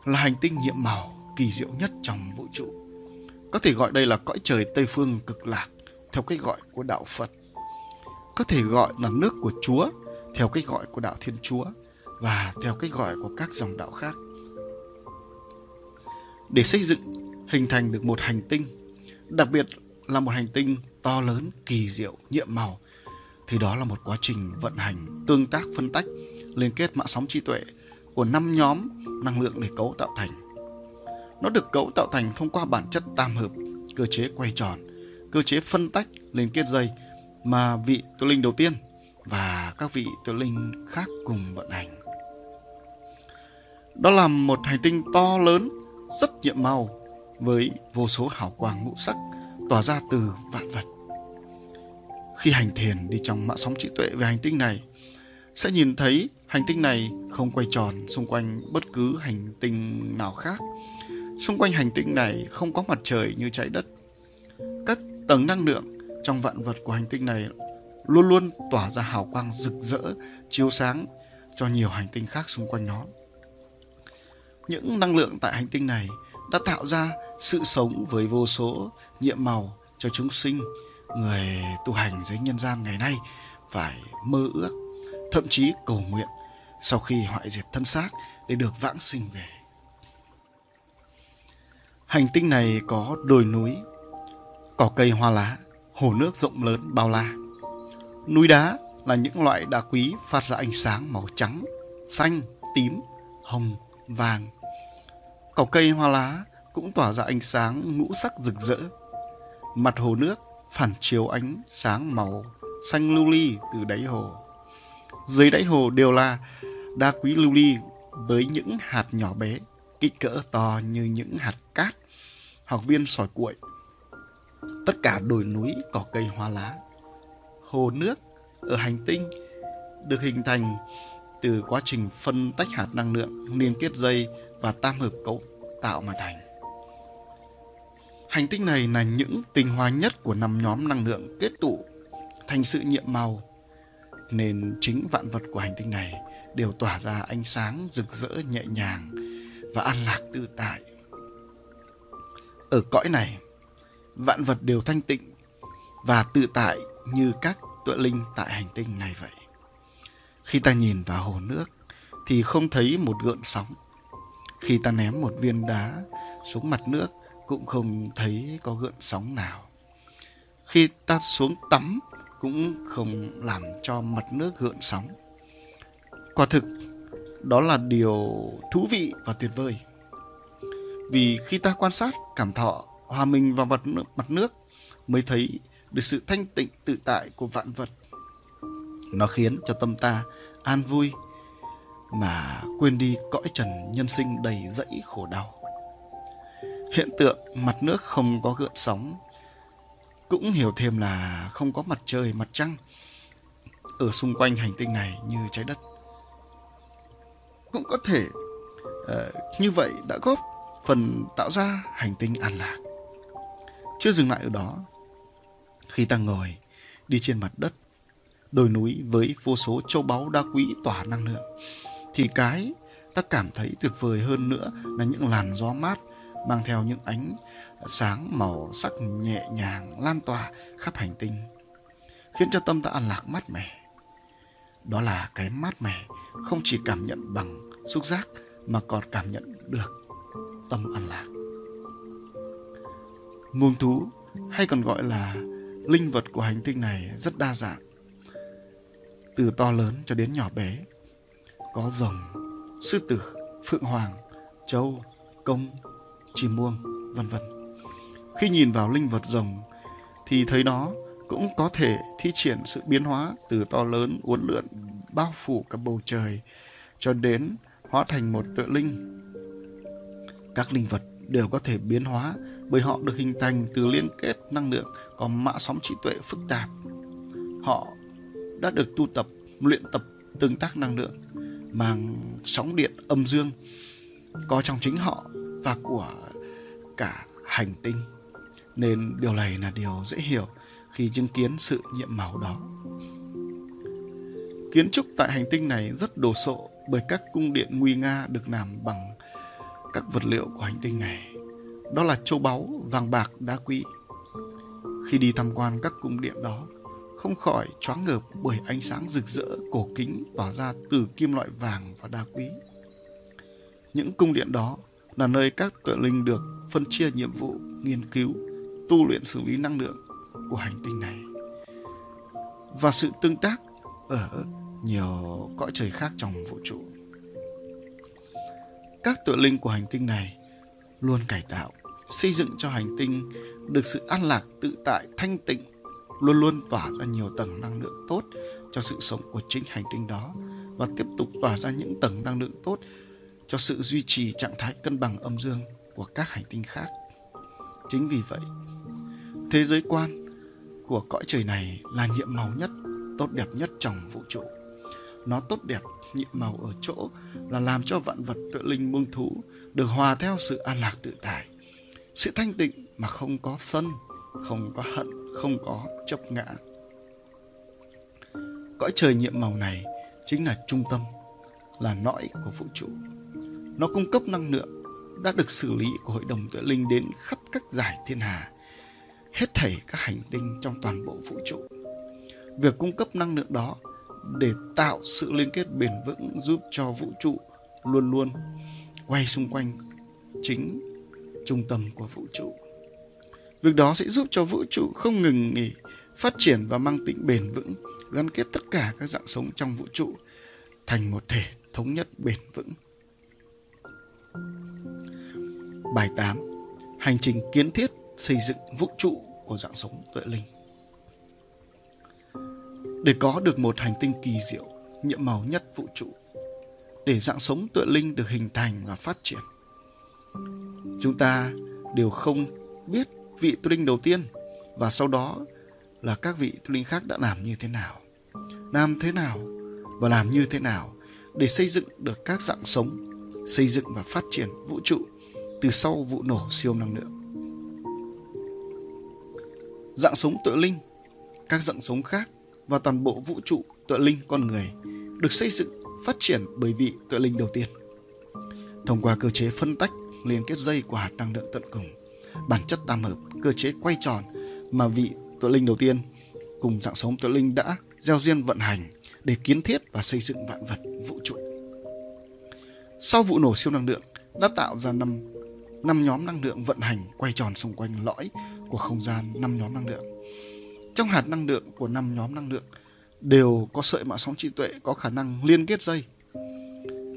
là hành tinh nhiệm màu kỳ diệu nhất trong vũ trụ. Có thể gọi đây là cõi trời Tây Phương Cực Lạc theo cách gọi của đạo Phật. có thể gọi là nước của Chúa theo cách gọi của đạo Thiên Chúa và theo cách gọi của các dòng đạo khác. Để xây dựng, hình thành được một hành tinh, đặc biệt là một hành tinh to lớn, kỳ diệu, nhiệm màu, thì đó là một quá trình vận hành, tương tác, phân tách, liên kết mã sóng trí tuệ của 5 nhóm năng lượng để cấu tạo thành. Nó được cấu tạo thành thông qua bản chất tam hợp, cơ chế quay tròn, cơ chế phân tách, liên kết dây mà vị Tuệ Linh đầu tiên và các vị Tuệ Linh khác cùng vận hành. Đó là một hành tinh to lớn, rất nhiệm màu, với vô số hào quang ngũ sắc tỏa ra từ vạn vật. Khi hành thiền đi trong mã sóng trí tuệ về hành tinh này, sẽ nhìn thấy hành tinh này không quay tròn xung quanh bất cứ hành tinh nào khác. Xung quanh hành tinh này không có mặt trời như Trái Đất. Các tầng năng lượng trong vạn vật của hành tinh này luôn luôn tỏa ra hào quang rực rỡ, chiếu sáng cho nhiều hành tinh khác xung quanh nó. Những năng lượng tại hành tinh này đã tạo ra sự sống với vô số nhiệm màu cho chúng sinh, người tu hành dưới nhân gian ngày nay phải mơ ước, thậm chí cầu nguyện sau khi hoại diệt thân xác để được vãng sinh về. Hành tinh này có đồi núi, cỏ cây hoa lá, hồ nước rộng lớn bao la. Núi đá là những loại đá quý phát ra ánh sáng màu trắng, xanh, tím, hồng, vàng. Cỏ cây hoa lá cũng tỏa ra ánh sáng ngũ sắc rực rỡ. Mặt hồ nước phản chiếu ánh sáng màu xanh lưu ly từ đáy hồ. Dưới đáy hồ đều là đá quý lưu ly với những hạt nhỏ bé, kích cỡ to như những hạt cát hoặc viên sỏi cuội. Tất cả đồi núi, cỏ cây hoa lá, hồ nước ở hành tinh được hình thành từ quá trình phân tách hạt năng lượng, liên kết dây và tam hợp cấu tạo mà thành. Hành tinh này là những tinh hoa nhất của 5 nhóm năng lượng kết tụ thành sự nhiệm màu, nên chính vạn vật của hành tinh này đều tỏa ra ánh sáng rực rỡ, nhẹ nhàng và an lạc tự tại. Ở cõi này, vạn vật đều thanh tịnh và tự tại như các Tuệ Linh tại hành tinh này vậy. Khi ta nhìn vào hồ nước thì không thấy một gợn sóng. Khi ta ném một viên đá xuống mặt nước cũng không thấy có gợn sóng nào. Khi ta xuống tắm cũng không làm cho mặt nước gợn sóng. Quả thực, đó là điều thú vị và tuyệt vời. Vì khi ta quan sát, cảm thọ, hòa mình vào mặt nước mới thấy được sự thanh tịnh tự tại của vạn vật. Nó khiến cho tâm ta an vui mà quên đi cõi trần nhân sinh đầy dẫy khổ đau. Hiện tượng mặt nước không có gợn sóng cũng hiểu thêm là không có mặt trời, mặt trăng ở xung quanh hành tinh này như Trái Đất. Cũng có thể như vậy đã góp phần tạo ra hành tinh an lạc. Chưa dừng lại ở đó, khi ta ngồi đi trên mặt đất, đồi núi với vô số châu báu đá quý tỏa năng lượng, thì cái ta cảm thấy tuyệt vời hơn nữa là những làn gió mát mang theo những ánh sáng màu sắc nhẹ nhàng lan tỏa khắp hành tinh, khiến cho tâm ta an lạc mát mẻ. Đó là cái mát mẻ không chỉ cảm nhận bằng xúc giác mà còn cảm nhận được tâm an lạc. Muông thú hay còn gọi là linh vật của hành tinh này rất đa dạng, từ to lớn cho đến nhỏ bé. Có rồng, sư tử, phượng hoàng, trâu, công, chim muông, vân vân. Khi nhìn vào linh vật rồng thì thấy nó cũng có thể thi triển sự biến hóa từ to lớn uốn lượn bao phủ cả bầu trời cho đến hóa thành một Tuệ Linh. Các linh vật đều có thể biến hóa bởi họ được hình thành từ liên kết năng lượng có mã sóng trí tuệ phức tạp. Họ đã được tu tập, luyện tập tương tác năng lượng mang sóng điện âm dương có trong chính họ và của cả hành tinh, nên điều này là điều dễ hiểu khi chứng kiến sự nhiệm màu đó. Kiến trúc tại hành tinh này rất đồ sộ bởi các cung điện nguy nga được làm bằng các vật liệu của hành tinh này. Đó là châu báu, vàng bạc, đá quý. Khi đi tham quan các cung điện đó, không khỏi choáng ngợp bởi ánh sáng rực rỡ cổ kính tỏa ra từ kim loại vàng và đá quý. Những cung điện đó là nơi các tuệ linh được phân chia nhiệm vụ nghiên cứu, tu luyện xử lý năng lượng của hành tinh này. Và sự tương tác ở nhiều cõi trời khác trong vũ trụ. Các tuệ linh của hành tinh này luôn cải tạo, xây dựng cho hành tinh được sự an lạc, tự tại, thanh tịnh, luôn luôn tỏa ra nhiều tầng năng lượng tốt cho sự sống của chính hành tinh đó và tiếp tục tỏa ra những tầng năng lượng tốt cho sự duy trì trạng thái cân bằng âm dương của các hành tinh khác. Chính vì vậy, thế giới quan của cõi trời này là nhiệm màu nhất, tốt đẹp nhất trong vũ trụ. Nó tốt đẹp, nhiệm màu ở chỗ là làm cho vạn vật, tuệ linh, muông thú được hòa theo sự an lạc tự tại, sự thanh tịnh mà không có sân, không có hận, không có chấp ngã. Cõi trời nhiệm màu này chính là trung tâm, là nõi của vũ trụ. Nó cung cấp năng lượng đã được xử lý của hội đồng tuệ linh đến khắp các giải thiên hà, hết thảy các hành tinh trong toàn bộ vũ trụ. Việc cung cấp năng lượng đó để tạo sự liên kết bền vững giúp cho vũ trụ luôn luôn quay xung quanh chính trung tâm của vũ trụ. Việc đó sẽ giúp cho vũ trụ không ngừng nghỉ, phát triển và mang tính bền vững, gắn kết tất cả các dạng sống trong vũ trụ thành một thể thống nhất bền vững. Bài 8. Hành trình kiến thiết xây dựng vũ trụ của dạng sống tuệ linh. Để có được một hành tinh kỳ diệu, nhiệm màu nhất vũ trụ, để dạng sống tuệ linh được hình thành và phát triển, chúng ta đều không biết vị tuệ linh đầu tiên và sau đó là các vị tuệ linh khác đã làm như thế nào để xây dựng được các dạng sống, xây dựng và phát triển vũ trụ từ sau vụ nổ siêu năng lượng. Dạng sống tuệ linh, các dạng sống khác và toàn bộ vũ trụ tuệ linh con người được xây dựng, phát triển bởi vị tuệ linh đầu tiên. Thông qua cơ chế phân tách, liên kết dây của hạt năng lượng tận cùng, bản chất tam hợp, cơ chế quay tròn mà vị tuệ linh đầu tiên cùng dạng sống tuệ linh đã gieo duyên vận hành để kiến thiết và xây dựng vạn vật vũ trụ. Sau vụ nổ siêu năng lượng đã tạo ra năm nhóm năng lượng vận hành quay tròn xung quanh lõi của không gian. Năm nhóm năng lượng trong hạt năng lượng của năm nhóm năng lượng đều có sợi mạ sóng trí tuệ có khả năng liên kết dây.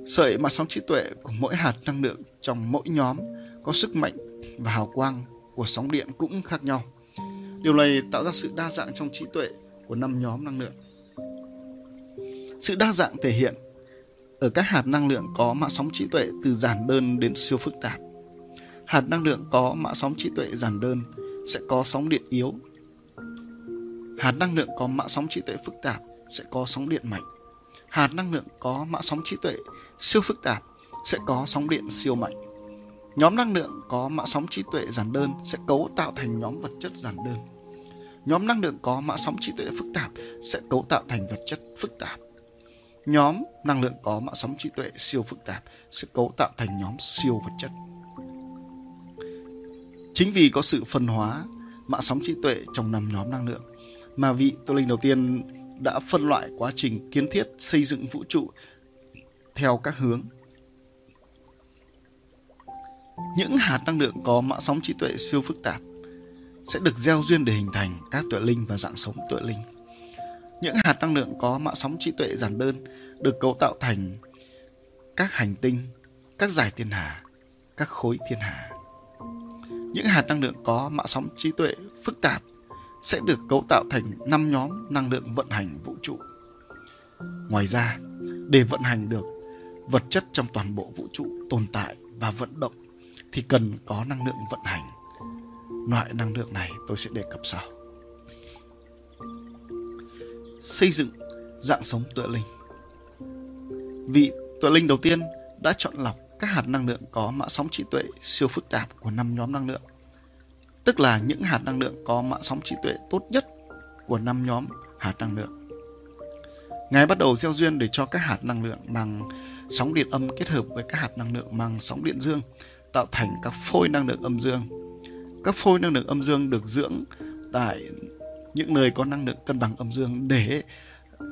Sợi mạ sóng trí tuệ của mỗi hạt năng lượng trong mỗi nhóm có sức mạnh và hào quang của sóng điện cũng khác nhau. Điều này tạo ra sự đa dạng trong trí tuệ của năm nhóm năng lượng. Sự đa dạng thể hiện ở các hạt năng lượng có mã sóng trí tuệ từ giản đơn đến siêu phức tạp. Hạt năng lượng có mã sóng trí tuệ giản đơn sẽ có sóng điện yếu. Hạt năng lượng có mã sóng trí tuệ phức tạp sẽ có sóng điện mạnh. Hạt năng lượng có mã sóng trí tuệ siêu phức tạp sẽ có sóng điện siêu mạnh. Nhóm năng lượng có mã sóng trí tuệ giản đơn sẽ cấu tạo thành nhóm vật chất giản đơn. Nhóm năng lượng có mã sóng trí tuệ phức tạp sẽ cấu tạo thành vật chất phức tạp. Nhóm năng lượng có mã sóng trí tuệ siêu phức tạp sẽ cấu tạo thành nhóm siêu vật chất. Chính vì có sự phân hóa mã sóng trí tuệ trong năm nhóm năng lượng mà vị tuệ linh đầu tiên đã phân loại quá trình kiến thiết xây dựng vũ trụ theo các hướng. Những hạt năng lượng có mã sóng trí tuệ siêu phức tạp sẽ được gieo duyên để hình thành các tuệ linh và dạng sống tuệ linh. Những hạt năng lượng có mã sóng trí tuệ giản đơn được cấu tạo thành các hành tinh, các giải thiên hà, các khối thiên hà. Những hạt năng lượng có mã sóng trí tuệ phức tạp sẽ được cấu tạo thành 5 nhóm năng lượng vận hành vũ trụ. Ngoài ra, để vận hành được vật chất trong toàn bộ vũ trụ tồn tại và vận động thì cần có năng lượng vận hành. Loại năng lượng này tôi sẽ đề cập sau. Xây dựng dạng sống tuệ linh. Vị tuệ linh đầu tiên đã chọn lọc các hạt năng lượng có mã sóng trí tuệ siêu phức tạp của 5 nhóm năng lượng, tức là những hạt năng lượng có mã sóng trí tuệ tốt nhất của 5 nhóm hạt năng lượng. Ngài bắt đầu gieo duyên để cho các hạt năng lượng mang sóng điện âm kết hợp với các hạt năng lượng mang sóng điện dương, tạo thành các phôi năng lượng âm dương. Các phôi năng lượng âm dương được dưỡng tại những nơi có năng lượng cân bằng âm dương để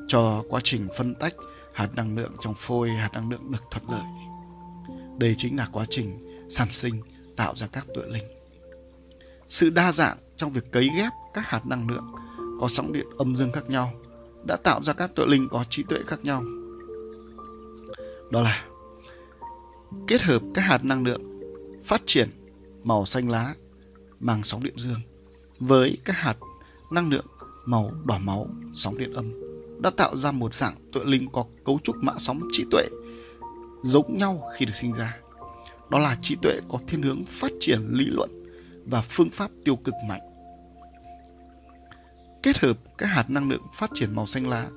cho quá trình phân tách hạt năng lượng trong phôi, hạt năng lượng được thuận lợi. Đây chính là quá trình sản sinh tạo ra các tuệ linh. Sự đa dạng trong việc cấy ghép các hạt năng lượng có sóng điện âm dương khác nhau đã tạo ra các tuệ linh có trí tuệ khác nhau. Đó là kết hợp các hạt năng lượng phát triển màu xanh lá mang sóng điện dương với các hạt năng lượng màu đỏ máu sóng điện âm đã tạo ra một dạng tuệ linh có cấu trúc mã sóng trí tuệ giống nhau khi được sinh ra. Đó là trí tuệ có thiên hướng phát triển lý luận và phương pháp tiêu cực mạnh. Kết hợp các hạt năng lượng phát triển màu xanh lá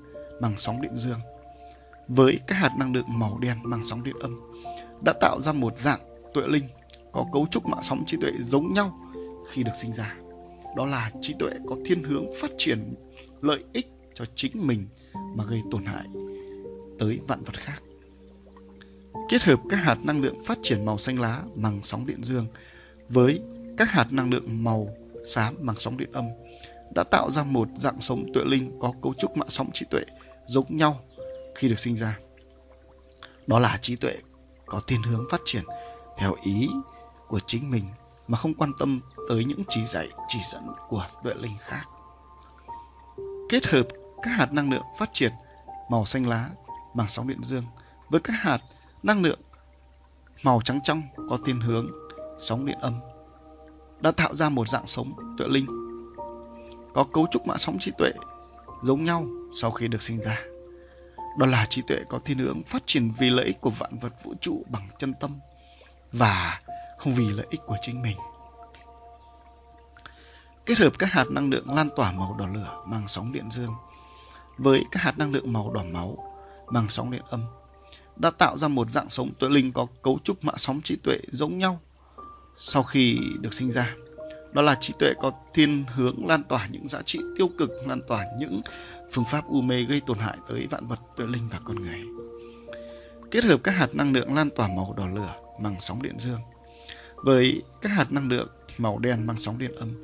bằng sóng điện dương với các hạt năng lượng màu đen bằng sóng điện âm đã tạo ra một dạng tuệ linh có cấu trúc mã sóng trí tuệ giống nhau khi được sinh ra. Đó là trí tuệ có thiên hướng phát triển lợi ích cho chính mình mà gây tổn hại tới vạn vật khác. Kết hợp các hạt năng lượng phát triển màu xanh lá bằng sóng điện dương với các hạt năng lượng màu xám bằng sóng điện âm đã tạo ra một dạng sống tuệ linh có cấu trúc mã sóng trí tuệ giống nhau khi được sinh ra. Đó là trí tuệ có thiên hướng phát triển theo ý của chính mình mà không quan tâm tới những chỉ dạy, chỉ dẫn của tuệ linh khác. Kết hợp các hạt năng lượng phát triển màu xanh lá bằng sóng điện dương với các hạt năng lượng màu trắng trong có thiên hướng sóng điện âm đã tạo ra một dạng sống tuệ linh có cấu trúc mã sóng trí tuệ giống nhau sau khi được sinh ra. Đó là trí tuệ có thiên hướng phát triển vì lợi ích của vạn vật vũ trụ bằng chân tâm và không vì lợi ích của chính mình. Kết hợp các hạt năng lượng lan tỏa màu đỏ lửa bằng sóng điện dương với các hạt năng lượng màu đỏ máu bằng sóng điện âm đã tạo ra một dạng sống tuệ linh có cấu trúc mã sóng trí tuệ giống nhau sau khi được sinh ra. Đó là trí tuệ có thiên hướng lan tỏa những giá trị tiêu cực, lan tỏa những phương pháp u mê gây tổn hại tới vạn vật, tuệ linh và con người. Kết hợp các hạt năng lượng lan tỏa màu đỏ lửa bằng sóng điện dương với các hạt năng lượng màu đen bằng sóng điện âm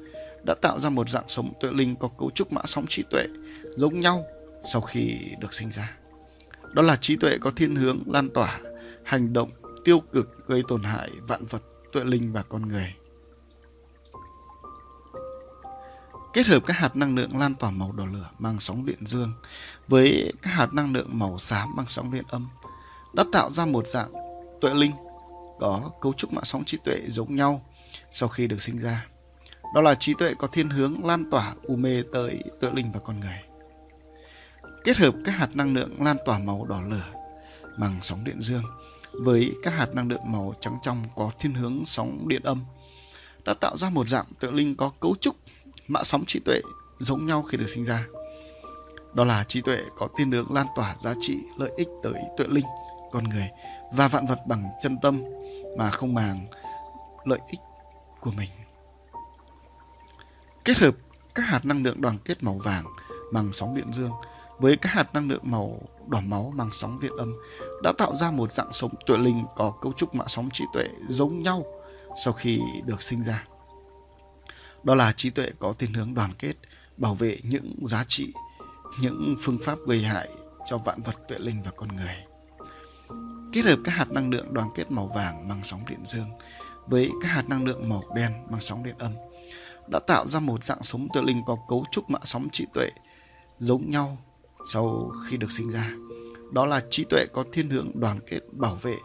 đã tạo ra một dạng sống tuệ linh có cấu trúc mã sóng trí tuệ giống nhau sau khi được sinh ra. Đó là trí tuệ có thiên hướng lan tỏa hành động tiêu cực gây tổn hại vạn vật, tuệ linh và con người. Kết hợp các hạt năng lượng lan tỏa màu đỏ lửa bằng sóng điện dương với các hạt năng lượng màu xám bằng sóng điện âm đã tạo ra một dạng tuệ linh có cấu trúc mã sóng trí tuệ giống nhau sau khi được sinh ra. Đó là trí tuệ có thiên hướng lan tỏa u mê tới tuệ linh và con người. Kết hợp các hạt năng lượng lan tỏa màu đỏ lửa bằng sóng điện dương với các hạt năng lượng màu trắng trong có thiên hướng sóng điện âm đã tạo ra một dạng tuệ linh có cấu trúc mã sóng trí tuệ giống nhau khi được sinh ra. Đó là trí tuệ có thiên hướng lan tỏa giá trị lợi ích tới tuệ linh, con người và vạn vật bằng chân tâm mà không màng lợi ích của mình. Kết hợp các hạt năng lượng đoàn kết màu vàng bằng sóng điện dương với các hạt năng lượng màu đỏ máu bằng sóng điện âm đã tạo ra một dạng sống tuệ linh có cấu trúc mã sóng trí tuệ giống nhau sau khi được sinh ra. Đó là trí tuệ có thiên hướng đoàn kết, bảo vệ những giá trị, những phương pháp gây hại cho vạn vật, tuệ linh và con người. Kết hợp các hạt năng lượng đoàn kết màu vàng bằng sóng điện dương với các hạt năng lượng màu đen bằng sóng điện âm đã tạo ra một dạng sống tuệ linh có cấu trúc mã sóng trí tuệ giống nhau sau khi được sinh ra. Đó là trí tuệ có thiên hướng đoàn kết, bảo vệ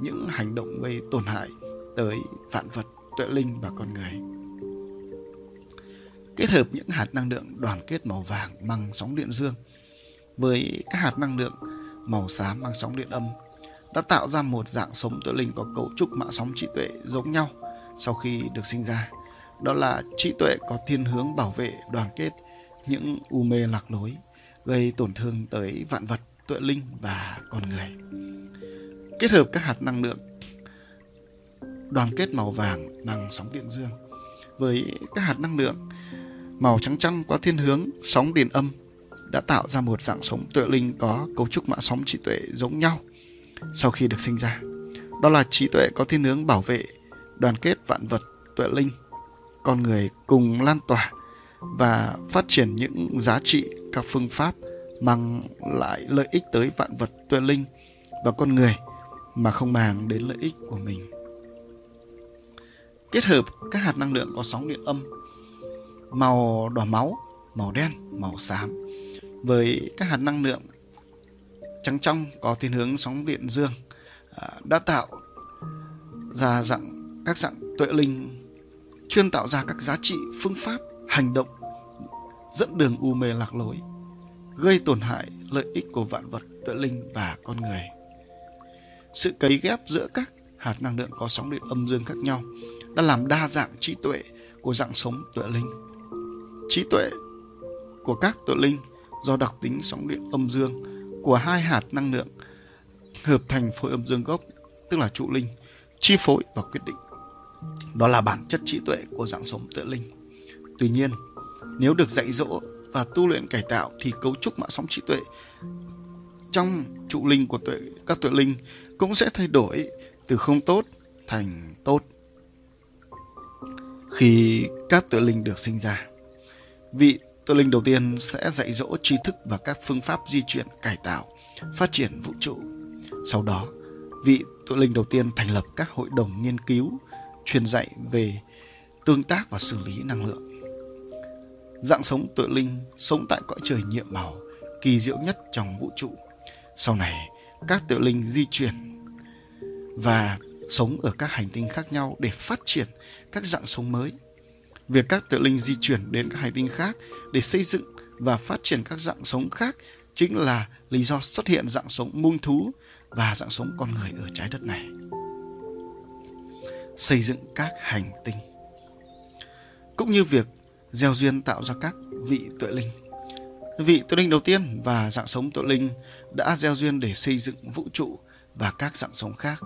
những hành động gây tổn hại tới vạn vật, tuệ linh và con người. Kết hợp những hạt năng lượng đoàn kết màu vàng bằng sóng điện dương với các hạt năng lượng màu xám bằng sóng điện âm đã tạo ra một dạng sống tuệ linh có cấu trúc mã sóng trí tuệ giống nhau sau khi được sinh ra. Đó là trí tuệ có thiên hướng bảo vệ, đoàn kết những u mê lạc lối gây tổn thương tới vạn vật, tuệ linh và con người. Kết hợp các hạt năng lượng đoàn kết màu vàng bằng sóng điện dương với các hạt năng lượng màu trắng trăng có thiên hướng sóng điện âm đã tạo ra một dạng sống tuệ linh có cấu trúc mã sóng trí tuệ giống nhau sau khi được sinh ra. Đó là trí tuệ có thiên hướng bảo vệ, đoàn kết vạn vật, tuệ linh, con người cùng lan tỏa và phát triển những giá trị, các phương pháp mang lại lợi ích tới vạn vật, Tuệ Linh và con người mà không màng đến lợi ích của mình. Kết hợp các hạt năng lượng có sóng điện âm màu đỏ máu, màu đen, màu xám với các hạt năng lượng trắng trong có thiên hướng sóng điện dương đã tạo ra các dạng Tuệ Linh chuyên tạo ra các giá trị, phương pháp, hành động dẫn đường u mê lạc lối, gây tổn hại lợi ích của vạn vật, Tuệ Linh và con người. Sự cấy ghép giữa các hạt năng lượng có sóng điện âm dương khác nhau đã làm đa dạng trí tuệ của dạng sống Tuệ Linh. Trí tuệ của các Tuệ Linh do đặc tính sóng điện âm dương của hai hạt năng lượng hợp thành phối âm dương gốc, tức là trụ linh, chi phối và quyết định. Đó là bản chất trí tuệ của dạng sống Tuệ Linh. Tuy nhiên, nếu được dạy dỗ và tu luyện cải tạo thì cấu trúc mã sóng trí tuệ trong trụ linh của các Tuệ Linh cũng sẽ thay đổi từ không tốt thành tốt khi các Tuệ Linh được sinh ra. Vị Tuệ Linh đầu tiên sẽ dạy dỗ tri thức và các phương pháp di chuyển, cải tạo, phát triển vũ trụ. Sau đó, vị Tuệ Linh đầu tiên thành lập các hội đồng nghiên cứu, truyền dạy về tương tác và xử lý năng lượng. Dạng sống Tuệ Linh sống tại cõi trời nhiệm màu, kỳ diệu nhất trong vũ trụ. Sau này, các Tuệ Linh di chuyển và sống ở các hành tinh khác nhau để phát triển các dạng sống mới. Việc các Tuệ Linh di chuyển đến các hành tinh khác để xây dựng và phát triển các dạng sống khác chính là lý do xuất hiện dạng sống muông thú và dạng sống con người ở trái đất này. Xây dựng các hành tinh cũng như việc gieo duyên tạo ra các vị Tuệ Linh. Vị Tuệ Linh đầu tiên và dạng sống Tuệ Linh đã gieo duyên để xây dựng vũ trụ và các dạng sống khác.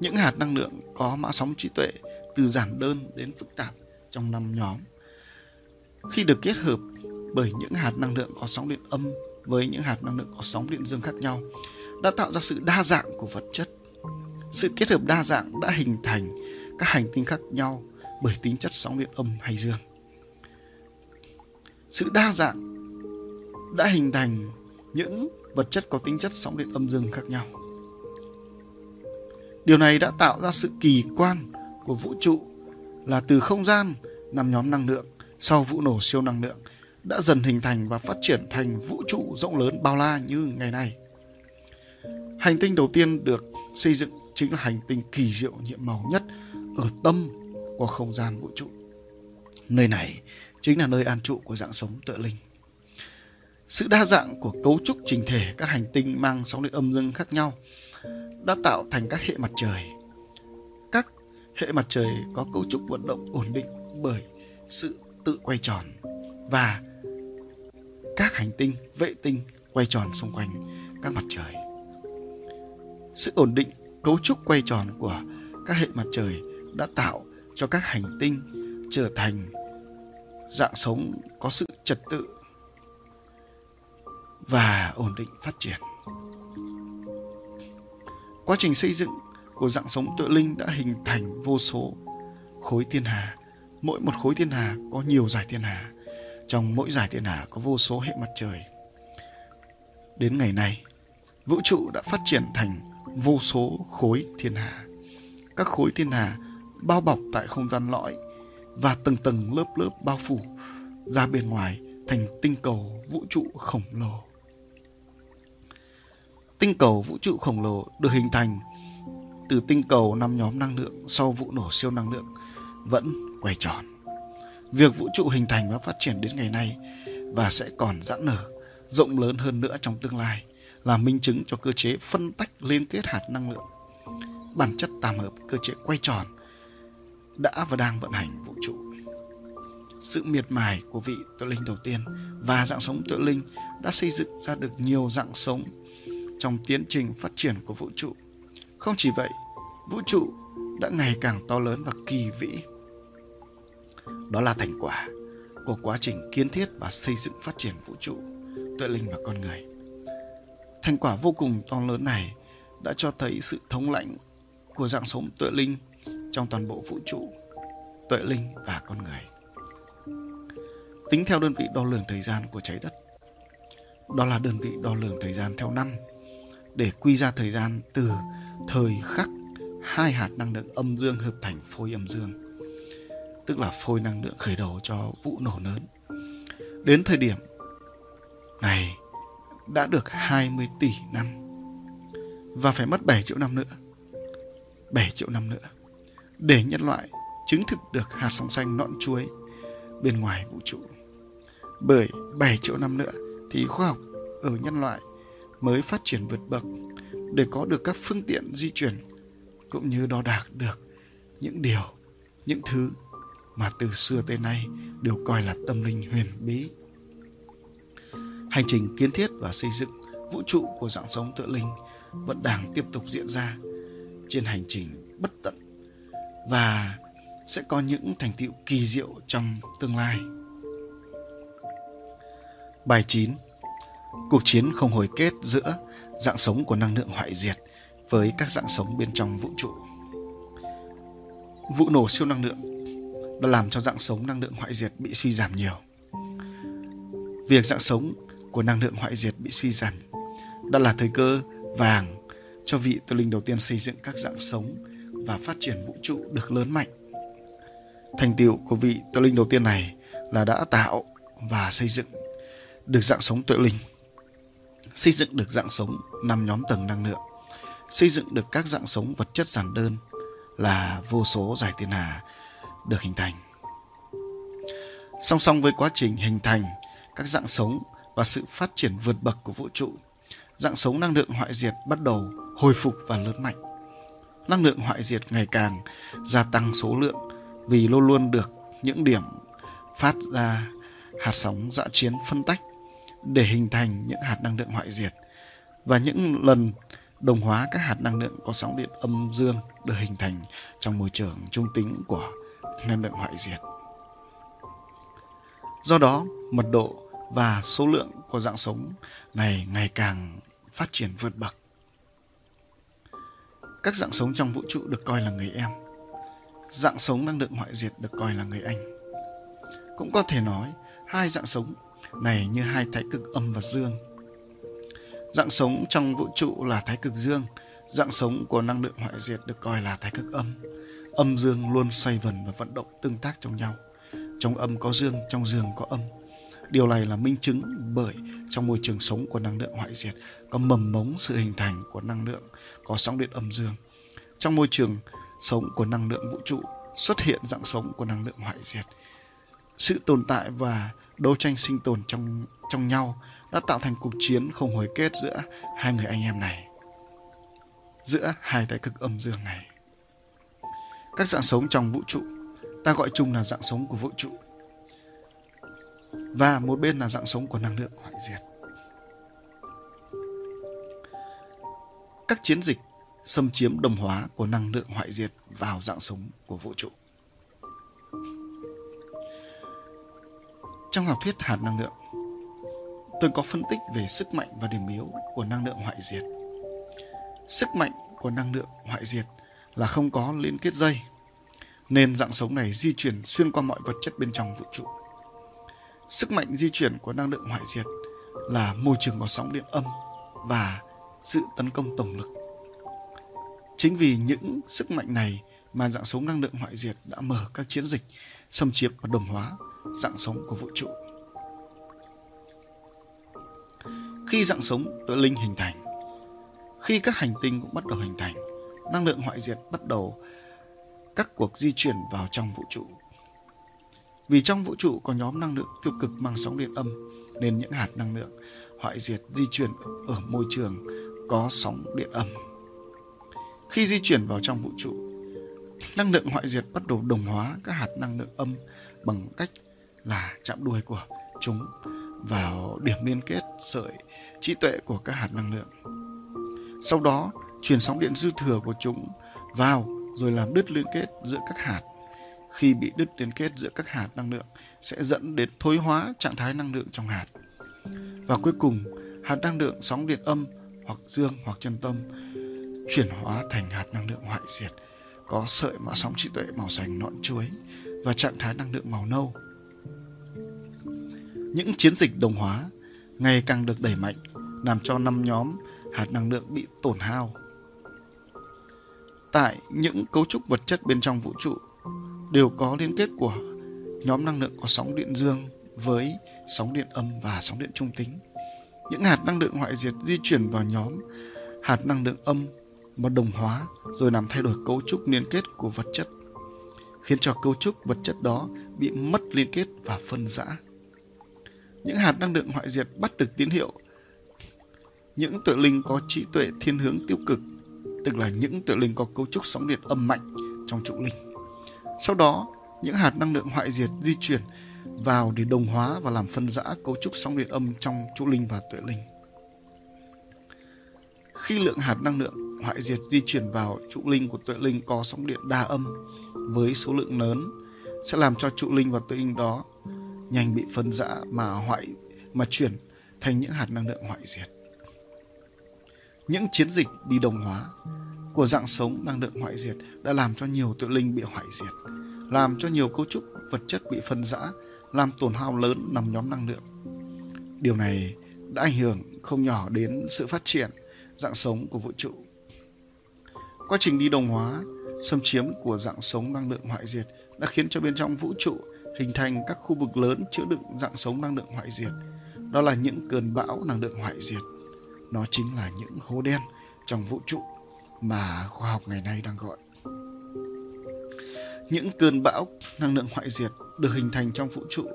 Những hạt năng lượng có mã sóng trí tuệ từ giản đơn đến phức tạp trong 5 nhóm. Khi được kết hợp bởi những hạt năng lượng có sóng điện âm với những hạt năng lượng có sóng điện dương khác nhau đã tạo ra sự đa dạng của vật chất. Sự kết hợp đa dạng đã hình thành các hành tinh khác nhau bởi tính chất sóng điện âm hay dương. Sự đa dạng đã hình thành những vật chất có tính chất sóng điện âm dương khác nhau. Điều này đã tạo ra sự kỳ quan của vũ trụ là từ không gian, 5 nhóm năng lượng sau vụ nổ siêu năng lượng đã dần hình thành và phát triển thành vũ trụ rộng lớn bao la như ngày nay. Hành tinh đầu tiên được xây dựng chính là hành tinh kỳ diệu nhiệm màu nhất ở tâm của không gian vũ trụ. Nơi này chính là nơi an trụ của dạng sống Tuệ Linh. Sự đa dạng của cấu trúc trình thể các hành tinh mang sóng điện âm dương khác nhau đã tạo thành các hệ mặt trời. Các hệ mặt trời có cấu trúc vận động ổn định bởi sự tự quay tròn và các hành tinh, vệ tinh quay tròn xung quanh các mặt trời. Sự ổn định cấu trúc quay tròn của các hệ mặt trời đã tạo cho các hành tinh trở thành dạng sống có sự trật tự và ổn định phát triển. Quá trình xây dựng của dạng sống Tuệ Linh đã hình thành vô số khối thiên hà. Mỗi một khối thiên hà có nhiều dải thiên hà. Trong mỗi dải thiên hà có vô số hệ mặt trời. Đến ngày nay, vũ trụ đã phát triển thành vô số khối thiên hà. Các khối thiên hà bao bọc tại không gian lõi và tầng tầng lớp lớp bao phủ ra bên ngoài thành tinh cầu vũ trụ khổng lồ. Tinh cầu vũ trụ khổng lồ được hình thành từ tinh cầu 5 nhóm năng lượng sau vụ nổ siêu năng lượng vẫn quay tròn. Việc vũ trụ hình thành và phát triển đến ngày nay và sẽ còn giãn nở, rộng lớn hơn nữa trong tương lai là minh chứng cho cơ chế phân tách liên kết hạt năng lượng. Bản chất tam hợp cơ chế quay tròn đã và đang vận hành vũ trụ. Sự miệt mài của vị Tuệ Linh đầu tiên và dạng sống Tuệ Linh đã xây dựng ra được nhiều dạng sống trong tiến trình phát triển của vũ trụ. Không chỉ vậy, vũ trụ đã ngày càng to lớn và kỳ vĩ. Đó là thành quả của quá trình kiến thiết và xây dựng phát triển vũ trụ, Tuệ Linh và con người. Thành quả vô cùng to lớn này đã cho thấy sự thống lãnh của dạng sống Tuệ Linh trong toàn bộ vũ trụ, Tuệ Linh và con người. tính theo đơn vị đo lường thời gian của trái đất. Đó là đơn vị đo lường thời gian theo năm, để quy ra thời gian từ thời khắc hai hạt năng lượng âm dương hợp thành phôi âm dương, tức là phôi năng lượng khởi đầu cho vụ nổ lớn. Đến thời điểm này đã được 20 tỷ năm và phải mất 7 triệu năm nữa để nhân loại chứng thực được hạt sóng xanh nõn chuối bên ngoài vũ trụ. Bởi 7 triệu năm nữa thì khoa học ở nhân loại mới phát triển vượt bậc để có được các phương tiện di chuyển cũng như đo đạc được những thứ mà từ xưa tới nay đều coi là tâm linh huyền bí. Hành trình kiến thiết và xây dựng vũ trụ của dạng sống Tuệ Linh vẫn đang tiếp tục diễn ra trên hành trình bất tận và sẽ có những thành tựu kỳ diệu trong tương lai. Bài 9. Cuộc chiến không hồi kết giữa dạng sống của năng lượng hoại diệt với các dạng sống bên trong vũ trụ. Vụ nổ siêu năng lượng đã làm cho dạng sống năng lượng hoại diệt bị suy giảm nhiều. Việc dạng sống của năng lượng hoại diệt bị suy giảm đã là thời cơ vàng cho vị Tuệ Linh đầu tiên xây dựng các dạng sống và phát triển vũ trụ được lớn mạnh. Thành tựu của vị Tuệ Linh đầu tiên này là đã tạo và xây dựng được dạng sống Tuệ Linh, xây dựng được dạng sống 5 nhóm tầng năng lượng, xây dựng được các dạng sống vật chất giản đơn là vô số giải thiên hà được hình thành. Song song với quá trình hình thành các dạng sống và sự phát triển vượt bậc của vũ trụ, dạng sống năng lượng hoại diệt bắt đầu hồi phục và lớn mạnh. Năng lượng hoại diệt ngày càng gia tăng số lượng vì luôn luôn được những điểm phát ra hạt sóng dã chiến phân tách để hình thành những hạt năng lượng hoại diệt, và những lần đồng hóa các hạt năng lượng có sóng điện âm dương được hình thành trong môi trường trung tính của năng lượng hoại diệt. Do đó, mật độ và số lượng của dạng sống này ngày càng phát triển vượt bậc. Các dạng sống trong vũ trụ được coi là người em, dạng sống năng lượng hoại diệt được coi là người anh. Cũng có thể nói, hai dạng sống này như hai thái cực âm và dương. Dạng sống trong vũ trụ là thái cực dương, dạng sống của năng lượng hoại diệt được coi là thái cực âm. Âm dương luôn xoay vần và vận động tương tác trong nhau. Trong âm có dương, trong dương có âm. Điều này là minh chứng bởi trong môi trường sống của năng lượng hoại diệt có mầm mống sự hình thành của năng lượng có sóng điện âm dương. Trong môi trường sống của năng lượng vũ trụ xuất hiện dạng sống của năng lượng hoại diệt. Sự tồn tại và đấu tranh sinh tồn trong nhau đã tạo thành cuộc chiến không hồi kết giữa hai người anh em này, giữa hai thái cực âm dương này. Các dạng sống trong vũ trụ ta gọi chung là dạng sống của vũ trụ, và một bên là dạng sống của năng lượng hoại diệt. Các chiến dịch xâm chiếm đồng hóa của năng lượng hoại diệt vào dạng sống của vũ trụ. Trong học thuyết hạt năng lượng, tôi có phân tích về sức mạnh và điểm yếu của năng lượng hoại diệt. Sức mạnh của năng lượng hoại diệt là không có liên kết dây, nên dạng sống này di chuyển xuyên qua mọi vật chất bên trong vũ trụ. Sức mạnh di chuyển của năng lượng hoại diệt là môi trường có sóng điện âm và sự tấn công tổng lực. Chính vì những sức mạnh này mà dạng sống năng lượng hoại diệt đã mở các chiến dịch xâm chiếm và đồng hóa dạng sống của vũ trụ. Khi dạng sống Tuệ Linh hình thành, khi các hành tinh cũng bắt đầu hình thành, năng lượng hoại diệt bắt đầu các cuộc di chuyển vào trong vũ trụ. Vì trong vũ trụ có nhóm năng lượng tiêu cực mang sóng điện âm, nên những hạt năng lượng hoại diệt di chuyển ở môi trường có sóng điện âm. Khi di chuyển vào trong vũ trụ, năng lượng hoại diệt bắt đầu đồng hóa các hạt năng lượng âm bằng cách là chạm đuôi của chúng vào điểm liên kết sợi trí tuệ của các hạt năng lượng. Sau đó, truyền sóng điện dư thừa của chúng vào rồi làm đứt liên kết giữa các hạt. Khi bị đứt liên kết giữa các hạt năng lượng sẽ dẫn đến thối hóa trạng thái năng lượng trong hạt. Và cuối cùng, hạt năng lượng sóng điện âm hoặc dương hoặc chân tâm chuyển hóa thành hạt năng lượng hoại diệt có sợi mã sóng trí tuệ màu xanh nõn chuối và trạng thái năng lượng màu nâu. Những chiến dịch đồng hóa ngày càng được đẩy mạnh, làm cho 5 nhóm hạt năng lượng bị tổn hao. Tại những cấu trúc vật chất bên trong vũ trụ đều có liên kết của nhóm năng lượng có sóng điện dương với sóng điện âm và sóng điện trung tính. Những hạt năng lượng hoại diệt di chuyển vào nhóm hạt năng lượng âm và đồng hóa rồi làm thay đổi cấu trúc liên kết của vật chất, khiến cho cấu trúc vật chất đó bị mất liên kết và phân rã. Những hạt năng lượng hoại diệt bắt được tín hiệu. Những tuệ linh có trí tuệ thiên hướng tiêu cực, tức là những tuệ linh có cấu trúc sóng điện âm mạnh trong trụ linh. Sau đó, những hạt năng lượng hoại diệt di chuyển vào để đồng hóa và làm phân rã cấu trúc sóng điện âm trong trụ linh và tuệ linh. Khi lượng hạt năng lượng hoại diệt di chuyển vào trụ linh của tuệ linh có sóng điện đa âm với số lượng lớn sẽ làm cho trụ linh và tuệ linh đó nhanh bị phân rã mà chuyển thành những hạt năng lượng hoại diệt. Những chiến dịch đi đồng hóa của dạng sống năng lượng hoại diệt đã làm cho nhiều tuệ linh bị hoại diệt, làm cho nhiều cấu trúc vật chất bị phân rã, làm tổn hao lớn nằm nhóm năng lượng. Điều này đã ảnh hưởng không nhỏ đến sự phát triển dạng sống của vũ trụ. Quá trình đi đồng hóa, xâm chiếm của dạng sống năng lượng hoại diệt đã khiến cho bên trong vũ trụ hình thành các khu vực lớn chứa đựng dạng sống năng lượng hoại diệt. Đó là những cơn bão năng lượng hoại diệt. Nó chính là những hố đen trong vũ trụ mà khoa học ngày nay đang gọi. Những cơn bão năng lượng hoại diệt được hình thành trong vũ trụ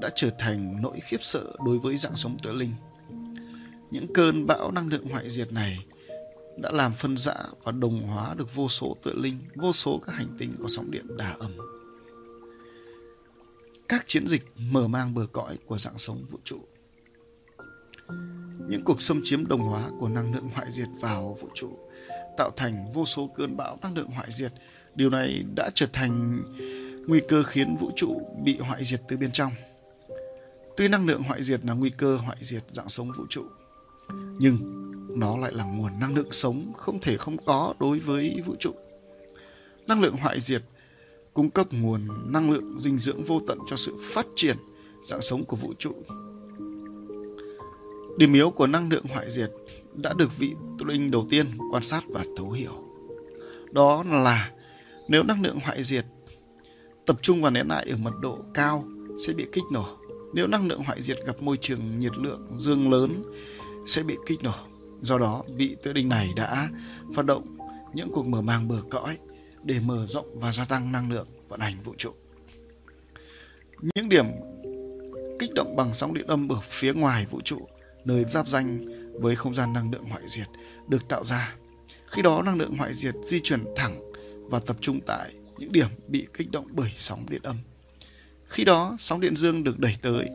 đã trở thành nỗi khiếp sợ đối với dạng sống tuệ linh. Những cơn bão năng lượng hoại diệt này đã làm phân rã và đồng hóa được vô số tuệ linh, vô số các hành tinh có sóng điện đa âm. Các chiến dịch mở mang bờ cõi của dạng sống vũ trụ. Những cuộc xâm chiếm đồng hóa của năng lượng hoại diệt vào vũ trụ tạo thành vô số cơn bão năng lượng hoại diệt. Điều này đã trở thành nguy cơ khiến vũ trụ bị hoại diệt từ bên trong. Tuy năng lượng hoại diệt là nguy cơ hoại diệt dạng sống vũ trụ, nhưng nó lại là nguồn năng lượng sống không thể không có đối với vũ trụ. Năng lượng hoại diệt cung cấp nguồn năng lượng dinh dưỡng vô tận cho sự phát triển dạng sống của vũ trụ. Điểm yếu của năng lượng hoại diệt đã được vị tuệ linh đầu tiên quan sát và thấu hiểu. Đó là nếu năng lượng hoại diệt tập trung và nén lại ở mật độ cao sẽ bị kích nổ. Nếu năng lượng hoại diệt gặp môi trường nhiệt lượng dương lớn sẽ bị kích nổ. Do đó, vị tuệ linh này đã phát động những cuộc mở mang bờ cõi để mở rộng và gia tăng năng lượng vận hành vũ trụ. Những điểm kích động bằng sóng điện âm ở phía ngoài vũ trụ, nơi giáp ranh với không gian năng lượng hoại diệt, được tạo ra. Khi đó, năng lượng hoại diệt di chuyển thẳng và tập trung tại những điểm bị kích động bởi sóng điện âm. Khi đó, sóng điện dương được đẩy tới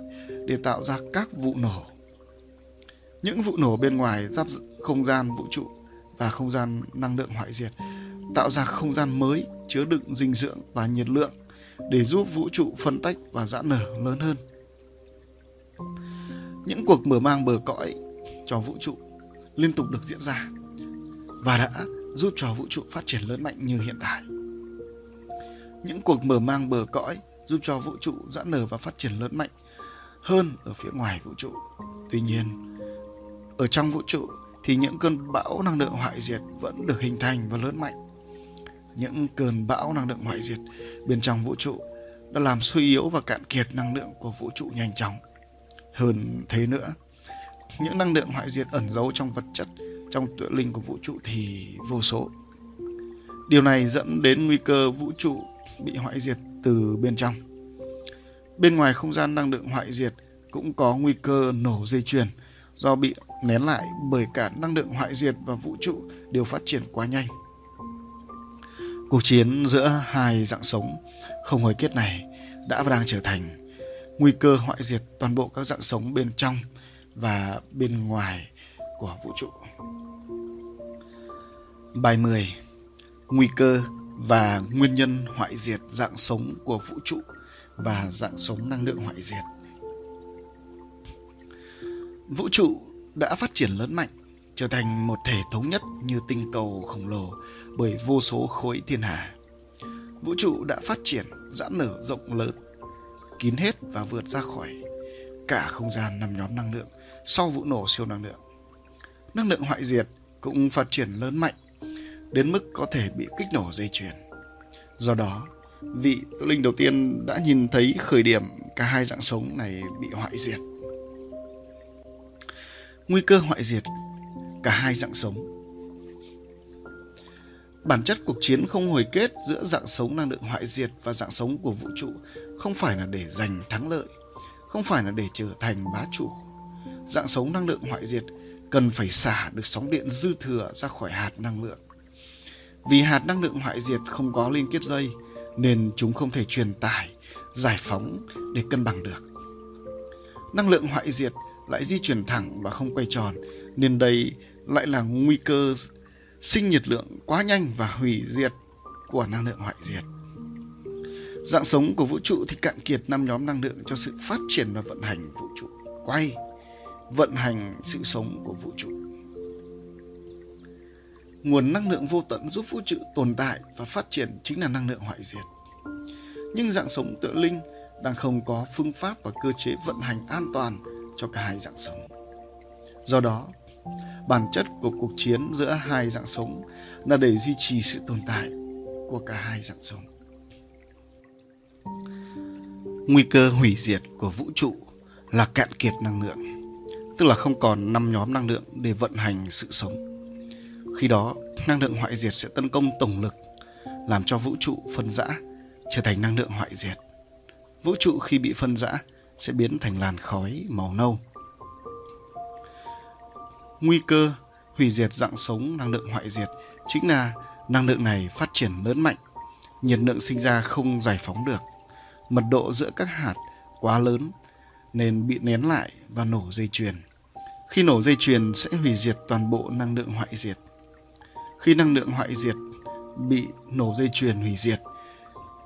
để tạo ra các vụ nổ. Những vụ nổ bên ngoài giáp không gian vũ trụ và không gian năng lượng hoại diệt tạo ra không gian mới chứa đựng dinh dưỡng và nhiệt lượng để giúp vũ trụ phân tách và giãn nở lớn hơn. Những cuộc mở mang bờ cõi cho vũ trụ liên tục được diễn ra và đã giúp cho vũ trụ phát triển lớn mạnh như hiện tại. Những cuộc mở mang bờ cõi giúp cho vũ trụ giãn nở và phát triển lớn mạnh hơn ở phía ngoài vũ trụ. Tuy nhiên, ở trong vũ trụ thì những cơn bão năng lượng hoại diệt vẫn được hình thành và lớn mạnh. Những cơn bão năng lượng hoại diệt bên trong vũ trụ đã làm suy yếu và cạn kiệt năng lượng của vũ trụ nhanh chóng. Hơn thế nữa, những năng lượng hoại diệt ẩn giấu trong vật chất, trong tuệ linh của vũ trụ thì vô số. Điều này dẫn đến nguy cơ vũ trụ bị hoại diệt từ bên trong. Bên ngoài không gian năng lượng hoại diệt cũng có nguy cơ nổ dây chuyền do bị nén lại bởi cả năng lượng hoại diệt và vũ trụ đều phát triển quá nhanh. Cuộc chiến giữa hai dạng sống không hồi kết này đã và đang trở thành nguy cơ hoại diệt toàn bộ các dạng sống bên trong và bên ngoài của vũ trụ. Bài 10. Nguy cơ và nguyên nhân hoại diệt dạng sống của vũ trụ và dạng sống năng lượng hoại diệt. Vũ trụ đã phát triển lớn mạnh, trở thành một thể thống nhất như tinh cầu khổng lồ bởi vô số khối thiên hà. Vũ trụ đã phát triển, giãn nở rộng lớn, kín hết và vượt ra khỏi cả không gian 5 nhóm năng lượng sau vụ nổ siêu năng lượng. Năng lượng hoại diệt cũng phát triển lớn mạnh, đến mức có thể bị kích nổ dây chuyền. Do đó, vị Tuệ linh đầu tiên đã nhìn thấy khởi điểm cả hai dạng sống này bị hoại diệt. Nguy cơ hoại diệt cả hai dạng sống. Bản chất cuộc chiến không hồi kết giữa dạng sống năng lượng hoại diệt và dạng sống của vũ trụ không phải là để giành thắng lợi, không phải là để trở thành bá chủ. Dạng sống năng lượng hoại diệt cần phải xả được sóng điện dư thừa ra khỏi hạt năng lượng. Vì hạt năng lượng hoại diệt không có liên kết dây, nên chúng không thể truyền tải, giải phóng để cân bằng được. Năng lượng hoại diệt lại di chuyển thẳng và không quay tròn, nên đây lại là nguy cơ sinh nhiệt lượng quá nhanh và hủy diệt của năng lượng hoại diệt. Dạng sống của vũ trụ thì cạn kiệt 5 nhóm năng lượng cho sự phát triển và vận hành vũ trụ, quay vận hành sự sống của vũ trụ. Nguồn năng lượng vô tận giúp vũ trụ tồn tại và phát triển chính là năng lượng hoại diệt. Nhưng dạng sống Tuệ linh đang không có phương pháp và cơ chế vận hành an toàn cho cả hai dạng sống. Do đó, bản chất của cuộc chiến giữa hai dạng sống là để duy trì sự tồn tại của cả hai dạng sống. Nguy cơ hủy diệt của vũ trụ là cạn kiệt năng lượng, tức là không còn 5 nhóm năng lượng để vận hành sự sống. Khi đó, năng lượng hoại diệt sẽ tấn công tổng lực, làm cho vũ trụ phân rã, trở thành năng lượng hoại diệt. Vũ trụ khi bị phân rã sẽ biến thành làn khói màu nâu. Nguy cơ hủy diệt dạng sống năng lượng hoại diệt chính là năng lượng này phát triển lớn mạnh, nhiệt lượng sinh ra không giải phóng được, mật độ giữa các hạt quá lớn nên bị nén lại và nổ dây chuyền. Khi nổ dây chuyền sẽ hủy diệt toàn bộ năng lượng hoại diệt. Khi năng lượng hoại diệt bị nổ dây chuyền hủy diệt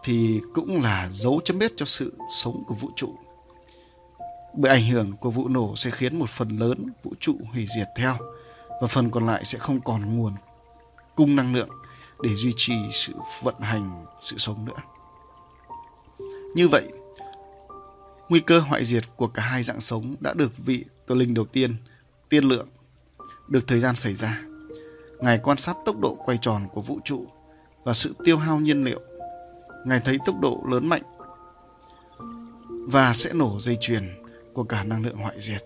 thì cũng là dấu chấm hết cho sự sống của vũ trụ. Bởi ảnh hưởng của vụ nổ sẽ khiến một phần lớn vũ trụ hủy diệt theo, và phần còn lại sẽ không còn nguồn cung năng lượng để duy trì sự vận hành sự sống nữa. Như vậy, nguy cơ hoại diệt của cả hai dạng sống đã được vị Tuệ linh đầu tiên tiên lượng được thời gian xảy ra. Ngài quan sát tốc độ quay tròn của vũ trụ và sự tiêu hao nhiên liệu. Ngài thấy tốc độ lớn mạnh và sẽ nổ dây chuyền của cả năng lượng hoại diệt.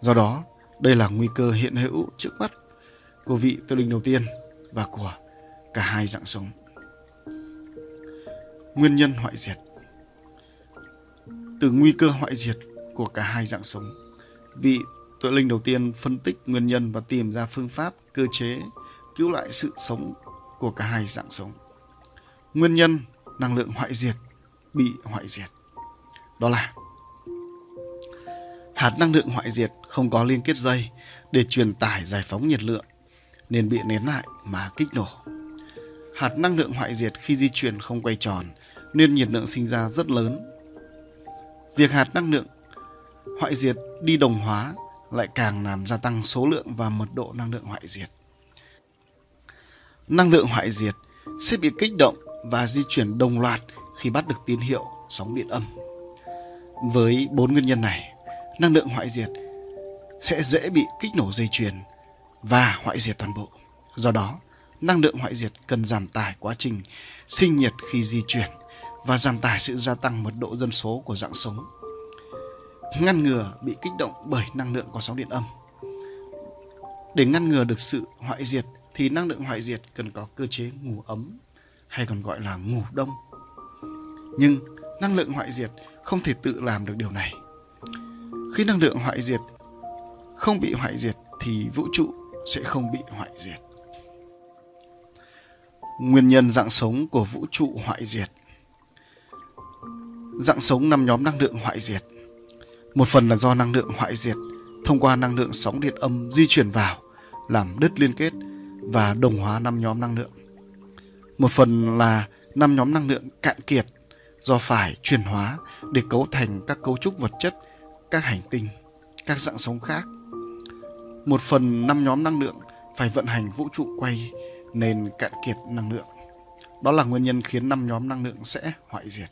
Do đó, đây là nguy cơ hiện hữu trước mắt của vị Tuệ linh đầu tiên và của cả hai dạng sống. Nguyên nhân hoại diệt. Từ nguy cơ hoại diệt của cả hai dạng sống, vị Tuệ linh đầu tiên phân tích nguyên nhân và tìm ra phương pháp, cơ chế cứu lại sự sống của cả hai dạng sống. Nguyên nhân năng lượng hoại diệt bị hoại diệt đó là hạt năng lượng hoại diệt không có liên kết dây để truyền tải giải phóng nhiệt lượng nên bị nén lại mà kích nổ. Hạt năng lượng hoại diệt khi di chuyển không quay tròn nên nhiệt lượng sinh ra rất lớn. Việc hạt năng lượng hoại diệt đi đồng hóa lại càng làm gia tăng số lượng và mật độ năng lượng hoại diệt. Năng lượng hoại diệt sẽ bị kích động và di chuyển đồng loạt khi bắt được tín hiệu sóng điện âm. Với 4 nguyên nhân này, năng lượng hoại diệt sẽ dễ bị kích nổ dây chuyền và hoại diệt toàn bộ. Do đó, năng lượng hoại diệt cần giảm tải quá trình sinh nhiệt khi di chuyển và giảm tải sự gia tăng mật độ dân số của dạng sống, ngăn ngừa bị kích động bởi năng lượng có sóng điện âm. Để ngăn ngừa được sự hoại diệt thì năng lượng hoại diệt cần có cơ chế ngủ ấm, hay còn gọi là ngủ đông. Nhưng năng lượng hoại diệt không thể tự làm được điều này. Khi năng lượng hoại diệt không bị hoại diệt thì vũ trụ sẽ không bị hoại diệt. Nguyên nhân dạng sống của vũ trụ hoại diệt. Dạng sống 5 nhóm năng lượng hoại diệt. Một phần là do năng lượng hoại diệt thông qua năng lượng sóng điện âm di chuyển vào, làm đứt liên kết và đồng hóa 5 nhóm năng lượng. Một phần là 5 nhóm năng lượng cạn kiệt do phải chuyển hóa để cấu thành các cấu trúc vật chất, các hành tinh, các dạng sống khác. Một phần 5 nhóm năng lượng phải vận hành vũ trụ quay nên cạn kiệt năng lượng. Đó là nguyên nhân khiến 5 nhóm năng lượng sẽ hoại diệt.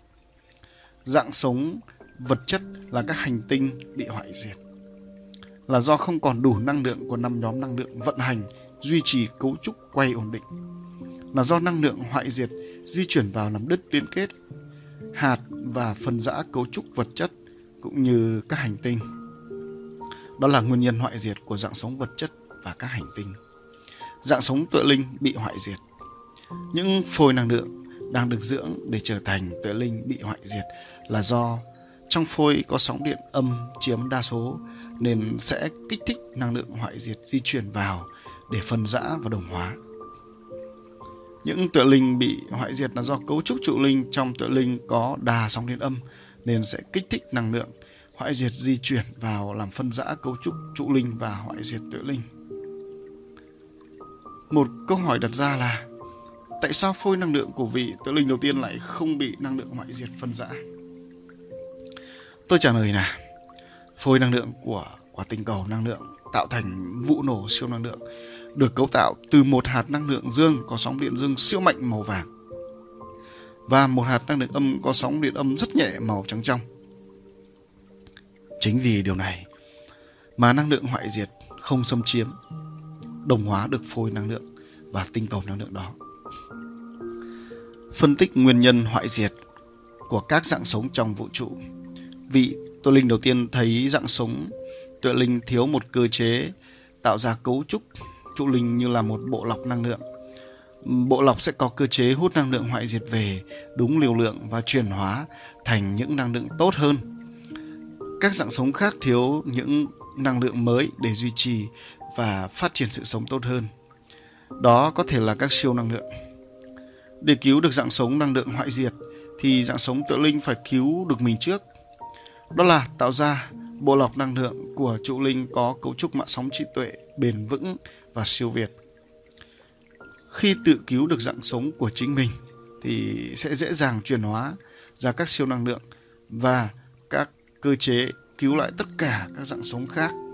Dạng sống vật chất là các hành tinh bị hoại diệt, là do không còn đủ năng lượng của 5 nhóm năng lượng vận hành duy trì cấu trúc quay ổn định, là do năng lượng hoại diệt di chuyển vào làm đứt liên kết hạt và phân rã cấu trúc vật chất cũng như các hành tinh. Đó là nguyên nhân hoại diệt của dạng sống vật chất và các hành tinh. Dạng sống tuệ linh bị hoại diệt. Những phôi năng lượng đang được dưỡng để trở thành tuệ linh bị hoại diệt là do trong phôi có sóng điện âm chiếm đa số nên sẽ kích thích năng lượng hoại diệt di chuyển vào để phân rã và đồng hóa. Những tuệ linh bị hoại diệt là do cấu trúc trụ linh trong tuệ linh có đà sóng điện âm nên sẽ kích thích năng lượng hoại diệt di chuyển vào làm phân rã cấu trúc trụ linh và hoại diệt tuệ linh. Một câu hỏi đặt ra là tại sao phôi năng lượng của vị tuệ linh đầu tiên lại không bị năng lượng hoại diệt phân rã? Tôi trả lời là phôi năng lượng của quả tinh cầu năng lượng tạo thành vụ nổ siêu năng lượng được cấu tạo từ một hạt năng lượng dương có sóng điện dương siêu mạnh màu vàng và một hạt năng lượng âm có sóng điện âm rất nhẹ màu trắng trong. Chính vì điều này mà năng lượng hoại diệt không xâm chiếm, đồng hóa được phôi năng lượng và tinh cầu năng lượng đó. Phân tích nguyên nhân hoại diệt của các dạng sống trong vũ trụ, vị tuệ linh đầu tiên thấy dạng sống tuệ linh thiếu một cơ chế tạo ra cấu trúc trụ linh như là một bộ lọc năng lượng. Bộ lọc sẽ có cơ chế hút năng lượng hoại diệt về đúng liều lượng và chuyển hóa thành những năng lượng tốt hơn. Các dạng sống khác thiếu những năng lượng mới để duy trì và phát triển sự sống tốt hơn. Đó có thể là các siêu năng lượng. Để cứu được dạng sống năng lượng hoại diệt thì dạng sống tuệ linh phải cứu được mình trước. Đó là tạo ra bộ lọc năng lượng của trụ linh có cấu trúc mạng sóng trí tuệ bền vững và siêu việt. Khi tự cứu được dạng sống của chính mình thì sẽ dễ dàng chuyển hóa ra các siêu năng lượng và các cơ chế cứu lại tất cả các dạng sống khác.